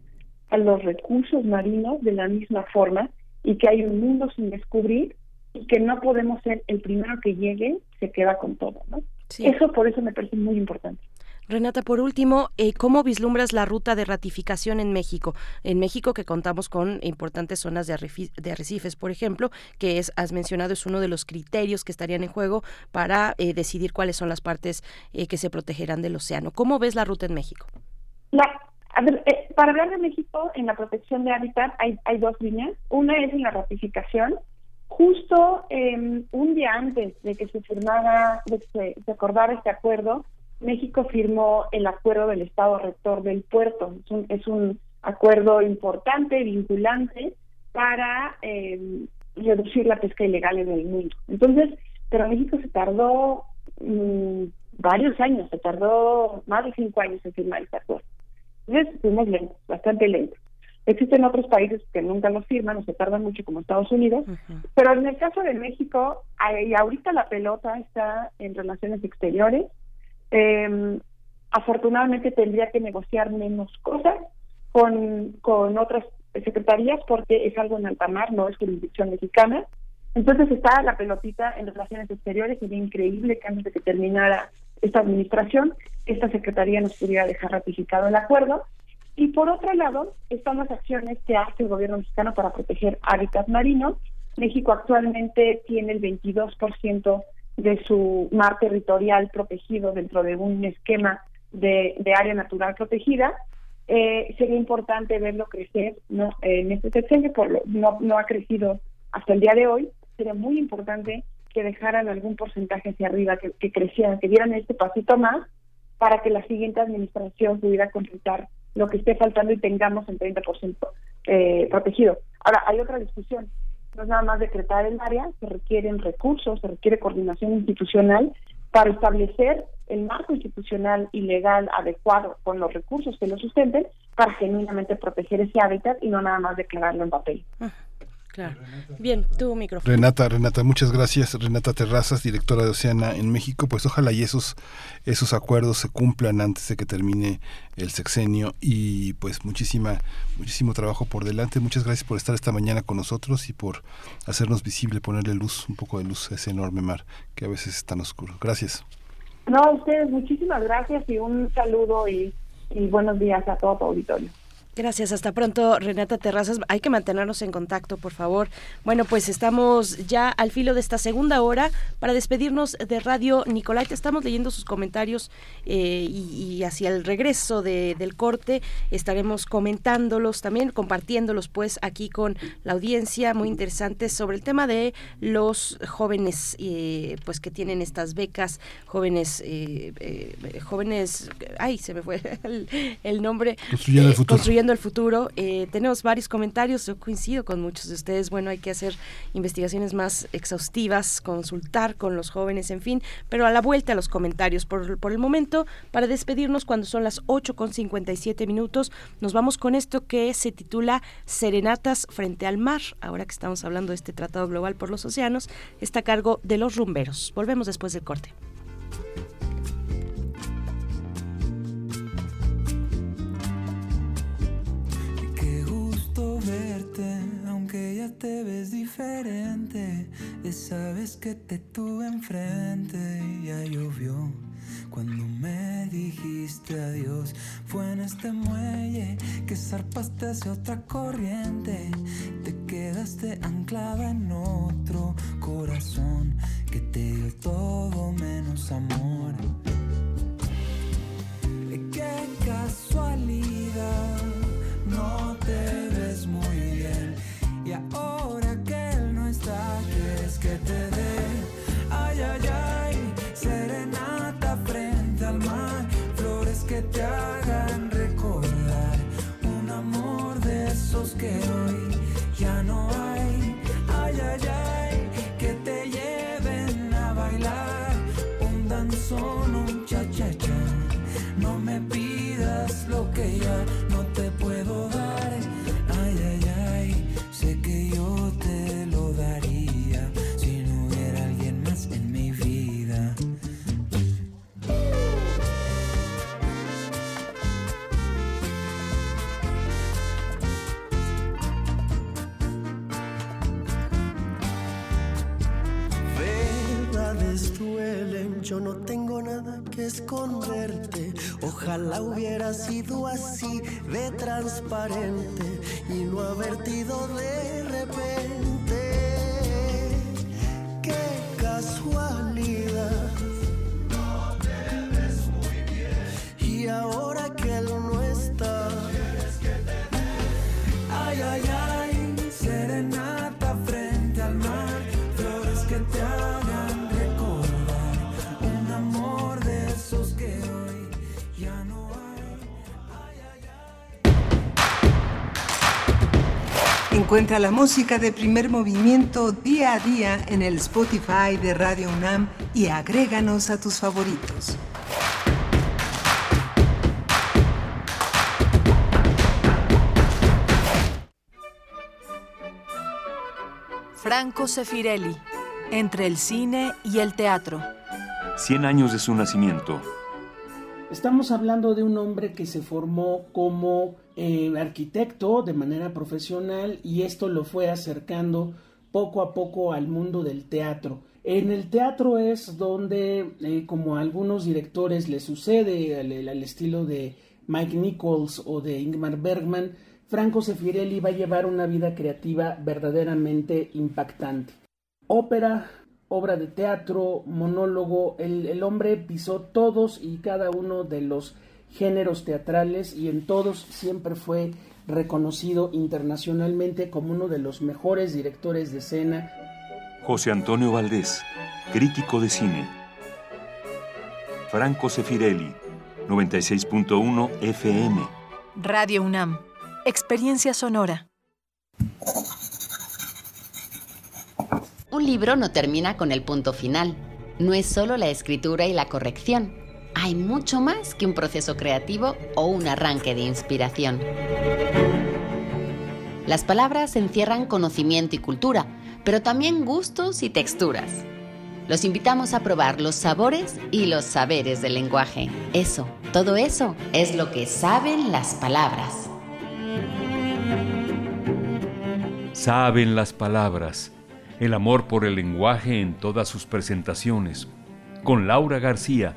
a los recursos marinos de la misma forma y que hay un mundo sin descubrir y que no podemos ser el primero que llegue, se queda con todo, ¿no? Sí. Eso por eso me parece muy importante. Renata, por último, ¿cómo vislumbras la ruta de ratificación en México? En México, que contamos con importantes zonas de arrecifes, por ejemplo, que es, has mencionado, es uno de los criterios que estarían en juego para eh, decidir cuáles son las partes eh, que se protegerán del océano. ¿Cómo ves la ruta en México? La, a ver, eh, para hablar de México, en la protección de hábitat hay, hay dos líneas. Una es en la ratificación. Justo eh, un día antes de que se firmara, de que se acordara este acuerdo, México firmó el acuerdo del Estado Rector del Puerto. Es un, es un acuerdo importante, vinculante, para eh, reducir la pesca ilegal en el mundo. Entonces, pero México se tardó mmm, varios años, se tardó más de cinco años en firmar este acuerdo. Entonces, fuimos lentos, bastante lentos. Existen otros países que nunca los firman o se tardan mucho, como Estados Unidos, uh-huh. pero en el caso de México, y ahorita la pelota está en relaciones exteriores. Eh, afortunadamente tendría que negociar menos cosas con, con otras secretarías porque es algo en alta mar, no es jurisdicción mexicana. Entonces está la pelotita en relaciones exteriores. Sería increíble que antes de que terminara esta administración, esta secretaría nos pudiera dejar ratificado el acuerdo. Y por otro lado, están las acciones que hace el gobierno mexicano para proteger hábitat marino. México actualmente tiene el veintidós por ciento de su mar territorial protegido dentro de un esquema de, de área natural protegida. Eh, sería importante verlo crecer, ¿no? Eh, en este sexenio, por lo, no, no ha crecido hasta el día de hoy. Sería muy importante que dejaran algún porcentaje hacia arriba, que, que crecieran, que dieran este pasito más para que la siguiente administración pudiera completar lo que esté faltando y tengamos el treinta por ciento eh, protegido. Ahora, hay otra discusión. No es nada más decretar el área, se requieren recursos, se requiere coordinación institucional. para establecer el marco institucional y legal adecuado con los recursos que lo sustenten para genuinamente proteger ese hábitat y no nada más declararlo en papel. Ah, claro. Bien, tu micrófono. Renata, Renata, muchas gracias. Renata Terrazas, directora de Oceana en México. Pues ojalá y esos, esos acuerdos se cumplan antes de que termine el sexenio, y pues muchísima, muchísimo trabajo por delante. Muchas gracias por estar esta mañana con nosotros y por hacernos visible, ponerle luz, un poco de luz a ese enorme mar que a veces es tan oscuro. Gracias. No, a ustedes muchísimas gracias y un saludo y, y buenos días a todo tu auditorio. Gracias, hasta pronto, Renata Terrazas. Hay que mantenernos en contacto, por favor. Bueno, pues estamos ya al filo de esta segunda hora para despedirnos de Radio Nicolai. Estamos leyendo sus comentarios eh, y, y hacia el regreso de, del corte estaremos comentándolos también, compartiéndolos pues aquí con la audiencia, muy interesantes sobre el tema de los jóvenes eh, pues que tienen estas becas, jóvenes, eh, eh, jóvenes, ay, se me fue el, el nombre. Construyendo eh, el futuro. Construyendo el futuro. Eh, tenemos varios comentarios, yo coincido con muchos de ustedes. Bueno, hay que hacer investigaciones más exhaustivas, consultar con los jóvenes, en fin, pero a la vuelta a los comentarios. Por, por el momento, para despedirnos, cuando son las ocho con cincuenta y siete minutos, nos vamos con esto que se titula Serenatas frente al mar, ahora que estamos hablando de este Tratado Global por los Océanos. Está a cargo de Los Rumberos. Volvemos después del corte. Te ves diferente, esa vez que te tuve enfrente ya llovió. Cuando me dijiste adiós fue en este muelle que zarpaste hacia otra corriente. Te quedaste anclada en otro corazón que te dio todo menos amor. Qué casualidad, no te ves muy bien. Y ahora que él no está, ¿quieres que te dé? Ay, ay, ay, serenata frente al mar, flores que te hagan recordar un amor de esos que hoy ya no hay. Ay, ay, ay, que te lleven a bailar un danzón, un cha-cha-cha. No me pidas lo que ya no te puedo dar. Ay, ay, ay, sé que yo te lo daría si no hubiera alguien más en mi vida. Verdades duelen, yo no tengo nada que esconderte. Ojalá hubiera sido así de transparente y no advertido de repente. ¡Qué casualidad! No te ves muy bien. Y ahora que él no está, ¿quieres que te dé? ¡Ay, ay, ay! Serenata frente al mar, flores que te hagan recordar un amor de esos que hoy. Encuentra la música de Primer Movimiento día a día en el Spotify de Radio UNAM y agréganos a tus favoritos. Franco Sefirelli, entre el cine y el teatro. Cien años de su nacimiento. Estamos hablando de un hombre que se formó como eh, arquitecto de manera profesional y esto lo fue acercando poco a poco al mundo del teatro. En el teatro es donde, eh, como a algunos directores le sucede al, al estilo de Mike Nichols o de Ingmar Bergman, Franco Sefirelli va a llevar una vida creativa verdaderamente impactante. Ópera, obra de teatro, monólogo, el, el hombre pisó todos y cada uno de los géneros teatrales y en todos siempre fue reconocido internacionalmente como uno de los mejores directores de escena. José Antonio Valdés, crítico de cine. Franco Sefirelli, noventa y seis punto uno F M. Radio UNAM, experiencia sonora. Un libro no termina con el punto final. No es solo la escritura y la corrección. Hay mucho más que un proceso creativo o un arranque de inspiración. Las palabras encierran conocimiento y cultura, pero también gustos y texturas. Los invitamos a probar los sabores y los saberes del lenguaje. Eso, todo eso, es lo que saben las palabras. Saben las palabras. El amor por el lenguaje en todas sus presentaciones. Con Laura García.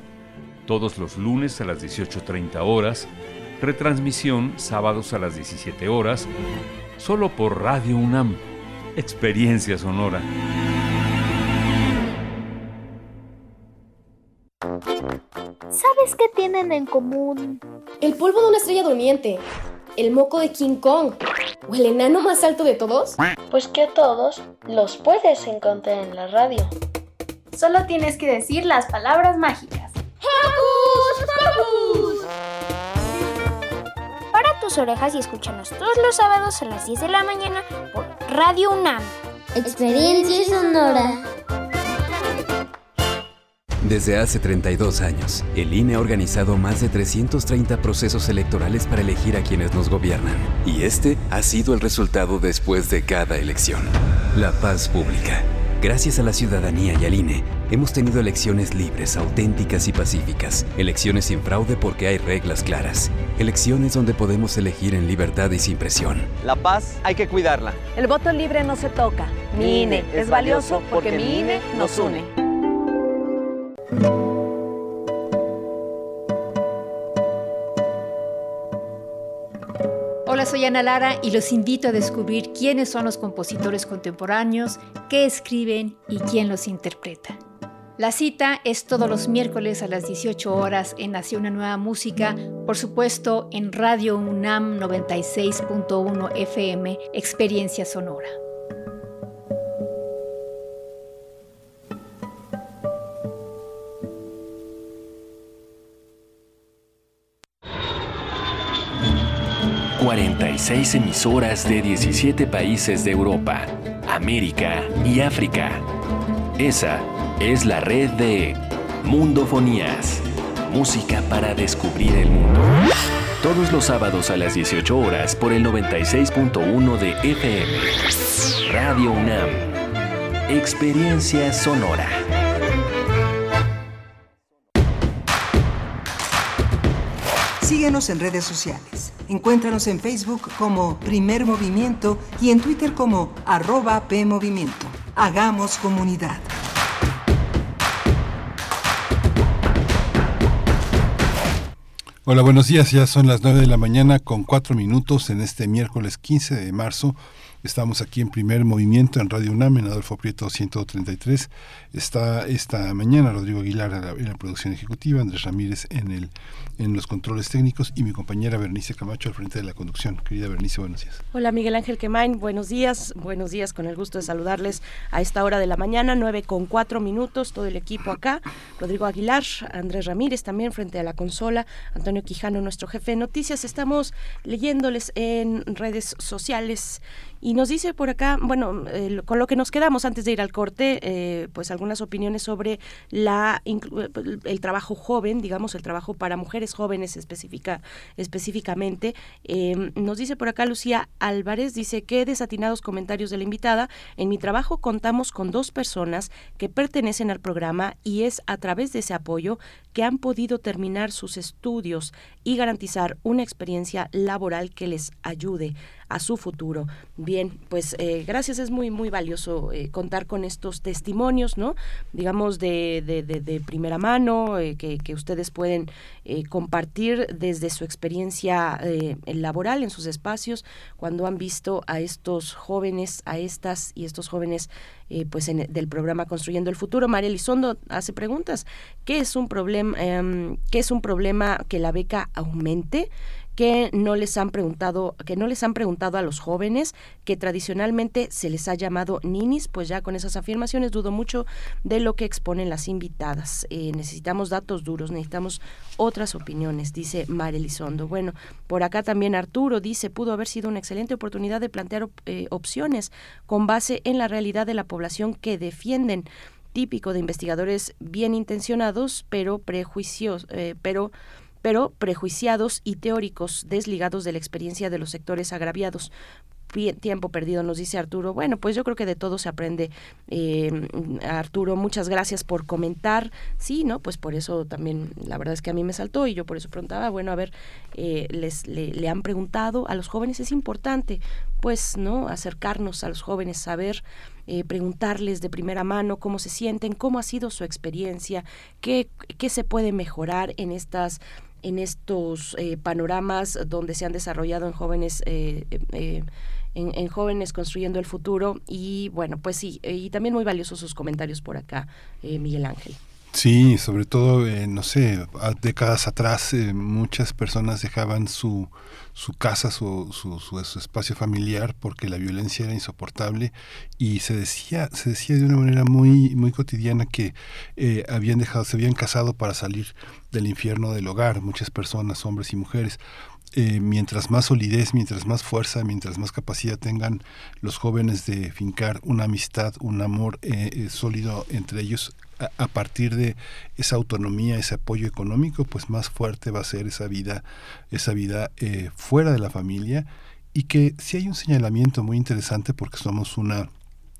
Todos los lunes a las dieciocho treinta horas. Retransmisión sábados a las diecisiete horas. Solo por Radio UNAM. Experiencia sonora. ¿Sabes qué tienen en común? El polvo de una estrella durmiente, el moco de King Kong o el enano más alto de todos. Pues que a todos los puedes encontrar en la radio. Solo tienes que decir las palabras mágicas. ¡Hocus Pocus! Para tus orejas y escúchanos todos los sábados a las diez de la mañana por Radio UNAM. Experiencia sonora. Desde hace treinta y dos años, el I N E ha organizado más de trescientos treinta procesos electorales para elegir a quienes nos gobiernan. Y este ha sido el resultado después de cada elección: la paz pública. Gracias a la ciudadanía y al I N E, hemos tenido elecciones libres, auténticas y pacíficas. Elecciones sin fraude porque hay reglas claras. Elecciones donde podemos elegir en libertad y sin presión. La paz hay que cuidarla. El voto libre no se toca. Mi I N E es valioso porque mi I N E nos une. Hola, soy Ana Lara y los invito a descubrir quiénes son los compositores contemporáneos, qué escriben y quién los interpreta. La cita es todos los miércoles a las dieciocho horas en Hacia una Nueva Música, por supuesto en Radio UNAM noventa y seis punto uno F M, Experiencia Sonora. cuarenta y seis emisoras de diecisiete países de Europa, América y África. Esa es la red de Mundofonías, música para descubrir el mundo. Todos los sábados a las dieciocho horas por el noventa y seis punto uno de F M. Radio UNAM, Experiencia Sonora. Síguenos en redes sociales. Encuéntranos en Facebook como Primer Movimiento y en Twitter como arroba PMovimiento. Hagamos comunidad. Hola, buenos días. Ya son las nueve de la mañana con cuatro minutos en este miércoles quince de marzo. Estamos aquí en Primer Movimiento en Radio UNAM, en Adolfo Prieto ciento treinta y tres. Está esta mañana Rodrigo Aguilar en la, en la producción ejecutiva, Andrés Ramírez en el en los controles técnicos y mi compañera Bernice Camacho al frente de la conducción. Querida Bernice, buenos días. Hola Miguel Ángel Quemain, buenos días, buenos días, con el gusto de saludarles a esta hora de la mañana, nueve con cuatro minutos, todo el equipo acá, Rodrigo Aguilar, Andrés Ramírez también frente a la consola, Antonio Quijano, nuestro jefe de noticias. Estamos leyéndoles en redes sociales y nos dice por acá, bueno, eh, con lo que nos quedamos antes de ir al corte, eh, pues algunas opiniones sobre la el trabajo joven, digamos el trabajo para mujeres jóvenes específica específicamente. Eh, nos dice por acá Lucía Álvarez, dice que desatinados comentarios de la invitada. En mi trabajo contamos con dos personas que pertenecen al programa y es a través de ese apoyo que han podido terminar sus estudios y garantizar una experiencia laboral que les ayude a su futuro. Bien, pues eh, gracias, es muy muy valioso eh, contar con estos testimonios, ¿no? Digamos de, de, de, de primera mano, eh, que, que ustedes pueden eh, compartir desde su experiencia eh, laboral en sus espacios, cuando han visto a estos jóvenes, a estas y estos jóvenes eh, pues en, del programa Construyendo el Futuro. María Elizondo hace preguntas. ¿Qué es un problema, eh, ¿qué es un problema que la beca aumente? Que no les han preguntado, que no les han preguntado a los jóvenes, que tradicionalmente se les ha llamado ninis. Pues ya con esas afirmaciones dudo mucho de lo que exponen las invitadas. Eh, necesitamos datos duros, necesitamos otras opiniones, dice Mar Elizondo. Bueno, por acá también Arturo dice, pudo haber sido una excelente oportunidad de plantear eh, opciones con base en la realidad de la población que defienden. típico de investigadores bien intencionados, pero prejuiciosos, eh, pero pero prejuiciados y teóricos, desligados de la experiencia de los sectores agraviados. Tiempo perdido, nos dice Arturo. Bueno, pues yo creo que de todo se aprende, eh, Arturo, muchas gracias por comentar. Sí, ¿no? Pues por eso también, la verdad es que a mí me saltó y yo por eso preguntaba, bueno, a ver, eh, les le, le han preguntado a los jóvenes, es importante, pues, ¿no? Acercarnos a los jóvenes, saber, eh, preguntarles de primera mano cómo se sienten, cómo ha sido su experiencia, qué, qué se puede mejorar en estas... en estos eh, panoramas donde se han desarrollado en jóvenes eh, eh, en, en jóvenes construyendo el futuro. Y bueno, pues sí, eh, y también muy valiosos sus comentarios por acá, eh, Miguel Ángel. Sí, sobre todo, eh, no sé, décadas atrás eh, muchas personas dejaban su su casa, su, su, su, su espacio familiar porque la violencia era insoportable y se decía se decía de una manera muy muy cotidiana que eh, habían dejado, se habían casado para salir del infierno del hogar, muchas personas, hombres y mujeres. Eh, mientras más solidez, mientras más fuerza, mientras más capacidad tengan los jóvenes de fincar una amistad, un amor eh, eh, sólido entre ellos, a, a partir de esa autonomía, ese apoyo económico, pues más fuerte va a ser esa vida, esa vida eh, fuera de la familia. Y que sí hay un señalamiento muy interesante porque somos una...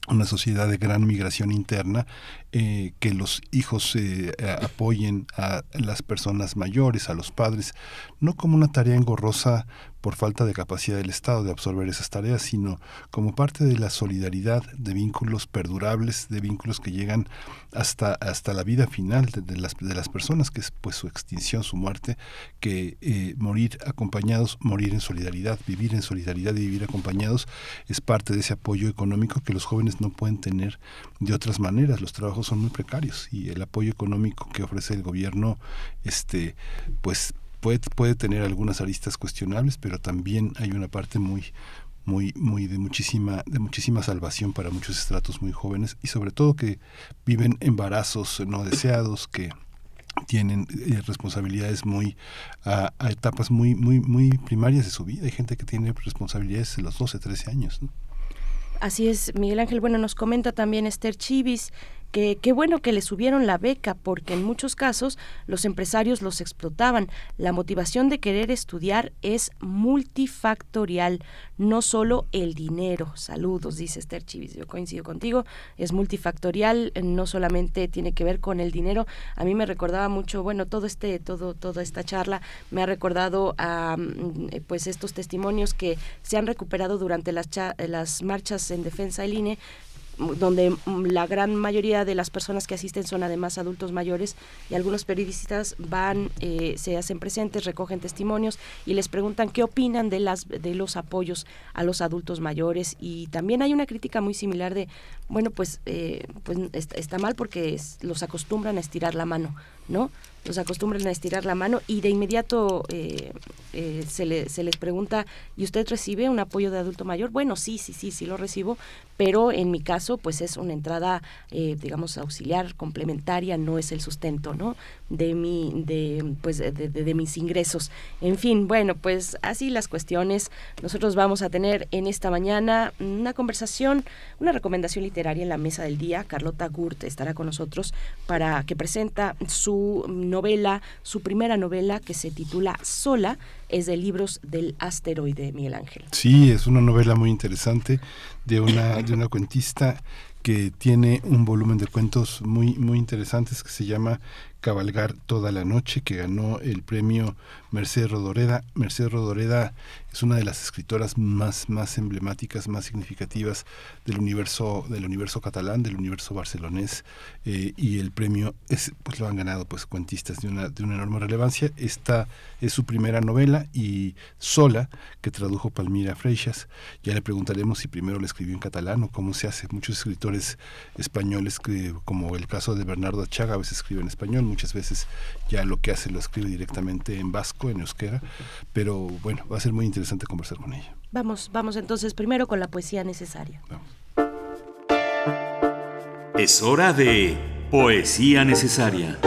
una sociedad de gran migración interna, eh, que los hijos eh, apoyen a las personas mayores, a los padres, no como una tarea engorrosa por falta de capacidad del Estado de absorber esas tareas, sino como parte de la solidaridad, de vínculos perdurables, de vínculos que llegan hasta, hasta la vida final de, de, las, de las personas, que es pues su extinción, su muerte, que eh, morir acompañados, morir en solidaridad, vivir en solidaridad y vivir acompañados es parte de ese apoyo económico que los jóvenes no pueden tener de otras maneras. Los trabajos son muy precarios y el apoyo económico que ofrece el gobierno, este, pues, Puede, puede tener algunas aristas cuestionables, pero también hay una parte muy, muy, muy de muchísima, de muchísima salvación para muchos estratos muy jóvenes y sobre todo que viven embarazos no deseados, que tienen eh, responsabilidades muy a, a etapas muy, muy, muy primarias de su vida. Hay gente que tiene responsabilidades de los doce, trece años, ¿no? Así es, Miguel Ángel. Bueno, nos comenta también Esther Chivis que qué bueno que le subieron la beca porque en muchos casos los empresarios los explotaban. La motivación de querer estudiar es multifactorial, no solo el dinero. Saludos, dice Esther Chivis. Yo coincido contigo, es multifactorial, no solamente tiene que ver con el dinero. A mí me recordaba mucho, bueno, todo este todo toda esta charla me ha recordado a pues estos testimonios que se han recuperado durante las cha- las marchas en defensa del I N E, donde la gran mayoría de las personas que asisten son además adultos mayores y algunos periodistas van, eh, se hacen presentes, recogen testimonios y les preguntan qué opinan de las de los apoyos a los adultos mayores. Y también hay una crítica muy similar de, bueno, pues eh, pues está, está mal porque es, los acostumbran a estirar la mano, ¿no? Los acostumbran a estirar la mano y de inmediato eh, eh, se, le, se les pregunta, ¿y usted recibe un apoyo de adulto mayor? Bueno, sí, sí, sí, sí lo recibo, pero en mi caso pues es una entrada, eh, digamos, auxiliar, complementaria, no es el sustento, ¿no? De, mi, de, pues, de, de, de mis ingresos. En fin, bueno, pues así las cuestiones. Nosotros vamos a tener en esta mañana una conversación, una recomendación literaria en la mesa del día. Carlota Gurt estará con nosotros para que presenta su novela, su primera novela, que se titula Sola, es de Libros del Asteroide, Miguel Ángel. Sí, es una novela muy interesante de una de una cuentista que tiene un volumen de cuentos muy muy interesantes que se llama Cabalgar toda la noche, que ganó el premio Mercè Rodoreda. Mercè Rodoreda es una de las escritoras más, más emblemáticas, más significativas del universo, del universo catalán, del universo barcelonés, eh, y el premio es, pues lo han ganado pues cuentistas de una, de una enorme relevancia. Esta es su primera novela, y Sola, que tradujo Palmira Freixas. Ya le preguntaremos si primero la escribió en catalán o cómo se hace. Muchos escritores españoles, que, como el caso de Bernardo Achaga, a veces escribe en español, muchas veces ya lo que hace lo escribe directamente en vasco, en euskera, pero bueno, va a ser muy interesante conversar con ella. Vamos, vamos entonces primero con la poesía necesaria. Vamos. Es hora de poesía necesaria.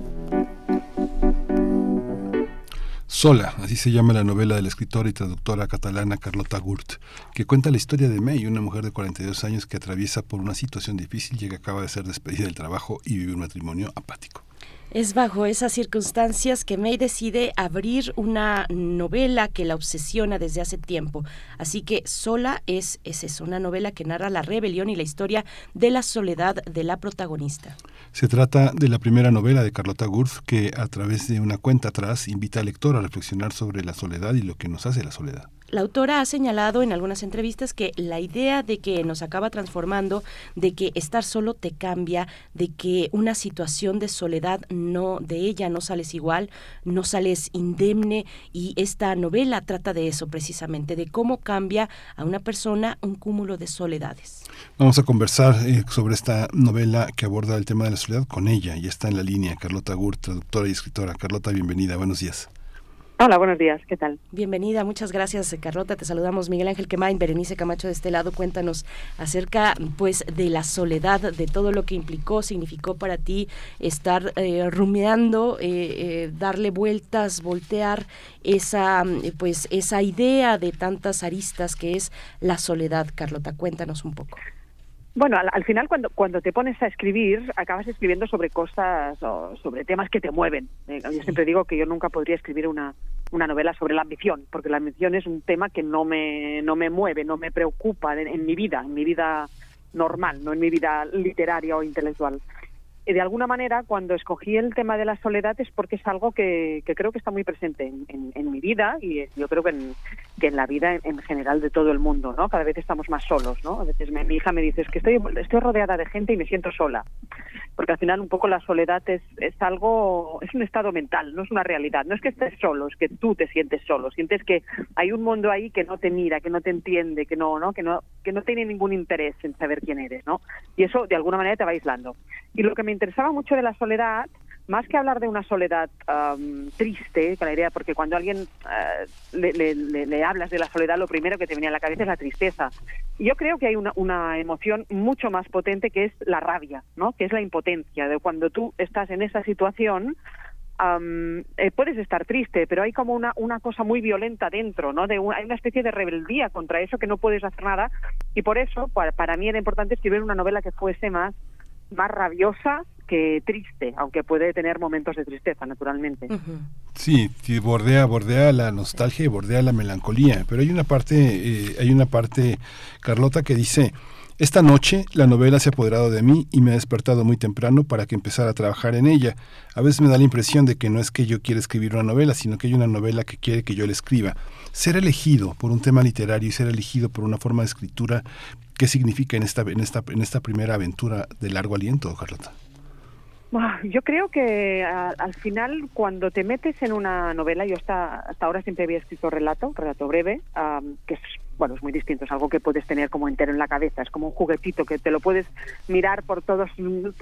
Sola, así se llama la novela de la escritora y traductora catalana Carlota Gurt, que cuenta la historia de May, una mujer de cuarenta y dos años que atraviesa por una situación difícil y que acaba de ser despedida del trabajo y vive un matrimonio apático. Es bajo esas circunstancias que May decide abrir una novela que la obsesiona desde hace tiempo. Así que Sola es, es eso, una novela que narra la rebelión y la historia de la soledad de la protagonista. Se trata de la primera novela de Carlota Gurt que, a través de una cuenta atrás, invita al lector a reflexionar sobre la soledad y lo que nos hace la soledad. La autora ha señalado en algunas entrevistas que la idea de que nos acaba transformando, de que estar solo te cambia, de que una situación de soledad no, de ella no sales igual, no sales indemne, y esta novela trata de eso precisamente, de cómo cambia a una persona un cúmulo de soledades. Vamos a conversar eh, sobre esta novela que aborda el tema de la soledad con ella, y está en la línea Carlota Gurt, traductora y escritora. Carlota, bienvenida, buenos días. Hola, buenos días, ¿qué tal? Bienvenida, muchas gracias, Carlota. Te saludamos Miguel Ángel Quemain, Berenice Camacho de este lado. Cuéntanos acerca, pues, de la soledad, de todo lo que implicó, significó para ti estar eh, rumiando, eh, eh, darle vueltas, voltear esa, eh, pues, esa idea de tantas aristas que es la soledad. Carlota, cuéntanos un poco. Bueno, al, al final cuando cuando te pones a escribir, acabas escribiendo sobre cosas o sobre temas que te mueven. Eh, yo siempre digo que yo nunca podría escribir una una novela sobre la ambición, porque la ambición es un tema que no me no me mueve, no me preocupa en, en mi vida, en mi vida normal, no en mi vida literaria o intelectual. Y de alguna manera, cuando escogí el tema de la soledad es porque es algo que, que creo que está muy presente en, en, en mi vida, y yo creo que en, que en la vida en, en general de todo el mundo, ¿no? Cada vez estamos más solos, ¿no? A veces me, mi hija me dice, es que estoy, estoy rodeada de gente y me siento sola. Porque al final un poco la soledad es, es algo, es un estado mental, no es una realidad. No es que estés solo, es que tú te sientes solo. Sientes que hay un mundo ahí que no te mira, que no te entiende, que no, ¿no? Que no, que no tiene ningún interés en saber quién eres, ¿no? Y eso de alguna manera te va aislando. Y lo que me Me interesaba mucho de la soledad, más que hablar de una soledad um, triste, con la idea, porque cuando a alguien uh, le, le, le, le hablas de la soledad, lo primero que te viene a la cabeza es la tristeza. Yo creo que hay una, una emoción mucho más potente, que es la rabia, ¿no? Que es la impotencia, de cuando tú estás en esa situación. Um, eh, puedes estar triste, pero hay como una, una cosa muy violenta dentro, ¿no? De una, hay una especie de rebeldía contra eso, que no puedes hacer nada, y por eso, para, para mí era importante escribir una novela que fuese más más rabiosa que triste, aunque puede tener momentos de tristeza, naturalmente. Uh-huh. Sí, sí, bordea, bordea la nostalgia y bordea la melancolía, pero hay una parte, eh, hay una parte, Carlota, que dice Esta noche la novela se ha apoderado de mí y me ha despertado muy temprano para que empezara a trabajar en ella. A veces me da la impresión de que no es que yo quiera escribir una novela, sino que hay una novela que quiere que yo la escriba. Ser elegido por un tema literario y ser elegido por una forma de escritura, ¿qué significa en esta, en esta, en esta primera aventura de largo aliento, Carlota? Yo creo que a, al final cuando te metes en una novela, yo hasta hasta ahora siempre había escrito relato, relato breve, um, que es, bueno, es muy distinto, es algo que puedes tener como entero en la cabeza, es como un juguetito que te lo puedes mirar por todos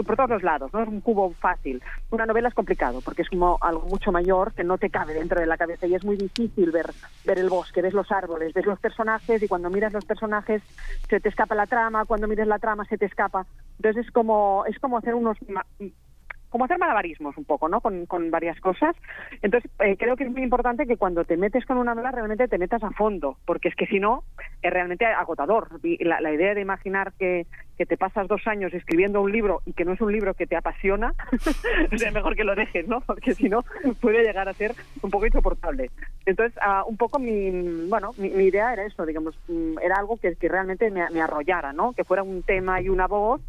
por todos los lados, no es un cubo fácil. Una novela es complicado porque es como algo mucho mayor que no te cabe dentro de la cabeza y es muy difícil ver, ver el bosque, ves los árboles, ves los personajes y cuando miras los personajes se te escapa la trama, cuando miras la trama se te escapa. Entonces es como, es como hacer unos... como hacer malabarismos un poco, ¿no? Con, con varias cosas. Entonces, eh, creo que es muy importante que cuando te metes con una novela realmente te metas a fondo, porque es que si no, es realmente agotador. Y la, la idea de imaginar que, que te pasas dos años escribiendo un libro y que no es un libro que te apasiona, o sea, mejor que lo dejes, ¿no? Porque si no, puede llegar a ser un poco insoportable. Entonces, uh, un poco mi, bueno, mi, mi idea era eso, digamos, era algo que, que realmente me, me arrollara, ¿no? Que fuera un tema y una voz,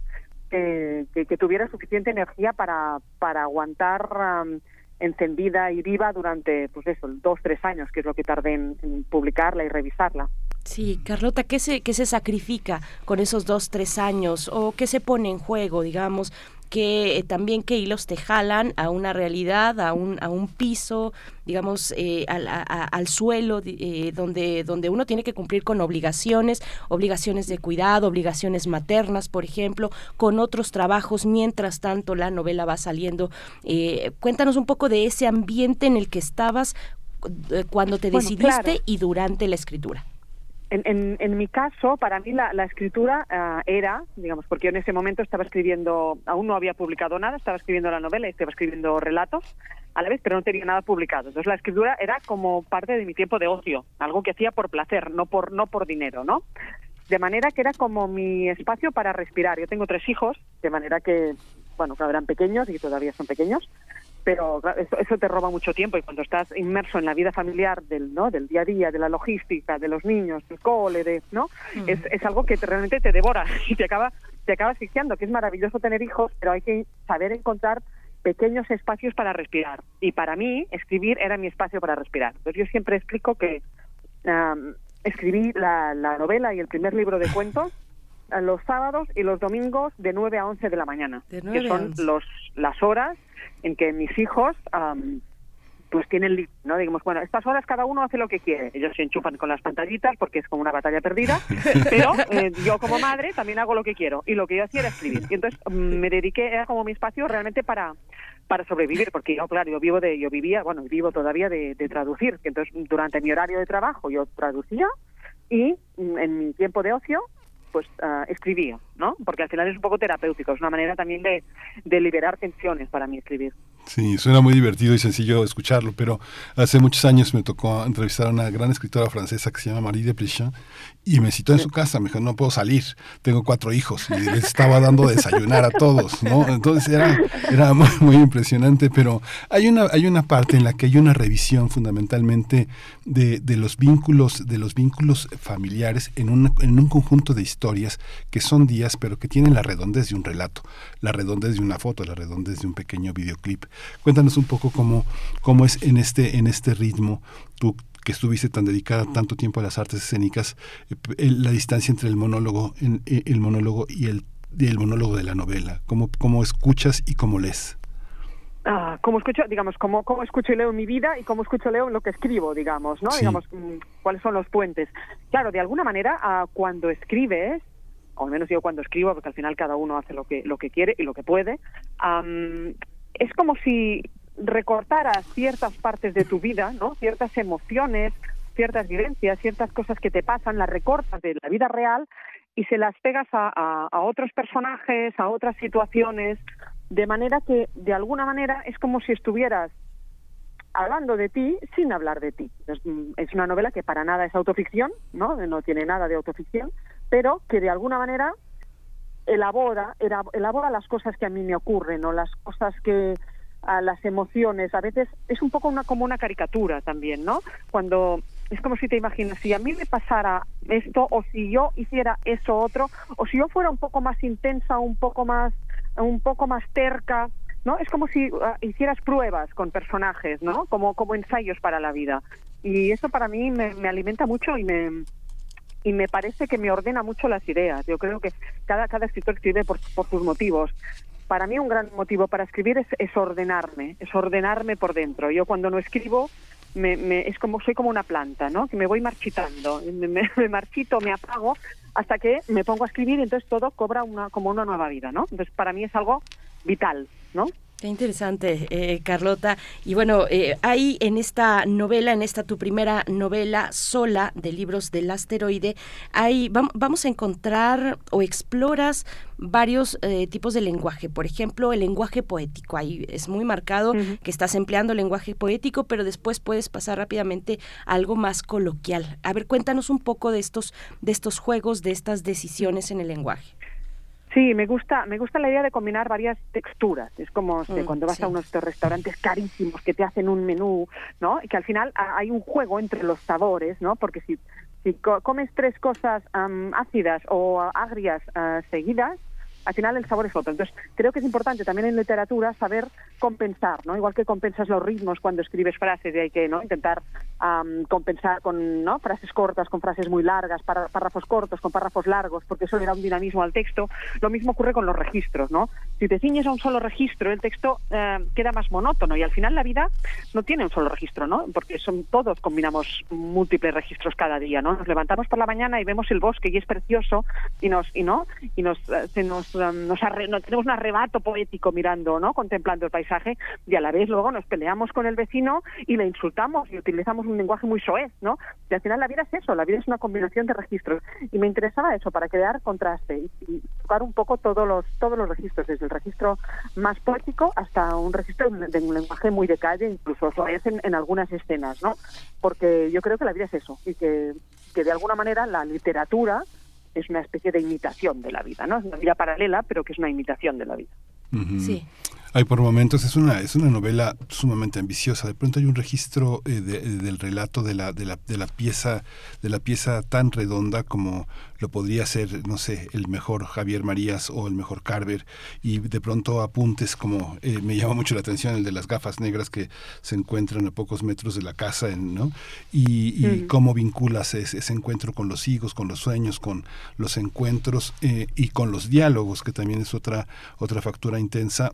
Que, que, que tuviera suficiente energía para, para aguantar um, encendida y viva durante, pues eso, dos, tres años, que es lo que tardé en, en publicarla y revisarla. Sí, Carlota, ¿qué se, qué se sacrifica con esos dos, tres años? ¿O qué se pone en juego, digamos? Que eh, también qué hilos te jalan a una realidad, a un, a un piso, digamos, eh, al, a, al suelo, eh, donde, donde uno tiene que cumplir con obligaciones, obligaciones de cuidado, obligaciones maternas, por ejemplo, con otros trabajos, mientras tanto la novela va saliendo. Eh, cuéntanos un poco de ese ambiente en el que estabas eh, cuando te bueno, decidiste claro. y durante la escritura. En, en, en mi caso, para mí la, la escritura uh, era, digamos, porque yo en ese momento estaba escribiendo, aún no había publicado nada, estaba escribiendo la novela y estaba escribiendo relatos a la vez, pero no tenía nada publicado. Entonces la escritura era como parte de mi tiempo de ocio, algo que hacía por placer, no por, no por dinero, ¿no? De manera que era como mi espacio para respirar. Yo tengo tres hijos, de manera que, bueno, claro, eran pequeños y todavía son pequeños, pero eso, eso te roba mucho tiempo y cuando estás inmerso en la vida familiar del no del día a día, de la logística, de los niños, del cole, de no mm. es, es algo que te, realmente te devora y te acaba te acaba asfixiando, que es maravilloso tener hijos, pero hay que saber encontrar pequeños espacios para respirar y para mí escribir era mi espacio para respirar. Entonces yo siempre explico que um, escribí la, la novela y el primer libro de cuentos los sábados y los domingos de nueve a once de la mañana, de que son los las horas en que mis hijos um, pues tienen, ¿no? Digamos, bueno, estas horas cada uno hace lo que quiere. Ellos se enchufan con las pantallitas porque es como una batalla perdida, pero eh, yo como madre también hago lo que quiero y lo que yo hacía era escribir. Y entonces um, me dediqué, era como mi espacio realmente para para sobrevivir, porque yo, claro, yo vivo de yo vivía, bueno, vivo todavía de, de traducir. Entonces, durante mi horario de trabajo yo traducía y en mi tiempo de ocio pues uh, escribía, ¿no? Porque al final es un poco terapéutico, es una manera también de, de liberar tensiones para mí escribir. Sí, suena muy divertido y sencillo escucharlo, pero hace muchos años me tocó entrevistar a una gran escritora francesa que se llama Marie de Plichin y me citó en su casa, me dijo, no puedo salir, tengo cuatro hijos y les estaba dando de desayunar a todos, ¿no? Entonces era, era muy, muy impresionante, pero hay una, hay una parte en la que hay una revisión fundamentalmente de, de los vínculos, de los vínculos familiares en un, en un conjunto de historias que son días, pero que tienen la redondez de un relato, la redondez de una foto, la redondez de un pequeño videoclip. Cuéntanos un poco cómo, cómo es en este, en este ritmo, tú que estuviste tan dedicada tanto tiempo a las artes escénicas, la distancia entre el monólogo, el monólogo y el, el monólogo de la novela, cómo, cómo escuchas y cómo lees. Ah, cómo escucho, digamos, cómo, cómo escucho y leo mi vida y cómo escucho y leo lo que escribo, digamos, ¿no? Sí. Digamos, cuáles son los puentes. Claro, de alguna manera, cuando escribes, o al menos yo cuando escribo, porque al final cada uno hace lo que, lo que quiere y lo que puede, um, es como si recortaras ciertas partes de tu vida, ¿no? Ciertas emociones, ciertas vivencias, ciertas cosas que te pasan, las recortas de la vida real y se las pegas a, a, a otros personajes, a otras situaciones, de manera que, de alguna manera, es como si estuvieras hablando de ti sin hablar de ti. Es una novela que para nada es autoficción, ¿no? No tiene nada de autoficción, pero que de alguna manera elabora elabora las cosas que a mí me ocurren o las cosas que a las emociones. A veces es un poco una como una caricatura también, ¿no? Cuando es como si te imaginas, si a mí me pasara esto, o si yo hiciera eso otro, o si yo fuera un poco más intensa, un poco más, un poco más terca, ¿no? Es como si uh, hicieras pruebas con personajes, ¿no? Como, como ensayos para la vida. Y eso para mí me, me alimenta mucho y me... y me parece que me ordena mucho las ideas. Yo creo que cada, cada escritor escribe por, por sus motivos. Para mí un gran motivo para escribir es, es ordenarme, es ordenarme por dentro. Yo cuando no escribo me, me, es como soy como una planta, ¿no? Que me voy marchitando, me, me, me marchito, me apago hasta que me pongo a escribir y entonces todo cobra una, como una nueva vida, ¿no? Entonces para mí es algo vital, ¿no? Qué interesante, eh, Carlota. Y bueno, eh, ahí en esta novela, en esta tu primera novela sola de Libros del Asteroide, ahí vam- vamos a encontrar o exploras varios eh, tipos de lenguaje. Por ejemplo, el lenguaje poético. Ahí es muy marcado uh-huh. que estás empleando lenguaje poético, pero después puedes pasar rápidamente a algo más coloquial. A ver, cuéntanos un poco de estos, de estos juegos, de estas decisiones en el lenguaje. Sí, me gusta, me gusta la idea de combinar varias texturas. Es como mm, cuando vas sí. a unos restaurantes carísimos que te hacen un menú, ¿no? Y que al final hay un juego entre los sabores, ¿no? Porque si, si comes tres cosas um, ácidas o agrias uh, seguidas, al final el sabor es otro. Entonces, creo que es importante también en literatura saber compensar, ¿no? Igual que compensas los ritmos cuando escribes frases y hay que, ¿no?, intentar um, compensar con, ¿no?, frases cortas, con frases muy largas, para, párrafos cortos, con párrafos largos, porque eso le da un dinamismo al texto. Lo mismo ocurre con los registros, ¿no? Si te ciñes a un solo registro, el texto eh, queda más monótono y al final la vida no tiene un solo registro, ¿no? Porque son todos combinamos múltiples registros cada día, ¿no? Nos levantamos por la mañana y vemos el bosque y es precioso y nos, y no, y nos, se nos Nos arre, nos, tenemos un arrebato poético mirando, ¿no?, contemplando el paisaje, y a la vez luego nos peleamos con el vecino y le insultamos y utilizamos un lenguaje muy soez, ¿no? Y al final la vida es eso, la vida es una combinación de registros, y me interesaba eso para crear contraste y, y tocar un poco todos los todos los registros, desde el registro más poético hasta un registro de un lenguaje muy de calle, incluso soez en, en algunas escenas, ¿no? Porque yo creo que la vida es eso, y que, que de alguna manera la literatura es una especie de imitación de la vida, ¿no? Es una vida paralela, pero que es una imitación de la vida. Uh-huh. Sí. Hay por momentos, es una es una novela sumamente ambiciosa. De pronto hay un registro eh, de, de, del relato de la de la de la pieza de la pieza tan redonda como lo podría ser, no sé, el mejor Javier Marías o el mejor Carver, y de pronto apuntes como eh, me llama mucho la atención el de las gafas negras que se encuentran a pocos metros de la casa, ¿no? Y, y uh-huh. cómo vinculas ese, ese encuentro con los higos, con los sueños, con los encuentros eh, y con los diálogos, que también es otra otra factura intensa.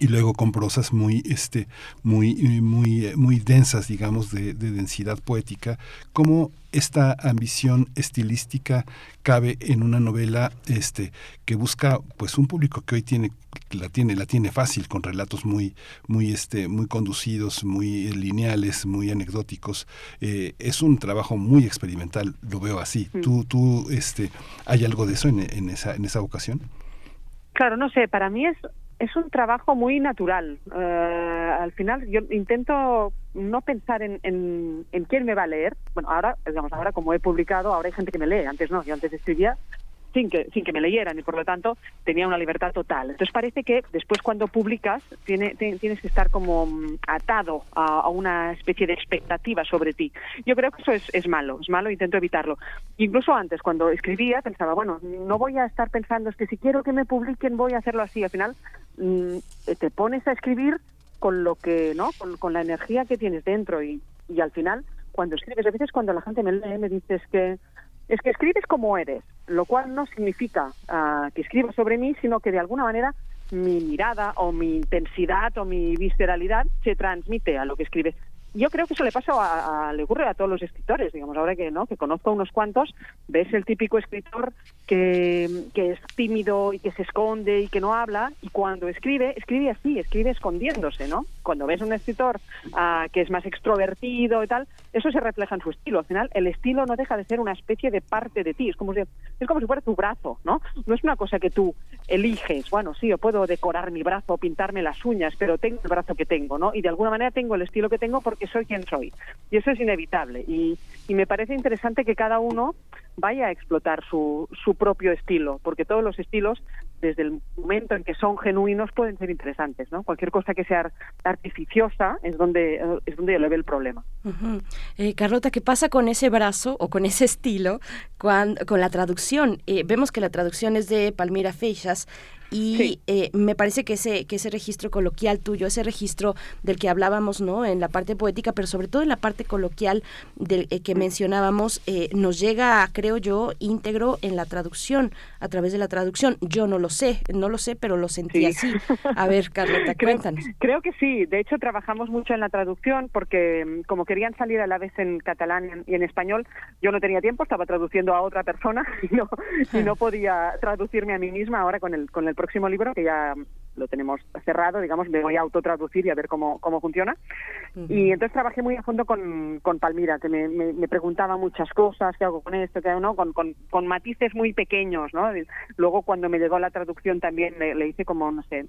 Y luego con prosas muy este muy muy muy densas, digamos, de, de densidad poética. ¿Cómo esta ambición estilística cabe en una novela este que busca, pues, un público que hoy tiene la tiene la tiene fácil, con relatos muy muy este muy conducidos, muy lineales, muy anecdóticos? Eh, es un trabajo muy experimental, lo veo así. Mm. ¿Tú tú este hay algo de eso en, en esa en esa vocación? Claro, no sé, para mí es Es un trabajo muy natural. Uh, al final yo intento no pensar en, en, en quién me va a leer. Bueno, ahora, digamos, ahora como he publicado, ahora hay gente que me lee. Antes no, yo antes escribía sin que sin que me leyeran y por lo tanto tenía una libertad total. Entonces parece que después cuando publicas tiene, te, tienes que estar como atado a, a una especie de expectativa sobre ti. Yo creo que eso es, es malo, es malo, intento evitarlo. Incluso antes, cuando escribía, pensaba, bueno, no voy a estar pensando, es que si quiero que me publiquen voy a hacerlo así. Al final mm, te pones a escribir con lo que, ¿no?, con, con la energía que tienes dentro y, y al final cuando escribes, a veces cuando la gente me lee me dices que es que escribes como eres, lo cual no significa uh, que escribo sobre mí, sino que de alguna manera mi mirada o mi intensidad o mi visceralidad se transmite a lo que escribes. Yo creo que eso le pasa a, a le ocurre a todos los escritores, digamos, ahora que no que conozco unos cuantos, ves el típico escritor que, que es tímido y que se esconde y que no habla, y cuando escribe, escribe así, escribe escondiéndose, ¿no? Cuando ves un escritor uh, que es más extrovertido y tal, eso se refleja en su estilo. Al final, el estilo no deja de ser una especie de parte de ti, es como si, es como si fuera tu brazo, ¿no? No es una cosa que tú eliges, bueno, sí, yo puedo decorar mi brazo, pintarme las uñas, pero tengo el brazo que tengo, ¿no? Y de alguna manera tengo el estilo que tengo porque soy quien soy, y eso es inevitable, y, y me parece interesante que cada uno vaya a explotar su, su propio estilo, porque todos los estilos desde el momento en que son genuinos pueden ser interesantes, ¿no? Cualquier cosa que sea artificiosa es donde es donde le ve el problema. Uh-huh. eh, Carlota, ¿qué pasa con ese brazo o con ese estilo cuando, con la traducción? Eh, vemos que la traducción es de Palmira Feixas y sí. eh, me parece que ese que ese registro coloquial tuyo, ese registro del que hablábamos, ¿no?, en la parte poética, pero sobre todo en la parte coloquial del eh, que mencionábamos, eh, nos llega, creo yo, íntegro en la traducción, a través de la traducción. Yo no lo sé, no lo sé, pero lo sentí sí. así. A ver, Carlota, creo, cuéntanos. Creo que sí, de hecho trabajamos mucho en la traducción porque como querían salir a la vez en catalán y en español, yo no tenía tiempo, estaba traduciendo a otra persona y no, ah. y no podía traducirme a mí misma. Ahora con el con el próximo libro, que ya lo tenemos cerrado, digamos, me voy a autotraducir y a ver cómo, cómo funciona. Uh-huh. Y entonces trabajé muy a fondo con, con Palmira, que me, me, me preguntaba muchas cosas, qué hago con esto, qué hago, ¿no? Con, con, con matices muy pequeños, ¿no? Luego, cuando me llegó la traducción también, le, le hice como, no sé,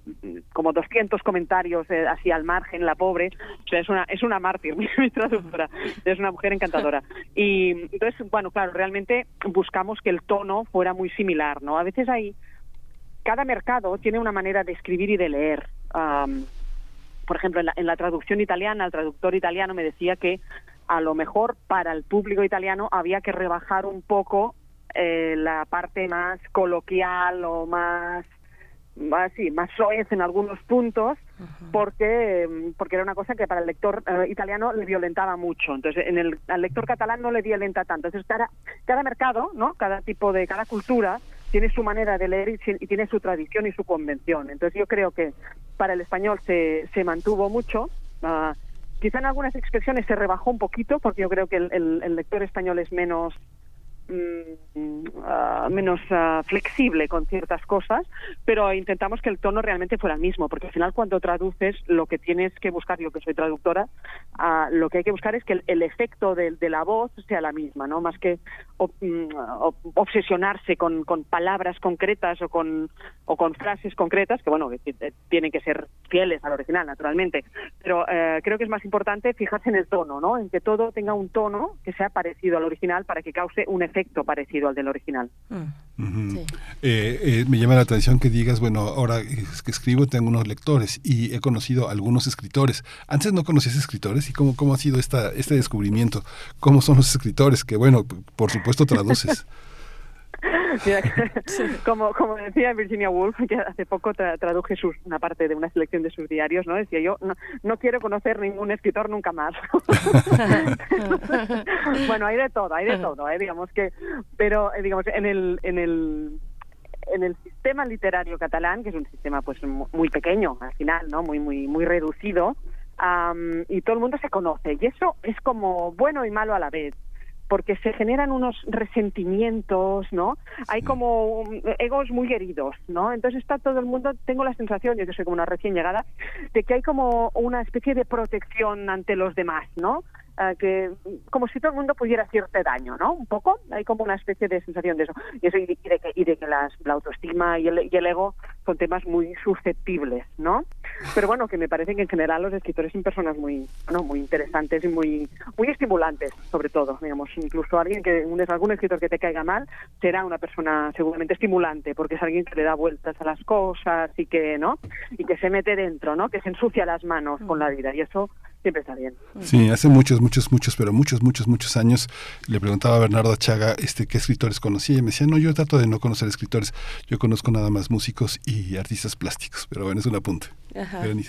como doscientos comentarios eh, así al margen, la pobre. O sea, es una, es una mártir, mi, mi traductora. Es una mujer encantadora. Y entonces, bueno, claro, realmente buscamos que el tono fuera muy similar, ¿no? A veces hay... Cada mercado tiene una manera de escribir y de leer. Um, por ejemplo, en la, en la traducción italiana, el traductor italiano me decía que a lo mejor para el público italiano había que rebajar un poco eh, la parte más coloquial o más, más, sí, más soez en algunos puntos, uh-huh. porque, porque era una cosa que para el lector eh, italiano le violentaba mucho. Entonces, en el, al lector catalán no le violenta tanto. Entonces, cada, cada mercado, ¿no?, cada tipo de, cada cultura... tiene su manera de leer y tiene su tradición y su convención. Entonces yo creo que para el español se, se mantuvo mucho. Uh, quizá en algunas expresiones se rebajó un poquito, porque yo creo que el, el, el lector español es menos, mm, uh, menos uh, flexible con ciertas cosas, pero intentamos que el tono realmente fuera el mismo, porque al final cuando traduces lo que tienes que buscar, yo que soy traductora, uh, lo que hay que buscar es que el, el efecto de, de la voz sea la misma, ¿no? Más que obsesionarse con, con palabras concretas o con o con frases concretas, que bueno, tienen que ser fieles al original, naturalmente, pero eh, creo que es más importante fijarse en el tono, ¿no?, en que todo tenga un tono que sea parecido al original para que cause un efecto parecido al del original. Uh-huh. Sí. eh, eh, me llama la atención que digas, bueno, ahora que escribo tengo unos lectores y he conocido algunos escritores. Antes no conocías escritores, y cómo, cómo ha sido esta, este descubrimiento, cómo son los escritores, que bueno, por supuesto supuesto traduces. Mira, como, como decía Virginia Woolf, que hace poco tra- traduje sus, una parte de una selección de sus diarios, ¿no? Decía yo, no, no quiero conocer ningún escritor nunca más. Bueno, hay de todo, hay de todo, ¿eh? Digamos que, pero eh, digamos en el en el en el sistema literario catalán, que es un sistema pues muy pequeño, al final, ¿no? Muy muy muy reducido, um, y todo el mundo se conoce, y eso es como bueno y malo a la vez, porque se generan unos resentimientos, ¿no? Sí. Hay como egos muy heridos, ¿no? Entonces está todo el mundo, tengo la sensación, yo que soy como una recién llegada, de que hay como una especie de protección ante los demás, ¿no? Eh, que como si todo el mundo pudiera hacerte daño, ¿no? Un poco, hay como una especie de sensación de eso. Y, eso, y, de, que, y de que las, la autoestima y el, y el ego son temas muy susceptibles, ¿no? Pero bueno, que me parece que en general los escritores son personas muy, no, muy interesantes y muy, muy estimulantes, sobre todo, digamos. Incluso alguien que algún escritor que te caiga mal será una persona seguramente estimulante, porque es alguien que le da vueltas a las cosas y que, ¿no? Y que se mete dentro, ¿no? Que se ensucia las manos con la vida, y eso siempre está bien. Sí, hace muchos, muchos, muchos, pero muchos, muchos, muchos años le preguntaba a Bernardo Achaga este, qué escritores conocía, y me decía, no, yo trato de no conocer escritores, yo conozco nada más músicos y artistas plásticos, pero bueno, es un apunte. Ajá. Sí,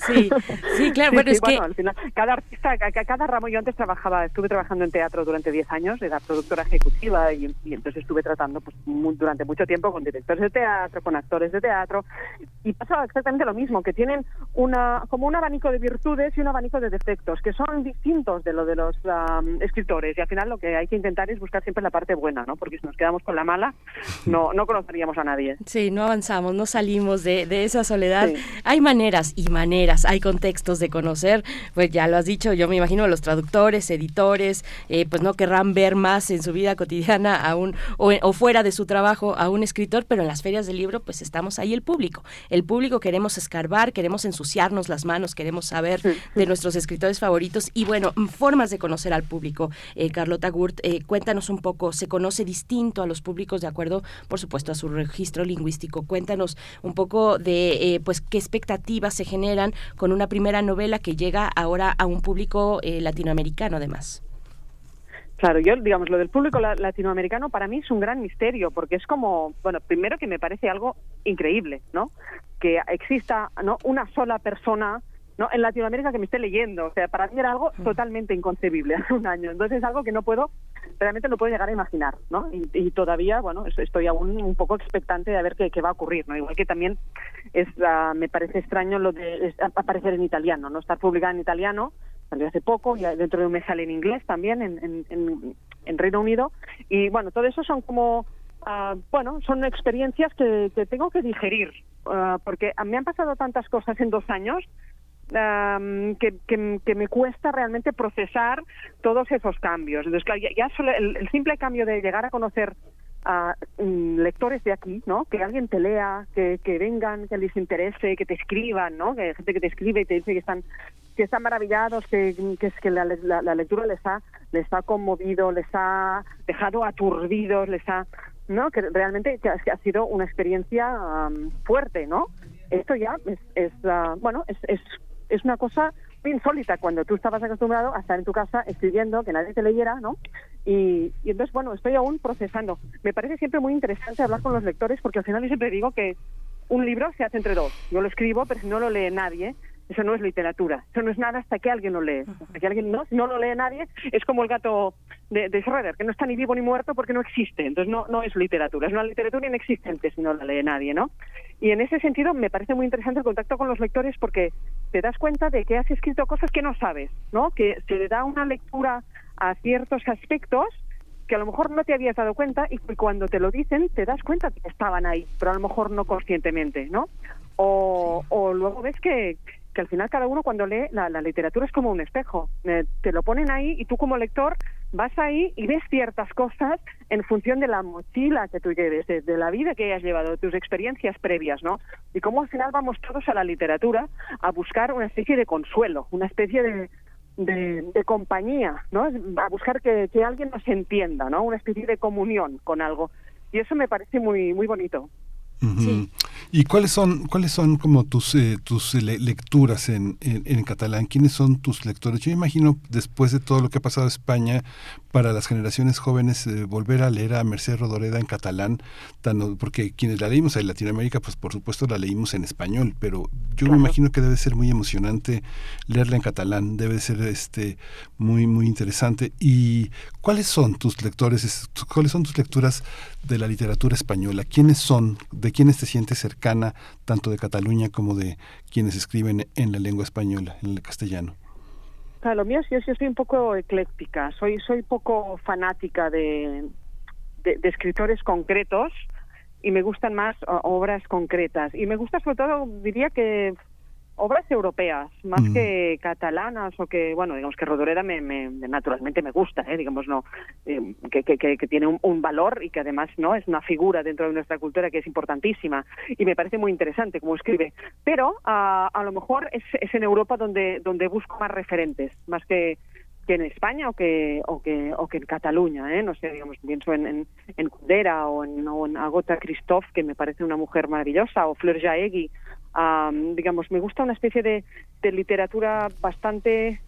sí, claro, sí, bueno, sí, es bueno, que... al final, cada artista, cada ramo, yo antes trabajaba, estuve trabajando en teatro durante diez años, era productora ejecutiva, y, y entonces estuve tratando pues muy, durante mucho tiempo con directores de teatro, con actores de teatro, y pasaba exactamente lo mismo, que tienen una como un abanico de virtudes y un abanico de defectos, que son distintos de lo de los um, escritores, y al final lo que hay que intentar es buscar siempre la parte buena, ¿no? Porque si nos quedamos con la mala, no, no conoceríamos a nadie. Sí, no avanzamos, no salimos de, de esa soledad. Sí. Hay maneras. y maneras, hay contextos de conocer, pues ya lo has dicho, yo me imagino los traductores, editores, eh, pues no querrán ver más en su vida cotidiana a un, o, o fuera de su trabajo a un escritor, pero en las ferias del libro pues estamos ahí el público, el público queremos escarbar, queremos ensuciarnos las manos, queremos saber de nuestros escritores favoritos y bueno, formas de conocer al público. eh, Carlota Gurt, eh, cuéntanos un poco, ¿se conoce distinto a los públicos de acuerdo, por supuesto, a su registro lingüístico? Cuéntanos un poco de eh, pues qué expectativas se generan con una primera novela que llega ahora a un público eh, latinoamericano además. Claro, yo, digamos, lo del público latinoamericano para mí es un gran misterio, porque es como, bueno, primero que me parece algo increíble, ¿no? Que exista, ¿no?, una sola persona, ¿no?, en Latinoamérica que me esté leyendo. O sea, para mí era algo totalmente inconcebible hace un año. Entonces es algo que no puedo, realmente no puedo llegar a imaginar, ¿no? Y, y todavía, bueno, estoy aún un poco expectante de a ver qué, qué va a ocurrir, ¿no? Igual que también es, uh, me parece extraño lo de es, aparecer en italiano, ¿no? Estar publicada en italiano, salió hace poco, ya dentro de un mes sale en inglés también, en, en, en, en Reino Unido. Y bueno, todo eso son como, uh, bueno, son experiencias que, que tengo que digerir, uh, porque a mí han pasado tantas cosas en dos años Um, que, que, que me cuesta realmente procesar todos esos cambios. Entonces, claro, ya, ya solo el, el simple cambio de llegar a conocer a uh, lectores de aquí, ¿no? Que alguien te lea, que, que vengan, que les interese, que te escriban, ¿no? Que hay gente que te escribe y te dice que están, que están maravillados, que, que, que la, la, la lectura les ha, les ha conmovido, les ha dejado aturdidos, les ha, ¿no? Que realmente que ha, que ha sido una experiencia um, fuerte, ¿no? Esto ya es, es uh, bueno, es, es Es una cosa insólita cuando tú estabas acostumbrado a estar en tu casa escribiendo, que nadie te leyera, ¿no? Y, y entonces, bueno, estoy aún procesando. Me parece siempre muy interesante hablar con los lectores, porque al final yo siempre digo que un libro se hace entre dos. Yo lo escribo, pero si no lo lee nadie, eso no es literatura. Eso no es nada hasta que alguien lo lee. Hasta que alguien no, si no lo lee nadie, es como el gato de, de Schrödinger, que no está ni vivo ni muerto porque no existe. Entonces no, no es literatura. Es una literatura inexistente si no la lee nadie, ¿no? Y en ese sentido me parece muy interesante el contacto con los lectores, porque te das cuenta de que has escrito cosas que no sabes, ¿no? Que se le da una lectura a ciertos aspectos que a lo mejor no te habías dado cuenta, y cuando te lo dicen te das cuenta de que estaban ahí, pero a lo mejor no conscientemente, ¿no? O, o luego ves que, que al final cada uno cuando lee la, la literatura es como un espejo. Eh, te lo ponen ahí y tú como lector vas ahí y ves ciertas cosas en función de la mochila que tú lleves, de, de la vida que hayas llevado, de tus experiencias previas, ¿no? Y cómo al final vamos todos a la literatura a buscar una especie de consuelo, una especie de, de, de compañía, ¿no? A buscar que, que alguien nos entienda, ¿no? Una especie de comunión con algo. Y eso me parece muy, muy bonito. Uh-huh. Sí. ¿Y cuáles son cuáles son como tus eh, tus le- lecturas en, en, en catalán? ¿Quiénes son tus lectores? Yo imagino, después de todo lo que ha pasado en España, para las generaciones jóvenes eh, volver a leer a Mercè Rodoreda en catalán, tan, porque quienes la leímos en Latinoamérica, pues por supuesto la leímos en español, pero yo claro. me imagino que debe ser muy emocionante leerla en catalán, debe ser este muy muy interesante. ¿Y cuáles son tus lectores? ¿Cuáles son tus lecturas de la literatura española? ¿Quiénes son? ¿De quiénes te sientes cercana, tanto de Cataluña como de quienes escriben en la lengua española, en el castellano? Claro, lo mío es, yo, yo soy un poco ecléctica, soy soy poco fanática de, de, de escritores concretos, y me gustan más uh, obras concretas, y me gusta sobre todo, diría que obras europeas, más mm. que catalanas, o que, bueno, digamos que Rodoreda me, me naturalmente me gusta, ¿eh? digamos, no eh, que, que, que tiene un, un valor, y que además no es una figura dentro de nuestra cultura que es importantísima, y me parece muy interesante cómo escribe. Pero a, a lo mejor es, es en Europa donde donde busco más referentes, más que, que en España o que o que o que en Cataluña, ¿eh? No sé, digamos, pienso en en, en Kundera o en, o en Agota Christoph, que me parece una mujer maravillosa, o Flor Jaegui. Um, digamos, me gusta una especie de, de literatura bastante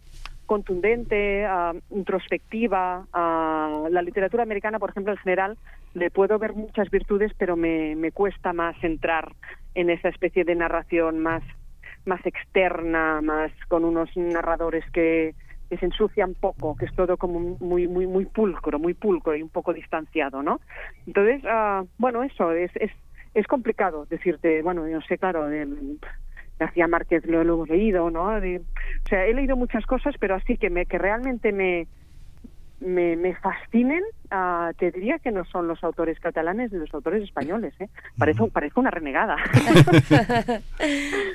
contundente, uh, introspectiva. Uh, la literatura americana, por ejemplo, en general, le puedo ver muchas virtudes, pero me, me cuesta más entrar en esa especie de narración más, más externa, más con unos narradores que, que se ensucian poco, que es todo como muy muy muy pulcro, muy pulcro y un poco distanciado, ¿no? Entonces, uh, bueno, eso es... es Es complicado decirte, bueno, yo sé, claro, de García Márquez lo, lo hemos leído, ¿no? De, o sea, he leído muchas cosas, pero así que me que realmente me me, me fascinen, uh, te diría que no son los autores catalanes ni los autores españoles, ¿eh? Parezco, parezco una renegada.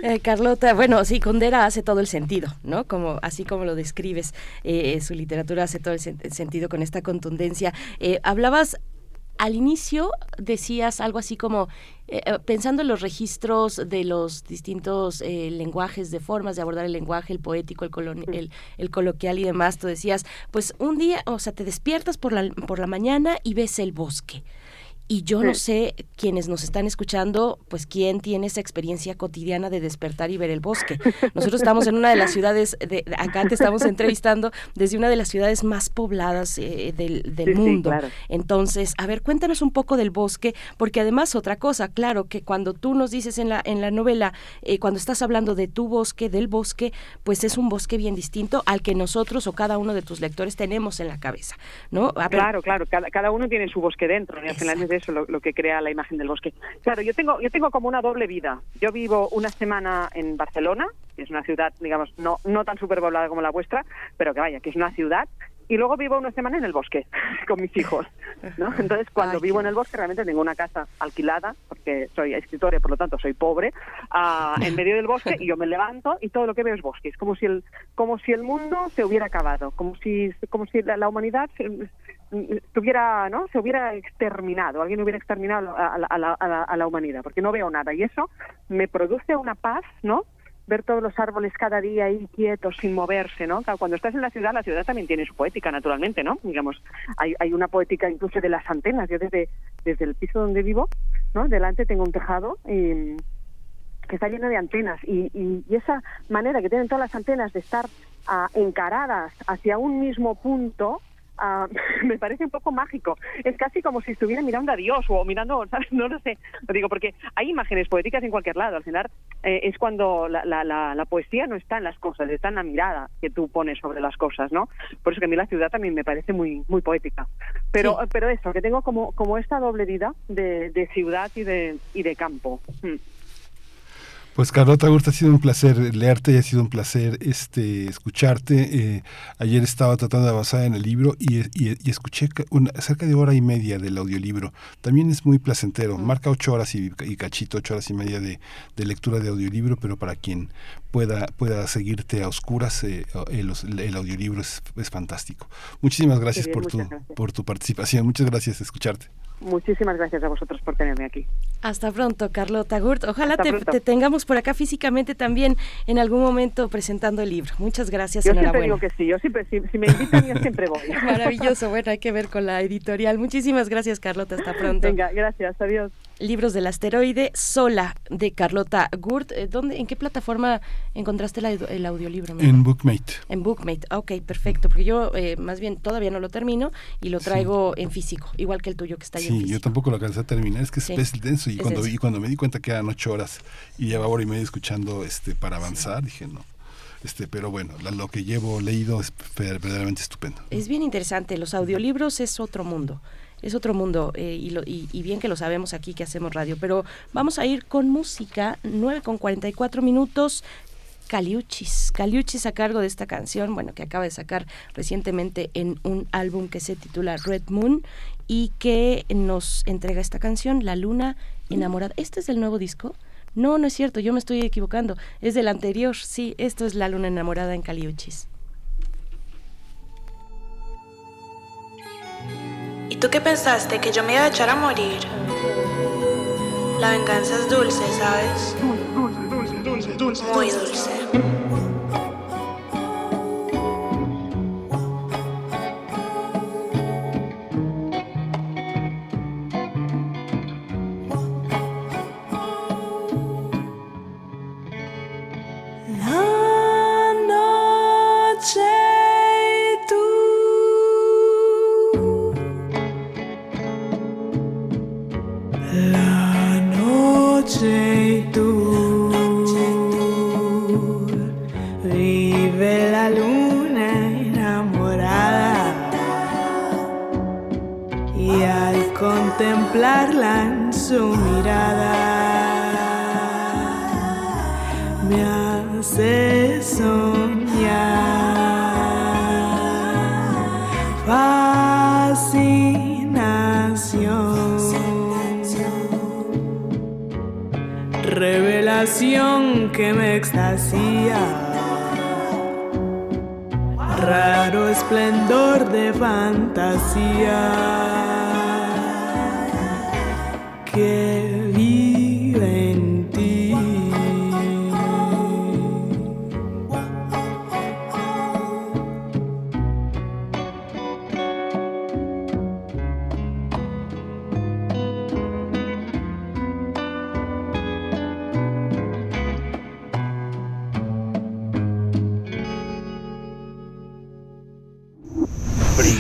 eh, Carlota, bueno, sí, Kundera hace todo el sentido, ¿no? Como, así como lo describes, eh, su literatura hace todo el sen- sentido con esta contundencia. Eh, hablabas... Al inicio decías algo así como, eh, pensando en los registros de los distintos eh, lenguajes, de formas de abordar el lenguaje, el poético, el, colon, el, el coloquial y demás, tú decías, pues un día, o sea, te despiertas por la, por la mañana y ves el bosque. Y yo no sé, quienes nos están escuchando, pues quién tiene esa experiencia cotidiana de despertar y ver el bosque. Nosotros estamos en una de las ciudades, de, de acá te estamos entrevistando, desde una de las ciudades más pobladas eh, del, del sí, mundo. Sí, claro. Entonces, a ver, cuéntanos un poco del bosque, porque además otra cosa, claro, que cuando tú nos dices en la, en la novela, eh, cuando estás hablando de tu bosque, del bosque, pues es un bosque bien distinto al que nosotros o cada uno de tus lectores tenemos en la cabeza, ¿no? A ver, claro, claro, cada, cada uno tiene su bosque dentro, ¿no? Al final es eso lo, lo que crea la imagen del bosque. Claro, yo tengo yo tengo como una doble vida. Yo vivo una semana en Barcelona, que es una ciudad, digamos, no no tan superpoblada como la vuestra, pero que vaya, que es una ciudad, y luego vivo una semana en el bosque con mis hijos, ¿no? Entonces, cuando Ay, vivo en el bosque, realmente tengo una casa alquilada, porque soy escritora, por lo tanto soy pobre, uh, en medio del bosque, y yo me levanto y todo lo que veo es bosque. Es como si el como si el mundo se hubiera acabado, como si como si la, la humanidad se, Tuviera, ¿no? se hubiera exterminado, alguien hubiera exterminado a la, a, la, a, la, a la humanidad, porque no veo nada, y eso me produce una paz, ¿no? Ver todos los árboles cada día ahí quietos, sin moverse, ¿no? Claro, cuando estás en la ciudad, la ciudad también tiene su poética, naturalmente, ¿no? Digamos, hay, hay una poética incluso de las antenas. Yo desde, desde el piso donde vivo, ¿no? Delante tengo un tejado y, que está lleno de antenas, y, y, y esa manera que tienen todas las antenas de estar uh, encaradas hacia un mismo punto, Uh, me parece un poco mágico. Es casi como si estuviera mirando a Dios o mirando, ¿sabes? No lo sé. Lo digo porque hay imágenes poéticas en cualquier lado. Al final eh, es cuando la, la, la, la poesía no está en las cosas, está en la mirada que tú pones sobre las cosas, ¿no? Por eso que a mí la ciudad también me parece muy muy poética. Pero sí. pero eso, que tengo como como esta doble vida de, de ciudad y de y de campo. Hmm. Pues Carlota Gurt, ha sido un placer leerte y ha sido un placer este escucharte. Eh, ayer estaba tratando de avanzar en el libro y, y, y escuché una, cerca de hora y media del audiolibro. También es muy placentero, marca ocho horas y, y cachito, ocho horas y media de, de lectura de audiolibro, pero para quien pueda pueda seguirte a oscuras, eh, el, el audiolibro es, es fantástico. Muchísimas gracias, bien, por, tu, gracias por tu participación, muchas gracias, escucharte. Muchísimas gracias a vosotros por tenerme aquí. Hasta pronto, Carlota Gurt. Ojalá te, te tengamos por acá físicamente también en algún momento presentando el libro. Muchas gracias, yo enhorabuena. Yo siempre digo que sí, yo siempre, si, si me invitan yo siempre voy. Maravilloso, bueno, hay que ver con la editorial. Muchísimas gracias, Carlota, hasta pronto. Venga, gracias, adiós. Libros del Asteroide, Sola, de Carlota Gurt. ¿Dónde, en qué plataforma encontraste la, el audiolibro? ¿No? En Bookmate. En Bookmate, ok, perfecto, porque yo eh, más bien todavía no lo termino y lo traigo sí. en físico, igual que el tuyo que está ahí sí, en físico. Sí, yo tampoco lo alcancé a terminar, es que es sí. denso y, es cuando, y cuando me di cuenta que eran ocho horas y llevaba hora y media escuchando este para avanzar, sí. dije no. Este, pero bueno, lo que llevo leído es verdaderamente estupendo. Es bien interesante, los audiolibros es otro mundo. Es otro mundo eh, y, lo, y, y bien que lo sabemos aquí que hacemos radio, pero vamos a ir con música, nueve con cuarenta y cuatro minutos, Caliuchis, Caliuchis a cargo de esta canción, bueno, que acaba de sacar recientemente en un álbum que se titula Red Moon y que nos entrega esta canción, La Luna Enamorada. ¿Este es el nuevo disco? No, no es cierto, yo me estoy equivocando, es del anterior, sí, esto es La Luna Enamorada en Caliuchis. ¿Y tú qué pensaste? ¿Que yo me iba a echar a morir? La venganza es dulce, ¿sabes? Dulce, dulce, dulce, dulce, dulce. Muy dulce. La noche y tú vive la luna enamorada y al contemplarla en su mirada me hace soñar. relación que me extasía, raro esplendor de fantasía que vive en ti.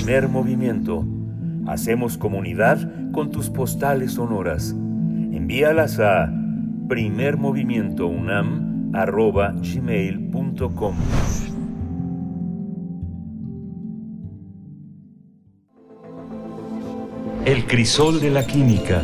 Primer Movimiento. Hacemos comunidad con tus postales sonoras. Envíalas a primer movimiento u n a m arroba gmail punto com. El crisol de la química.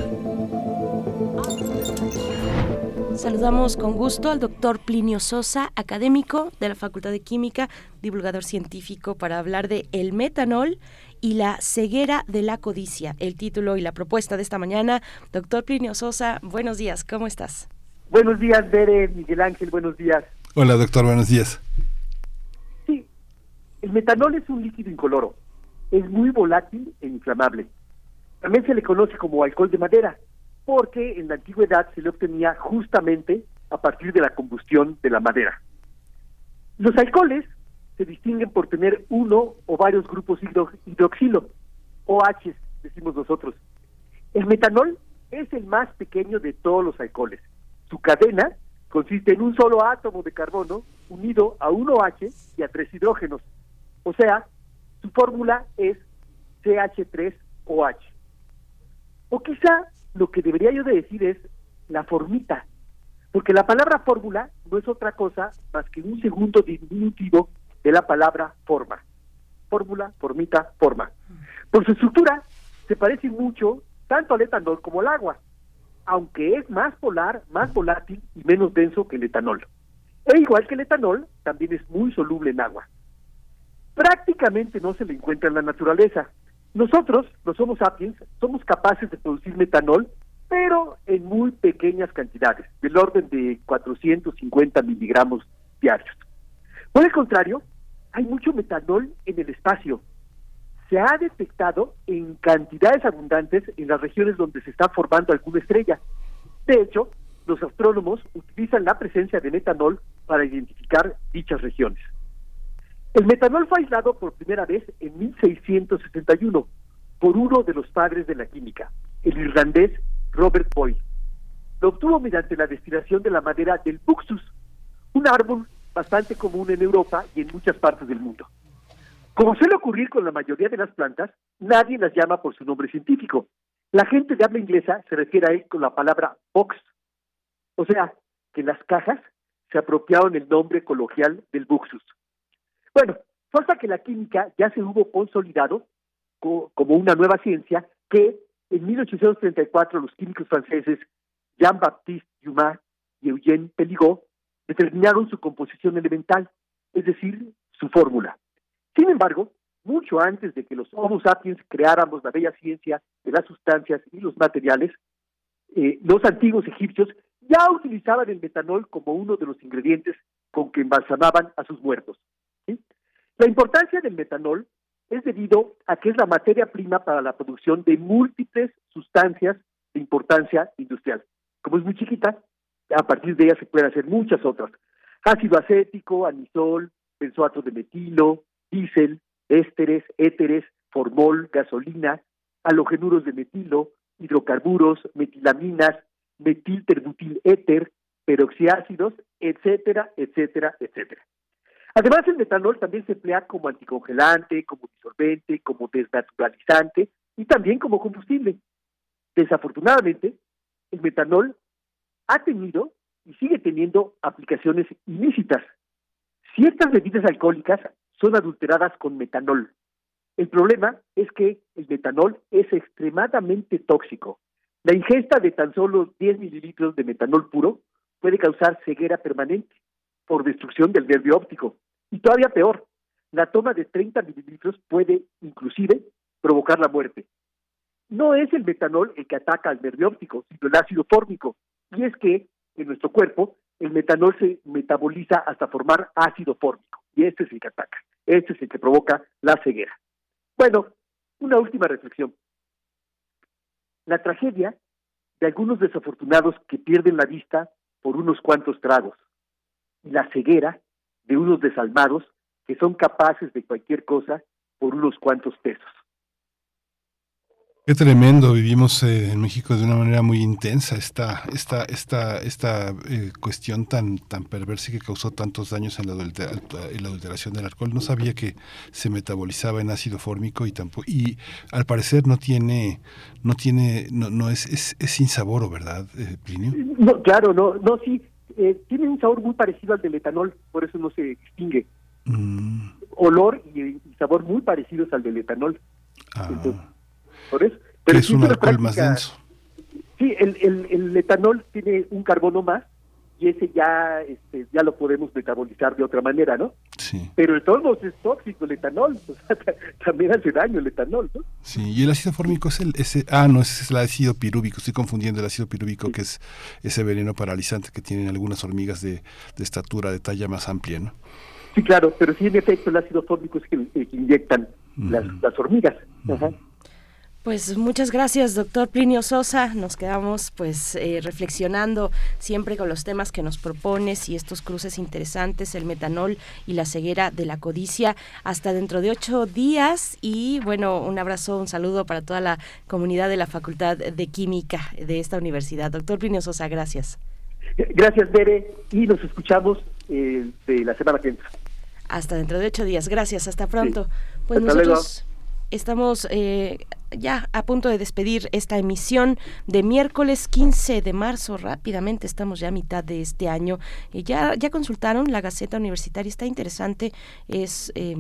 Saludamos con gusto al doctor Plinio Sosa, académico de la Facultad de Química, divulgador científico, para hablar de el metanol y la ceguera de la codicia, el título y la propuesta de esta mañana. Doctor Plinio Sosa, buenos días, ¿cómo estás? Buenos días, Bere, Miguel Ángel, buenos días. Hola, doctor, buenos días. Sí, el metanol es un líquido incoloro, es muy volátil e inflamable. También se le conoce como alcohol de madera, porque en la antigüedad se le obtenía justamente a partir de la combustión de la madera. Los alcoholes se distinguen por tener uno o varios grupos hidro- hidroxilo, O H, decimos nosotros. El metanol es el más pequeño de todos los alcoholes. Su cadena consiste en un solo átomo de carbono unido a un O H y a tres hidrógenos. O sea, su fórmula es C H tres O H. O quizá lo que debería yo de decir es la formita, porque la palabra fórmula no es otra cosa más que un segundo diminutivo de la palabra forma. Fórmula, formita, forma. Por su estructura se parece mucho tanto al etanol como al agua, aunque es más polar, más volátil y menos denso que el etanol. E igual que el etanol, también es muy soluble en agua. Prácticamente no se le encuentra en la naturaleza. Nosotros, los Homo sapiens, somos capaces de producir metanol, pero en muy pequeñas cantidades, del orden de cuatrocientos cincuenta miligramos diarios. Por el contrario, hay mucho metanol en el espacio. Se ha detectado en cantidades abundantes en las regiones donde se está formando alguna estrella. De hecho, los astrónomos utilizan la presencia de metanol para identificar dichas regiones. El metanol fue aislado por primera vez en mil seiscientos sesenta y uno por uno de los padres de la química, el irlandés Robert Boyle. Lo obtuvo mediante la destilación de la madera del buxus, un árbol bastante común en Europa y en muchas partes del mundo. Como suele ocurrir con la mayoría de las plantas, nadie las llama por su nombre científico. La gente de habla inglesa se refiere a él con la palabra box, o sea, que las cajas se apropiaron el nombre coloquial del buxus. Bueno, falta que la química ya se hubo consolidado co- como una nueva ciencia que en mil ochocientos treinta y cuatro los químicos franceses Jean-Baptiste Dumas y Eugène Pelligot determinaron su composición elemental, es decir, su fórmula. Sin embargo, mucho antes de que los Homo sapiens creáramos la bella ciencia de las sustancias y los materiales, eh, los antiguos egipcios ya utilizaban el metanol como uno de los ingredientes con que embalsamaban a sus muertos. ¿Sí? La importancia del metanol es debido a que es la materia prima para la producción de múltiples sustancias de importancia industrial. Como es muy chiquita, a partir de ella se pueden hacer muchas otras. Ácido acético, anisol, benzoato de metilo, diésel, ésteres, éteres, formol, gasolina, halogenuros de metilo, hidrocarburos, metilaminas, metilterbutil-éter, peroxiácidos, etcétera, etcétera, etcétera. Además, el metanol también se emplea como anticongelante, como disolvente, como desnaturalizante y también como combustible. Desafortunadamente, el metanol ha tenido y sigue teniendo aplicaciones ilícitas. Ciertas bebidas alcohólicas son adulteradas con metanol. El problema es que el metanol es extremadamente tóxico. La ingesta de tan solo diez mililitros de metanol puro puede causar ceguera permanente por destrucción del nervio óptico. Y todavía peor, la toma de treinta mililitros puede, inclusive, provocar la muerte. No es el metanol el que ataca al nervio óptico, sino el ácido fórmico. Y es que en nuestro cuerpo, el metanol se metaboliza hasta formar ácido fórmico. Y este es el que ataca, este es el que provoca la ceguera. Bueno, una última reflexión. La tragedia de algunos desafortunados que pierden la vista por unos cuantos tragos, y la ceguera de unos desalmados que son capaces de cualquier cosa por unos cuantos pesos. Qué tremendo. Vivimos eh, en México de una manera muy intensa esta esta esta esta eh, cuestión tan tan perversa que causó tantos daños en la, en la adulteración del alcohol. No sabía que se metabolizaba en ácido fórmico y tampoco, y al parecer no tiene no tiene no no es es, es sinsaboro, ¿verdad, eh, Plinio? No, claro, no no sí eh, tiene un sabor muy parecido al del etanol, por eso no se distingue. Mm. Olor y, y sabor muy parecidos al del etanol. Ah. Entonces, por eso. Pero es un alcohol práctica, más denso. Sí, el, el, el etanol tiene un carbono más y ese ya este, ya lo podemos metabolizar de otra manera, ¿no? Sí. Pero de todos modos es tóxico el etanol, o sea, t- también hace daño el etanol, ¿no? Sí, y el ácido fórmico es el... Ese, ah, no, ese es el ácido pirúvico, estoy confundiendo el ácido pirúvico, sí, que es ese veneno paralizante que tienen algunas hormigas de, de estatura, de talla más amplia, ¿no? Sí, claro, pero sí, en efecto, el ácido fórmico es el que, que inyectan mm. las, las hormigas. Mm. Ajá. Pues muchas gracias, doctor Plinio Sosa. Nos quedamos pues eh, reflexionando siempre con los temas que nos propones y estos cruces interesantes, el metanol y la ceguera de la codicia. Hasta dentro de ocho días y bueno, un abrazo, un saludo para toda la comunidad de la Facultad de Química de esta universidad. Doctor Plinio Sosa, gracias. Gracias, Bere, y nos escuchamos eh, de la semana que entra. Hasta dentro de ocho días, gracias, hasta pronto. Sí. Pues hasta nosotros luego. Estamos eh, ya a punto de despedir esta emisión de miércoles quince de marzo. Rápidamente estamos ya a mitad de este año. Eh, ya, ya consultaron la Gaceta Universitaria, está interesante. Es eh,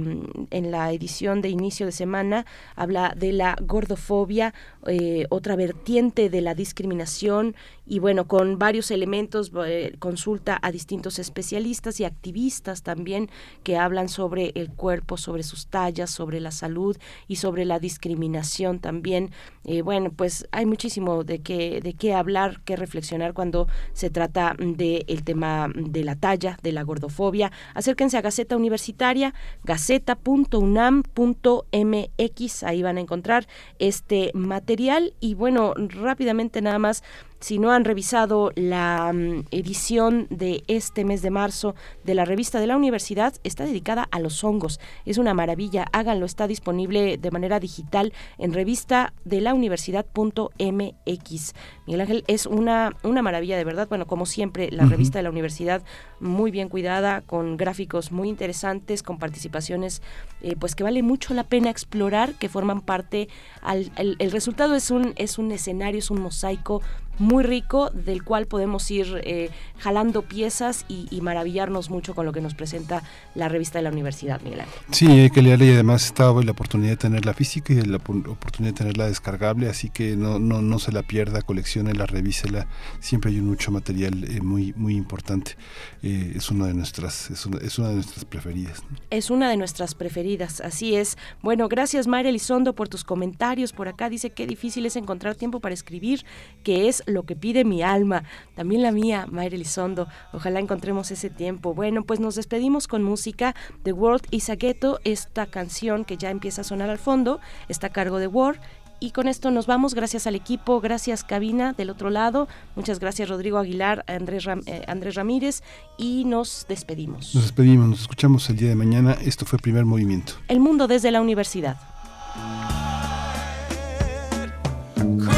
en la edición de inicio de semana, habla de la gordofobia, eh, otra vertiente de la discriminación. Y bueno, con varios elementos, eh, consulta a distintos especialistas y activistas también que hablan sobre el cuerpo, sobre sus tallas, sobre la salud y sobre la discriminación también. Eh, bueno, pues hay muchísimo de qué de qué hablar, qué reflexionar cuando se trata de el tema de la talla, de la gordofobia. Acérquense a Gaceta Universitaria, gaceta punto unam punto m x, ahí van a encontrar este material. Y bueno, rápidamente nada más, si no han revisado la um, edición de este mes de marzo de la revista de la universidad, está dedicada a los hongos. Es una maravilla, háganlo, está disponible de manera digital en revista de la universidad punto m x. Miguel Ángel, es una, una maravilla de verdad. Bueno, como siempre, la uh-huh. revista de la universidad muy bien cuidada, con gráficos muy interesantes, con participaciones eh, pues que vale mucho la pena explorar, que forman parte, al, el, el resultado es un, es un escenario, es un mosaico muy rico, del cual podemos ir eh, jalando piezas y, y maravillarnos mucho con lo que nos presenta la revista de la universidad, Miguel Ángel. Sí, hay que leerla y además está hoy la oportunidad de tenerla física y la oportunidad de tenerla descargable, así que no no no se la pierda, colecciónela, revísela, siempre hay mucho material eh, muy muy importante. Eh, es una de nuestras es una, es una de nuestras preferidas, ¿no? Es una de nuestras preferidas, así es. Bueno, gracias, Mayra Elizondo, por tus comentarios. Por acá dice que difícil es encontrar tiempo para escribir, que es lo que pide mi alma, también la mía, Mayra Elizondo. Ojalá encontremos ese tiempo. Bueno, pues nos despedimos con música. The World is a Ghetto, esta canción que ya empieza a sonar al fondo, está a cargo de War. Y con esto nos vamos, gracias al equipo, gracias cabina del otro lado, muchas gracias Rodrigo Aguilar, Andrés, Ram, eh, Andrés Ramírez, y nos despedimos. Nos despedimos, nos escuchamos el día de mañana. Esto fue Primer Movimiento. El mundo desde la universidad. Sure.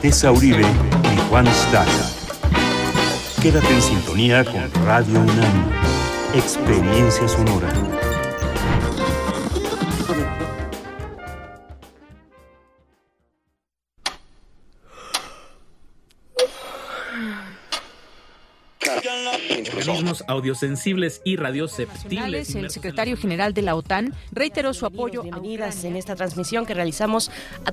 Tessa Uribe y Juan Staca. Quédate en sintonía con Radio UNAM. Experiencia sonora. Audiosensibles y radioceptibles. El secretario general de la OTAN reiteró su apoyo. Bienvenidas en esta transmisión que realizamos a través